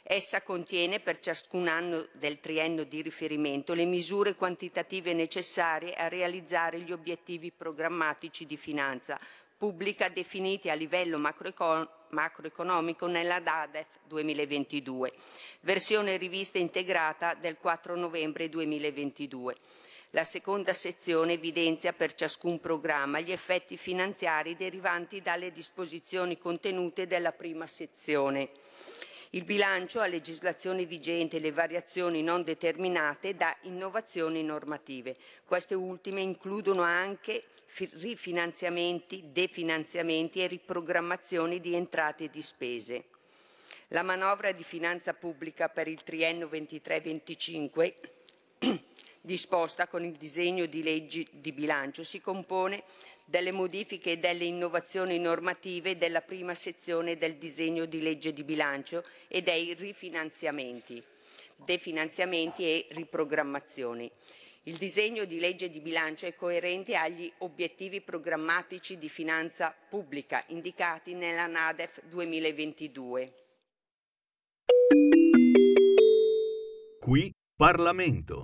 Essa contiene per ciascun anno del triennio di riferimento le misure quantitative necessarie a realizzare gli obiettivi programmatici di finanza pubblica definiti a livello macroeconomico nella DADEF 2022, versione rivista integrata del 4 novembre 2022. La seconda sezione evidenzia per ciascun programma gli effetti finanziari derivanti dalle disposizioni contenute della prima sezione. Il bilancio a legislazione vigente e le variazioni non determinate da innovazioni normative. Queste ultime includono anche rifinanziamenti, definanziamenti e riprogrammazioni di entrate e di spese. La manovra di finanza pubblica per il triennio 23-25, disposta con il disegno di legge di bilancio, si compone delle modifiche e delle innovazioni normative della prima sezione del disegno di legge di bilancio e dei rifinanziamenti, definanziamenti e riprogrammazioni. Il disegno di legge di bilancio è coerente agli obiettivi programmatici di finanza pubblica indicati nella NADEF 2022. Qui Parlamento.